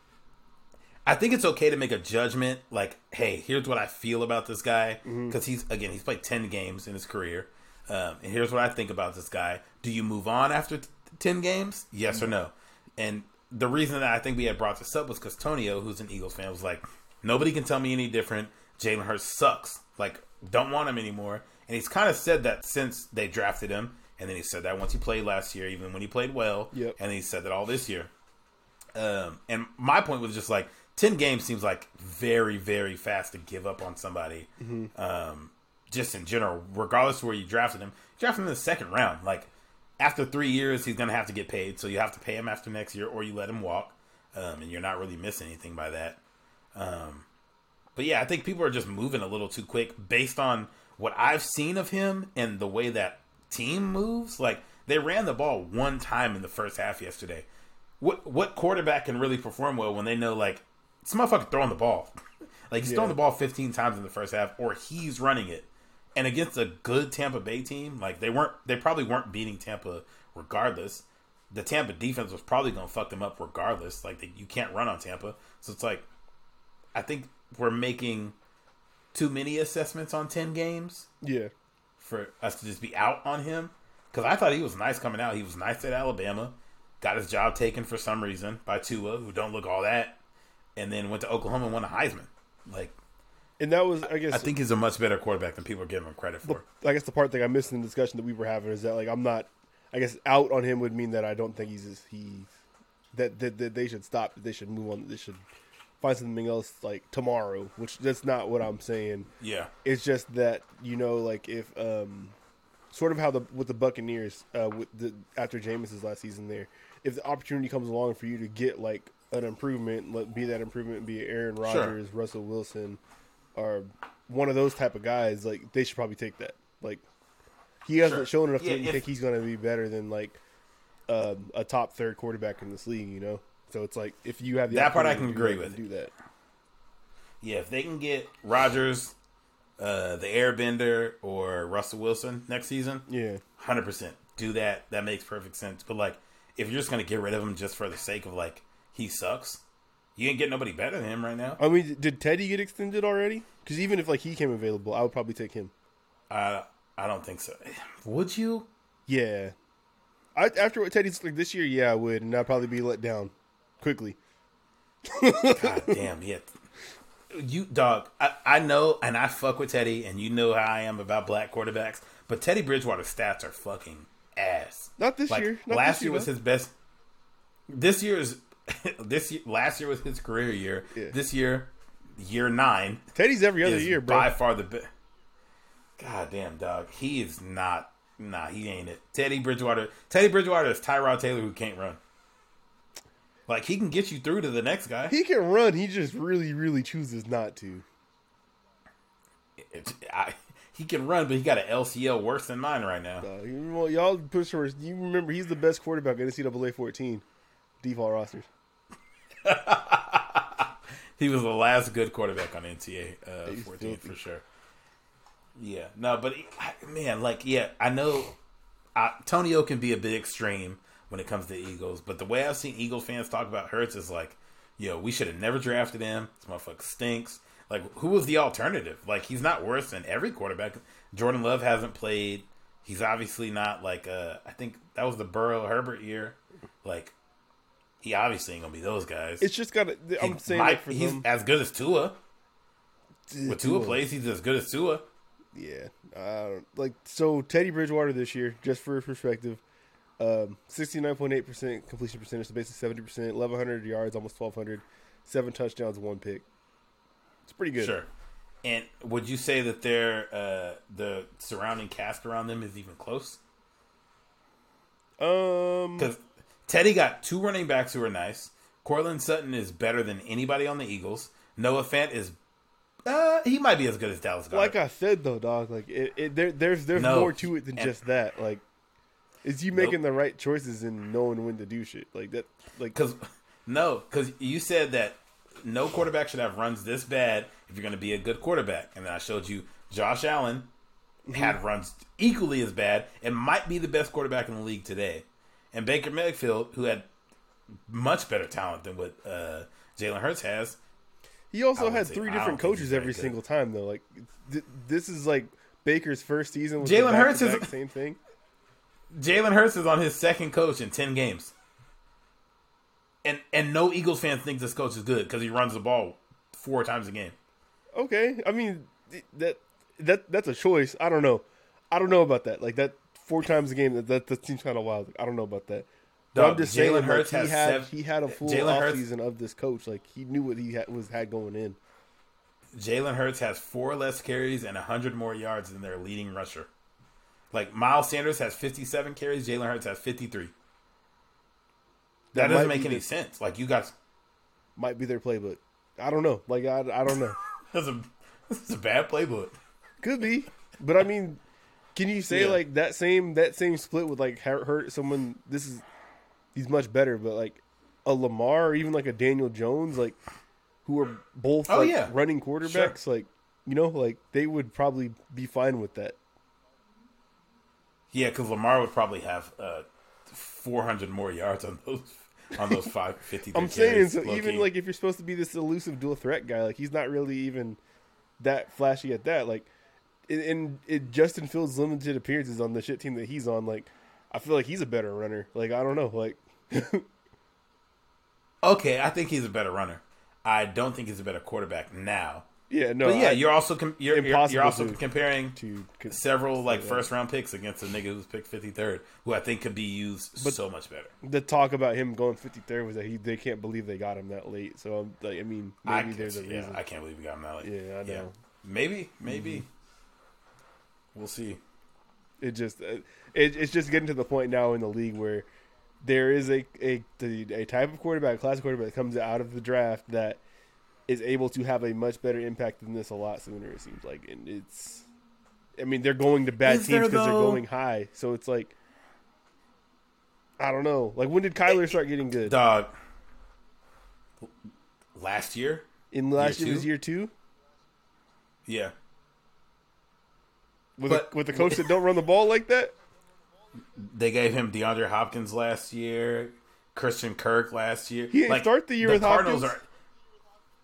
I think it's okay to make a judgment, like, hey, here's what I feel about this guy, because mm-hmm. he's, again, he's played ten games in his career, um, and here's what I think about this guy. Do you move on after t- ten games? Yes mm-hmm. or no? And the reason that I think we had brought this up was because Tonio, who's an Eagles fan, was like, nobody can tell me any different. Jalen Hurts sucks. Like, don't want him anymore. And he's kind of said that since they drafted him, and then he said that once he played last year, even when he played well, yep. and he said that all this year. Um, and my point was just like, ten games seems like very, very fast to give up on somebody. Mm-hmm. Um, just in general, regardless of where you drafted him, drafted him in the second round. Like, after three years, he's going to have to get paid. So you have to pay him after next year or you let him walk. Um, and you're not really missing anything by that. Um, but yeah, I think people are just moving a little too quick based on what I've seen of him and the way that team moves. Like, they ran the ball one time in the first half yesterday. What, what quarterback can really perform well when they know, like, this motherfucker throwing the ball. Like, he's yeah. throwing the ball fifteen times in the first half, or he's running it. And against a good Tampa Bay team, like, they weren't, they probably weren't beating Tampa regardless. The Tampa defense was probably going to fuck them up regardless. Like, they, you can't run on Tampa. So it's like, I think we're making too many assessments on ten games. Yeah. For us to just be out on him. Because I thought he was nice coming out. He was nice at Alabama. Got his job taken for some reason by Tua, who don't look all that. And then went to Oklahoma and won a Heisman. Like, and that was, I guess, I think he's a much better quarterback than people are giving him credit for. The, I guess the part that I missed in the discussion that we were having is that, like, I'm not, I guess, out on him would mean that I don't think he's just, he's that, that that they should stop, they should move on, they should find something else like tomorrow. Which that's not what I'm saying. Yeah, it's just that, you know, like if um, sort of how the with the Buccaneers uh, with the after Jameis's last season there, if the opportunity comes along for you to get like an improvement, let be that improvement be Aaron Rodgers, sure. Russell Wilson, or one of those type of guys, like, they should probably take that. Like, he hasn't sure. shown enough yeah, to if, think he's going to be better than, like, um, a top third quarterback in this league, you know? So it's like, if you have the that part I can agree with. Do that. Yeah, if they can get Rodgers, uh, the Airbender, or Russell Wilson next season, yeah, one hundred percent do that. That makes perfect sense. But, like, if you're just going to get rid of him just for the sake of, like, he sucks, you ain't get nobody better than him right now. I mean, did Teddy get extended already? Because even if like he came available, I would probably take him. Uh, I don't think so. Would you? Yeah. I, after what Teddy's like this year, yeah, I would, and I'd probably be let down quickly. God damn, yeah. You dog, I, I know, and I fuck with Teddy, and you know how I am about black quarterbacks, but Teddy Bridgewater's stats are fucking ass. Not this like, year. Not last this year was though. His best. This year is. This year, last year was his career year. Yeah. This year, year nine. Teddy's every other year, bro. By far the best. God damn, dog. He is not. Nah, he ain't it. Teddy Bridgewater. Teddy Bridgewater is Tyrod Taylor who can't run. Like, he can get you through to the next guy. He can run. He just really, really chooses not to. It, I, he can run, but he got an L C L worse than mine right now. Uh, you, well, y'all push for it. You remember, he's the best quarterback in N C double A fourteen default rosters. He was the last good quarterback on N C double A uh, fourteen for sure. Yeah, no, but he, I, man, like, yeah, I know uh, Tonio can be a bit extreme when it comes to Eagles, but the way I've seen Eagles fans talk about Hurts is like, yo, we should have never drafted him. This motherfucker stinks. Like, who was the alternative? Like, he's not worse than every quarterback. Jordan Love hasn't played. He's obviously not like, uh, I think that was the Burrow-Herbert year. Like, he obviously ain't going to be those guys. It's just got to, I'm he, saying my, for he's them. as good as Tua. When Tua plays, he's as good as Tua. Yeah, uh, like so. Teddy Bridgewater this year, just for perspective, um, sixty-nine point eight percent completion percentage, so basically seventy percent, eleven hundred yards, almost twelve hundred, seven touchdowns, one pick. It's pretty good. Sure. And would you say that their uh, the surrounding cast around them is even close? Um, because Teddy got two running backs who are nice. Cortland Sutton is better than anybody on the Eagles. Noah Fant is. Uh, he might be as good as Dallas Goedert. Like I said, though, dog, like it, it, there, there's there's no. more to it than and, just that. Like, is you making nope. the right choices and knowing when to do shit like that? Like, because no, because you said that no quarterback should have runs this bad if you're going to be a good quarterback, and then I showed you Josh Allen mm-hmm. had runs equally as bad and might be the best quarterback in the league today, and Baker Mayfield, who had much better talent than what uh, Jalen Hurts has. He also had three different coaches every single time, though. Like, th- this is like Baker's first season. With Jalen Hurts is the same thing. Jalen Hurts is on his second coach in ten games, and and no Eagles fan thinks this coach is good because he runs the ball four times a game. Okay, I mean that that that's a choice. I don't know. I don't know about that. Like that four times a game. That that, that seems kind of wild. I don't know about that. No, I'm just Jalen saying, Hurts like, has he, had, seven, he had a full offseason of this coach. Like, he knew what he had, was had going in. Jalen Hurts has four less carries and one hundred more yards than their leading rusher. Like, Miles Sanders has fifty-seven carries. Jalen Hurts has fifty-three. That, that doesn't make any the, sense. Like, you guys... Might be their playbook. I don't know. Like, I, I don't know. That's a, that's a bad playbook. Could be. But, I mean, can you say, yeah. like, that same that same split with, like, Hurts, someone... This is... He's much better, but like a Lamar or even like a Daniel Jones, like who are both oh, like yeah. running quarterbacks, sure. like you know, like they would probably be fine with that. Yeah, because Lamar would probably have uh, four hundred more yards on those on those five fifty. I'm saying so. Even key. Like if you're supposed to be this elusive dual threat guy, like he's not really even that flashy at that. Like, and it Justin Fields' limited appearances on the shit team that he's on, like. I feel like he's a better runner. Like, I don't know. Like, okay, I think he's a better runner. I don't think he's a better quarterback now. Yeah, no. But yeah, I, you're also com- you're, you're you're also to, comparing to con- several like yeah. first round picks against a nigga who's picked fifty-third, who I think could be used but so much better. The talk about him going fifty-third was that he they can't believe they got him that late. So I'm like, I mean, maybe I there's a yeah, reason. I can't believe we got him that late. Yeah, I know. Yeah. Maybe, maybe. Mm-hmm. We'll see. It just it, it's just getting to the point now in the league where there is a, a a type of quarterback, class quarterback that comes out of the draft that is able to have a much better impact than this a lot sooner, it seems like. And it's I mean, they're going to bad is teams because they're going high. So it's like I don't know. Like when did Kyler it, start getting good? Dog. Last year? In last year, year was year two? Yeah. With, but, a, with a coach that don't run the ball like that? They gave him DeAndre Hopkins last year, Christian Kirk last year. He didn't like, start the year the with Cardinals Hopkins. Are,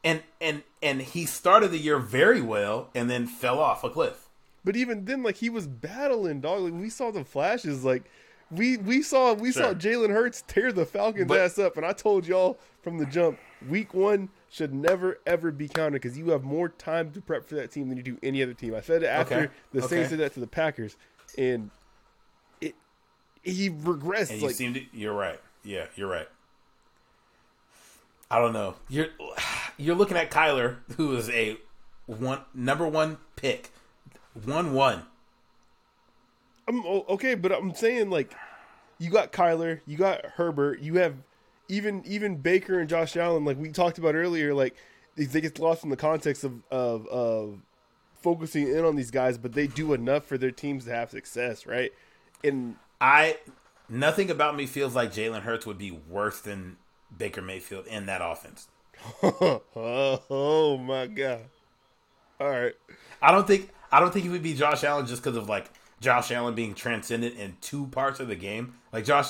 and, and, and he started the year very well and then fell off a cliff. But even then, like, he was battling, dog. Like, we saw the flashes. Like, we, we saw we sure. saw Jalen Hurts tear the Falcons' but, ass up. And I told y'all from the jump, week one should never, ever be counted because you have more time to prep for that team than you do any other team. I said it after okay. the okay. Saints did that to the Packers, and it he regressed. And you like, seemed to, you're right. Yeah, you're right. I don't know. You're you're looking at Kyler, who is a one number one pick, one one. I'm okay, but I'm saying, like, you got Kyler, you got Herbert, you have even even Baker and Josh Allen, like we talked about earlier. Like, they get lost in the context of of, of focusing in on these guys, but they do enough for their teams to have success, right? And I nothing about me feels like Jalen Hurts would be worse than Baker Mayfield in that offense. oh, oh my God! All right, I don't think I don't think he would be Josh Allen just because of like Josh Allen being transcendent in two parts of the game. Like Josh,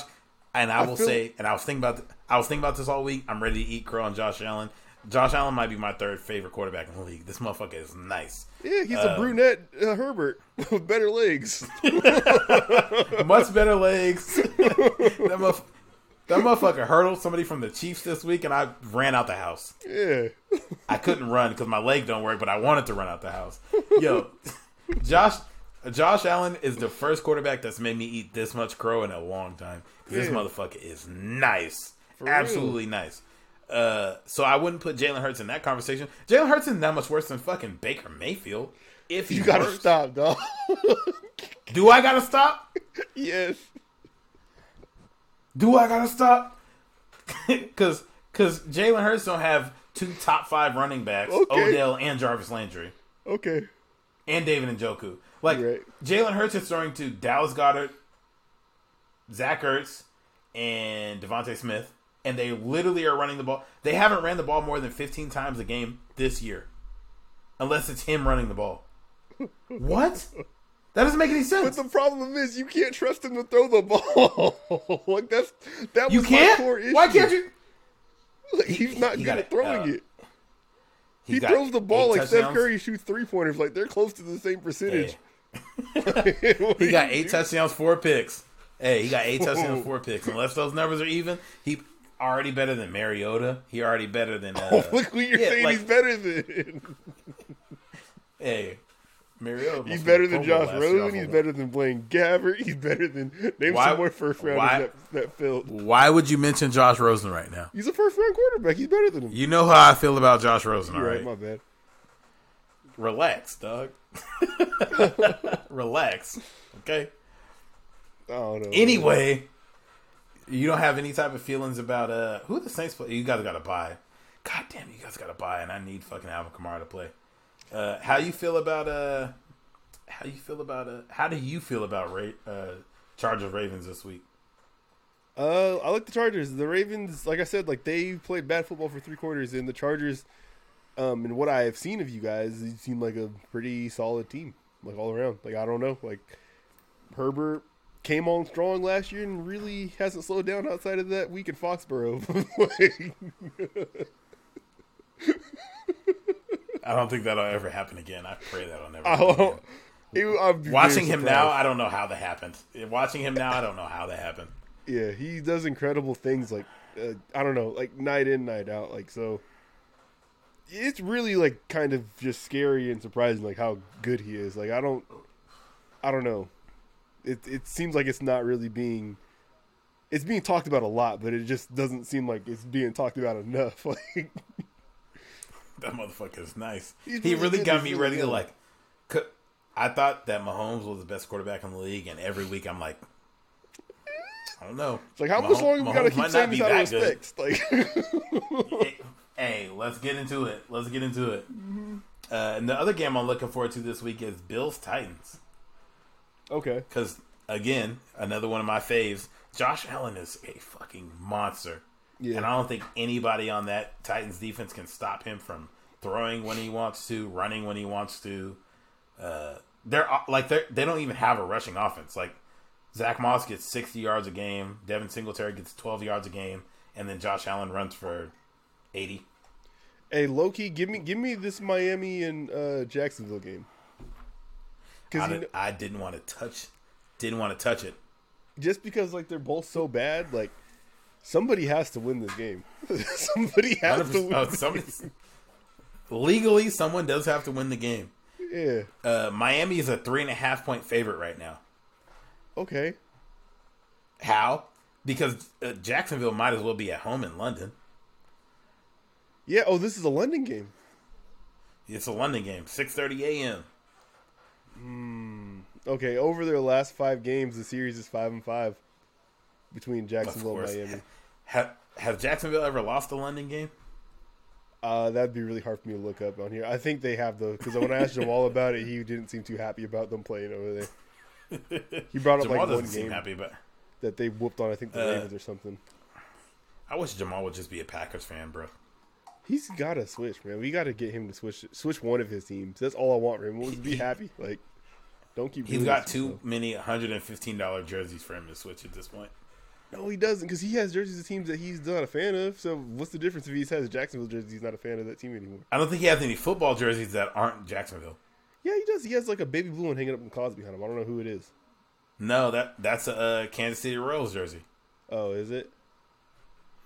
and I, I will feel- say, and I was thinking about th- I was thinking about this all week. I'm ready to eat crow on Josh Allen. Josh Allen might be my third favorite quarterback in the league. This motherfucker is nice. Yeah, he's um, a brunette uh, Herbert with better legs. Much better legs. that, mother- that motherfucker hurdled somebody from the Chiefs this week, and I ran out the house. Yeah. I couldn't run because my leg don't work, but I wanted to run out the house. Yo, Josh Josh Allen is the first quarterback that's made me eat this much crow in a long time. Yeah. This motherfucker is nice. For Absolutely real. nice. Uh, so I wouldn't put Jalen Hurts in that conversation. Jalen Hurts isn't that much worse than fucking Baker Mayfield. If you gotta works. stop, dog. Do I gotta stop? Yes. Do I gotta stop? Because because Jalen Hurts don't have two top five running backs, okay. Odell and Jarvis Landry. Okay. And David Njoku. Like right. Jalen Hurts is throwing to Dallas Goedert, Zach Ertz, and Devontae Smith. And they literally are running the ball. They haven't ran the ball more than fifteen times a game this year. Unless it's him running the ball. What? That doesn't make any sense. But the problem is you can't trust him to throw the ball. Like that's that you was can't? my core issue. Why can't you? Like, he's he, not he good at throwing uh, it. He, he throws the ball like touchdowns. Steph Curry shoots three-pointers. Like they're close to the same percentage. Hey. He got eight do? touchdowns, four picks. Hey, he got eight touchdowns, four picks. Unless those numbers are even, he... already better than Mariota. He already better than... Uh, oh, look who you're yeah, saying like, he's better than. Hey, Mariota. He's better than Josh Rosen. He's better than Blaine Gabbert. He's better than... Name why, some more first-rounders that, that filled. Why would you mention Josh Rosen right now? He's a first-round quarterback. He's better than him. You know how I feel about Josh Rosen, all right? You're right, my bad. Relax, dog. Relax. Okay? I don't know. Anyway... Man. You don't have any type of feelings about uh who the Saints play? You guys got to buy. God damn, you guys got to buy, and I need fucking Alvin Kamara to play. Uh, how you feel about uh how you feel about uh how do you feel about Ra- uh Chargers Ravens this week? Uh, I like the Chargers. The Ravens, like I said, like they played bad football for three quarters, and the Chargers, um, and what I have seen of you guys, you seem like a pretty solid team, like all around. Like I don't know, like Herbert. Came on strong last year and really hasn't slowed down outside of that week in Foxborough. I don't think that'll ever happen again. I pray that'll never happen again. It, Watching him now, I don't know how that happened. Watching him now, I don't know how that happened. Yeah, he does incredible things like, uh, I don't know, like night in, night out. Like, so it's really like kind of just scary and surprising like how good he is. Like, I don't, I don't know. It it seems like it's not really being, it's being talked about a lot, but it just doesn't seem like it's being talked about enough. Like that motherfucker is nice. He's he really, really got me really ready good. to like. I thought that Mahomes was the best quarterback in the league, and every week I'm like, I don't know. It's like how Mahomes, much longer we gotta keep saying this out of respect? Like, hey, hey, let's get into it. Let's get into it. Mm-hmm. Uh, and the other game I'm looking forward to this week is Bills Titans. Okay. Because, again, another one of my faves, Josh Allen is a fucking monster. Yeah. And I don't think anybody on that Titans defense can stop him from throwing when he wants to, running when he wants to. Uh, they're like they're, they don't even have a rushing offense. Like, Zach Moss gets sixty yards a game, Devin Singletary gets twelve yards a game, and then Josh Allen runs for eighty. Hey, low-key, give me, give me this Miami and uh, Jacksonville game. I, did, you know, I didn't want to touch, didn't want to touch it. Just because like they're both so bad, like somebody has to win this game. somebody has to win. Oh, somebody, legally, someone does have to win the game. Yeah. Uh, Miami is a three and a half point favorite right now. Okay. How? Because uh, Jacksonville might as well be at home in London. Yeah, oh, this is a London game. It's a London game, six thirty a.m. Mm, okay, over their last five games, the series is five and five between Jacksonville and Miami. Have, have Jacksonville ever lost a London game? Uh, that'd be really hard for me to look up on here. I think they have, though, because when I asked Jamal about it, he didn't seem too happy about them playing over there. He brought up Jamal like one game happy, but... that they whooped on, I think, the uh, Ravens or something. I wish Jamal would just be a Packers fan, bro. He's got to switch, man. We got to get him to switch switch one of his teams. That's all I want for him. We'll just be happy. Like, don't keep. He's got too stuff. many one hundred fifteen dollars jerseys for him to switch at this point. No, he doesn't, because he has jerseys of teams that he's not a fan of. So what's the difference if he has a Jacksonville jersey? He's not a fan of that team anymore. I don't think he has any football jerseys that aren't Jacksonville. Yeah, he does. He has like a baby blue one hanging up in the closet behind him. I don't know who it is. No, that that's a uh, Kansas City Royals jersey. Oh, is it?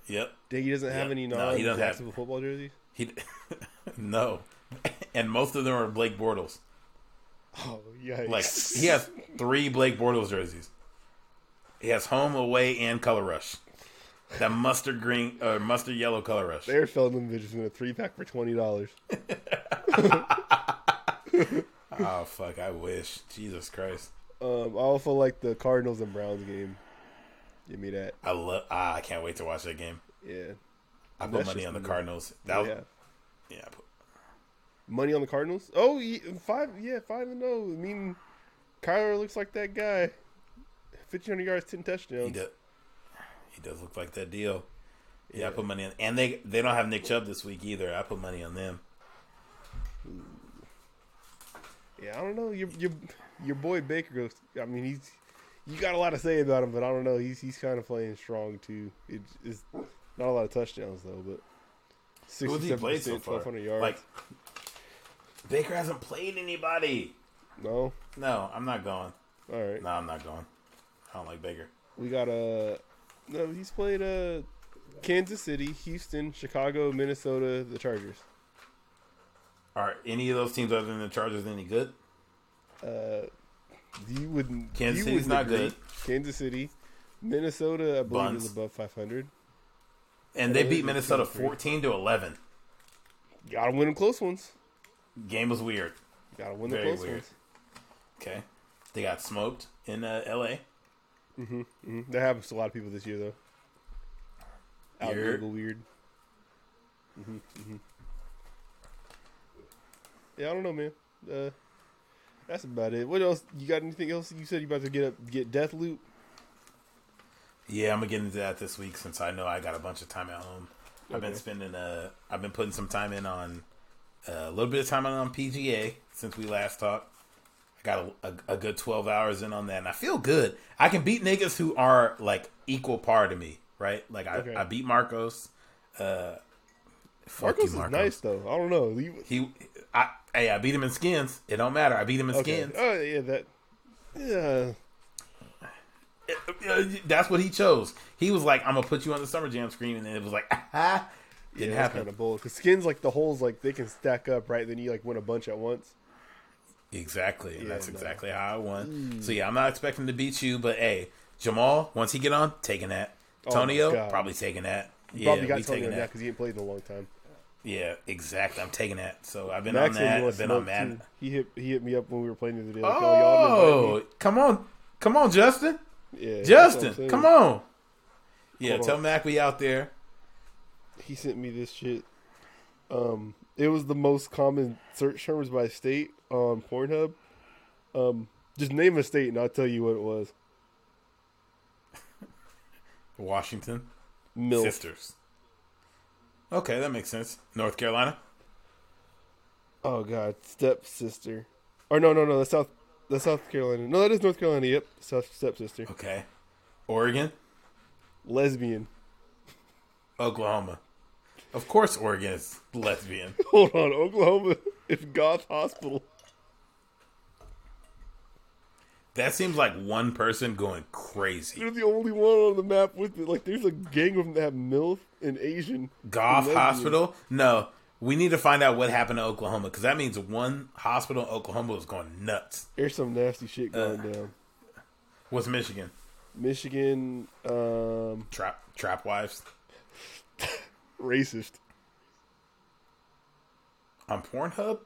Yep. Dang, he doesn't yep. have any non-Jacksonville no, have... football jerseys? He No. And most of them are Blake Bortles. Oh, yikes. Like, he has three Blake Bortles jerseys. He has home, away, and color rush. That mustard green or uh, mustard yellow color rush. They're selling them bitches in a three-pack for twenty dollars. Oh, fuck. I wish. Jesus Christ. Um, I also like the Cardinals and Browns game. Give me that. I love. Ah, I can't wait to watch that game. Yeah, I put money on the Cardinals. That was, yeah, yeah. I put money on the Cardinals. Oh, five. Yeah, five and zero. I mean, Kyler looks like that guy. Fifteen hundred yards, ten touchdowns. He does. He does look like that deal. Yeah, yeah, I put money on. And they they don't have Nick Chubb this week either. I put money on them. Ooh. Yeah, I don't know. Your your your boy Baker goes. I mean, he's. You got a lot to say about him, but I don't know. He's he's kind of playing strong, too. It, it's not a lot of touchdowns, though, but sixty-seven percent, so twelve hundred yards. Like, Baker hasn't played anybody. No? No, I'm not going. All right. No, I'm not going. I don't like Baker. We got a... Uh, no, he's played uh, Kansas City, Houston, Chicago, Minnesota, the Chargers. Are any of those teams other than the Chargers any good? Uh... You wouldn't. Kansas City's not good. Kansas City, Minnesota, I believe Buns. is above five hundred, and they beat Minnesota fourteen to eleven. Gotta win the close ones. Game was weird. Gotta win the Very close weird. ones. Okay, they got smoked in uh, L A. Mm-hmm. Mm-hmm. That happens to a lot of people this year, though. Out Google weird. Mm-hmm. Mm-hmm. Yeah, I don't know, man. Uh, That's about it. What else? You got anything else? You said you about to get up, get Deathloop. Yeah, I'm gonna get into that this week since I know I got a bunch of time at home. Okay. I've been spending uh, I've been putting some time in on uh, a little bit of time on P G A since we last talked. I got a, a, a good twelve hours in on that, and I feel good. I can beat niggas who are like equal par to me, right? Like I, okay. I beat Marcos. Uh, fuck Marcos, you, Marcos is nice though. I don't know. He. he I, Hey, I beat him in skins. It don't matter. I beat him in okay. skins. Oh, yeah, that... Yeah. That's what he chose. He was like, I'm going to put you on the Summer Jam screen, and then it was like, ah-ha! Didn't yeah, happen. Kind of bold. Because skins, like, the holes, like, they can stack up, right? Then you, like, win a bunch at once. Exactly. And yeah, that's no. exactly how I won. Mm. So, yeah, I'm not expecting to beat you, but, hey, Jamal, once he get on, taking that. Oh, Tonio, probably taking that. Yeah, probably got Tonio that because he ain't played in a long time. Yeah, exactly. I'm taking that. So I've been Max on that. I've been on Madden. He hit, he hit me up when we were playing the other day. Like, oh, oh come on. Come on, Justin. Yeah, Justin, come on. Yeah, Hold tell on. Mac we out there. He sent me this shit. Um, It was the most common search terms by state on Pornhub. Um, Just name a state and I'll tell you what it was. Washington. Milk. Sisters. Okay, that makes sense. North Carolina. Oh God, stepsister. Or no, no, no. That's South. That's South Carolina. No, that is North Carolina. Yep, South stepsister. Okay. Oregon. Lesbian. Oklahoma. Of course, Oregon is lesbian. Hold on, Oklahoma is Goth Hospital. That seems like one person going crazy. They're the only one on the map with it. Like, there's a gang of them that have MILF and Asian. Goth Hospital? No. We need to find out what happened to Oklahoma, because that means one hospital in Oklahoma was going nuts. There's some nasty shit going uh, down. What's Michigan? Michigan. Um, trap, trap wives. Racist. On Pornhub?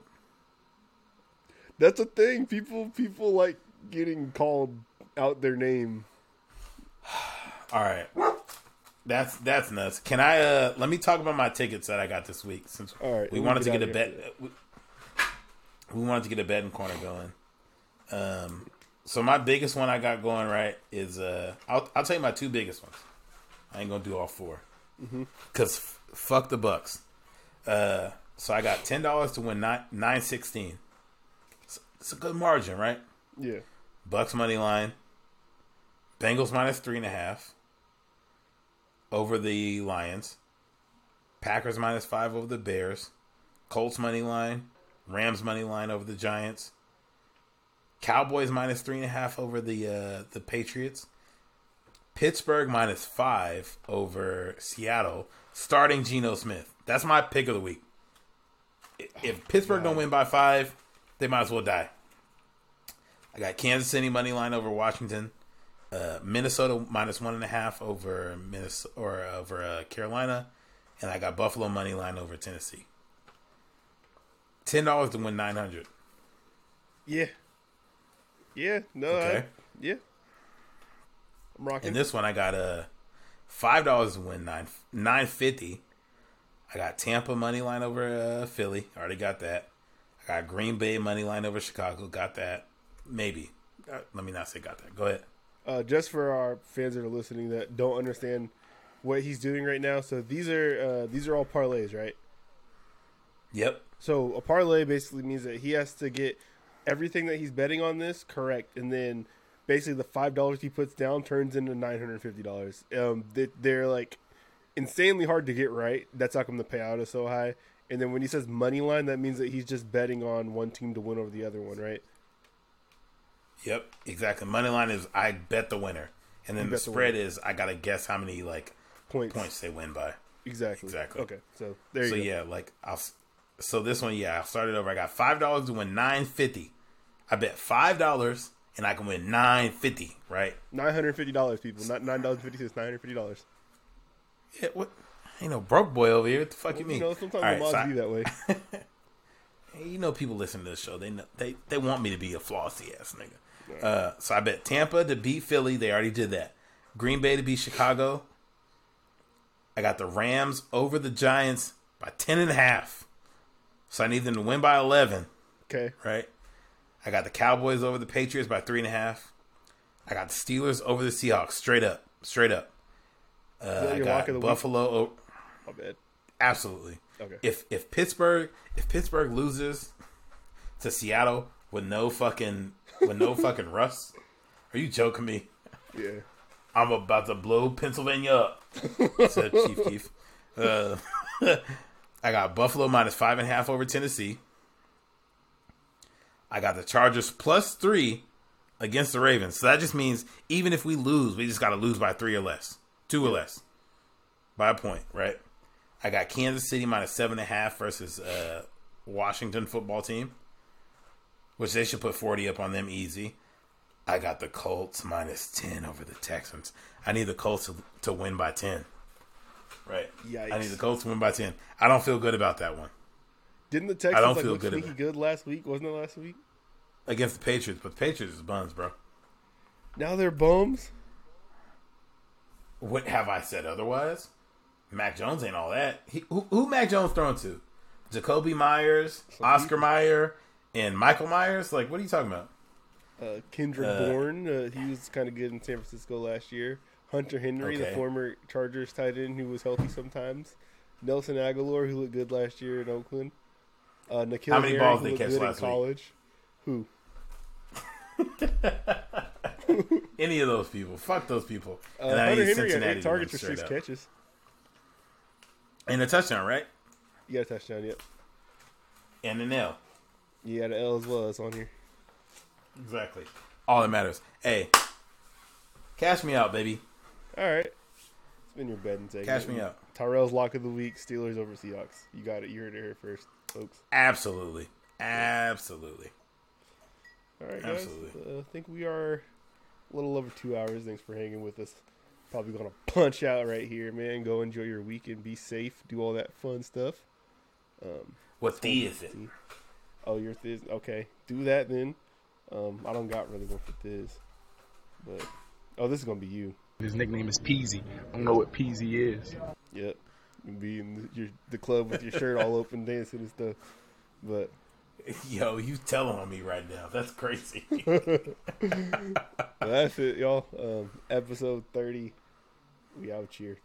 That's a thing. People people like getting called out their name. All right. That's that's nuts. Can I uh, let me talk about my tickets that I got this week, since All right, we wanted get to get a bet we, we wanted to get a betting corner going. Um so my biggest one I got going right is uh I'll I'll tell you my two biggest ones. I ain't going to do all four. Mm-hmm. Cuz f- fuck the Bucks. Uh so I got ten dollars to win nine sixteen. It's, it's a good margin, right? Yeah. Bucks money line. Bengals minus three and a half over the Lions. Packers minus five over the Bears. Colts money line. Rams money line over the Giants. Cowboys minus three and a half over the uh, the Patriots. Pittsburgh minus five over Seattle. Starting Geno Smith. That's my pick of the week. If Pittsburgh don't win by five, they might as well die. I got Kansas City money line over Washington. Uh, Minnesota minus one and a half over Minnesota or over uh, Carolina, and I got Buffalo money line over Tennessee. Ten dollars to win nine hundred. Yeah. Yeah. No. Okay. I, yeah. I'm rocking. And this one I got a uh, five dollars to win nine nine fifty. I got Tampa money line over uh, Philly. Already got that. I got Green Bay money line over Chicago. Got that. Maybe. Uh, let me not say got that. Go ahead. Uh, just for our fans that are listening that don't understand what he's doing right now, so these are uh, these are all parlays, right? Yep. So a parlay basically means that he has to get everything that he's betting on this correct, and then basically the five dollars he puts down turns into nine hundred fifty dollars. Um, they, they're like insanely hard to get right. That's how come the payout is so high. And then when he says money line, that means that he's just betting on one team to win over the other one, right? Yep, exactly. Money line is I bet the winner, and then the spread the is I gotta guess how many like points. points they win by. Exactly. Exactly. Okay, so there you so, go. So yeah, like I'll. So this one, yeah, I started over. I got five dollars to win nine fifty. I bet five dollars and I can win nine fifty. Right. Nine hundred fifty dollars, people. Not nine dollars fifty cents. Nine hundred fifty dollars. Yeah. What? Ain't no broke boy over here. What the fuck well, you mean? You know, sometimes All the right, odds so be I, that way. You know, people listen to this show. They know, they they want me to be a flossy ass nigga. Uh, so I bet Tampa to beat Philly. They already did that. Green Bay to beat Chicago. I got the Rams over the Giants by ten and a half. So I need them to win by eleven. Okay. Right. I got the Cowboys over the Patriots by three and a half. I got the Steelers over the Seahawks. Straight up. Straight up. Uh, I got Buffalo. Over... I'll bet. Absolutely. Okay. If if Pittsburgh if Pittsburgh loses to Seattle with no fucking. With no fucking Russ? Are you joking me? Yeah. I'm about to blow Pennsylvania up, said Chief Keef. Uh, I got Buffalo minus five and a half over Tennessee. I got the Chargers plus three against the Ravens. So that just means even if we lose, we just got to lose by three or less. Two or less. By a point, right? I got Kansas City minus seven and a half versus uh, Washington football team. Which they should put forty up on them easy. I got the Colts minus ten over the Texans. I need the Colts to, to win by ten. Right. Yikes. I need the Colts to win by ten. I don't feel good about that one. Didn't the Texans I don't like, feel look good sneaky good last week? Wasn't it last week? Against the Patriots. But the Patriots is bums, bro. Now they're bums? What have I said otherwise? Mac Jones ain't all that. He, who, who Mac Jones throwing to? Jacoby Myers, Some Oscar people. Meyer, and Michael Myers? Like, what are you talking about? Uh, Kendrick uh, Bourne. Uh, he was kind of good in San Francisco last year. Hunter Henry, okay. The former Chargers tight end who was healthy sometimes. Nelson Aguilar, who looked good last year in Oakland. Uh, Nikhil How many Harry, balls did they catch last college. Week? Who? Any of those people. Fuck those people. Uh, and Hunter Henry had eight targets for six catches. And a touchdown, right? You got a touchdown, yep. And an L. Yeah, the L's was on here. Exactly. All that matters. Hey, cash me out, baby. All right. It's been your bed and take. Cash me out. Tyrell's lock of the week, Steelers over Seahawks. You got it. You heard it here first, folks. Absolutely. Absolutely. All right, guys. Absolutely. Uh, I think we are a little over two hours. Thanks for hanging with us. Probably going to punch out right here, man. Go enjoy your weekend. Be safe. Do all that fun stuff. Um, What theism? Oh, your thiz. Okay, do that then. Um, I don't got really one for thiz, but oh, this is gonna be you. His nickname is Peasy. I don't know what Peasy is. Yep, be in the, your, the club with your shirt all open, dancing and stuff. But yo, you telling on me right now? That's crazy. That's it, y'all. Um, episode thirty. We out here.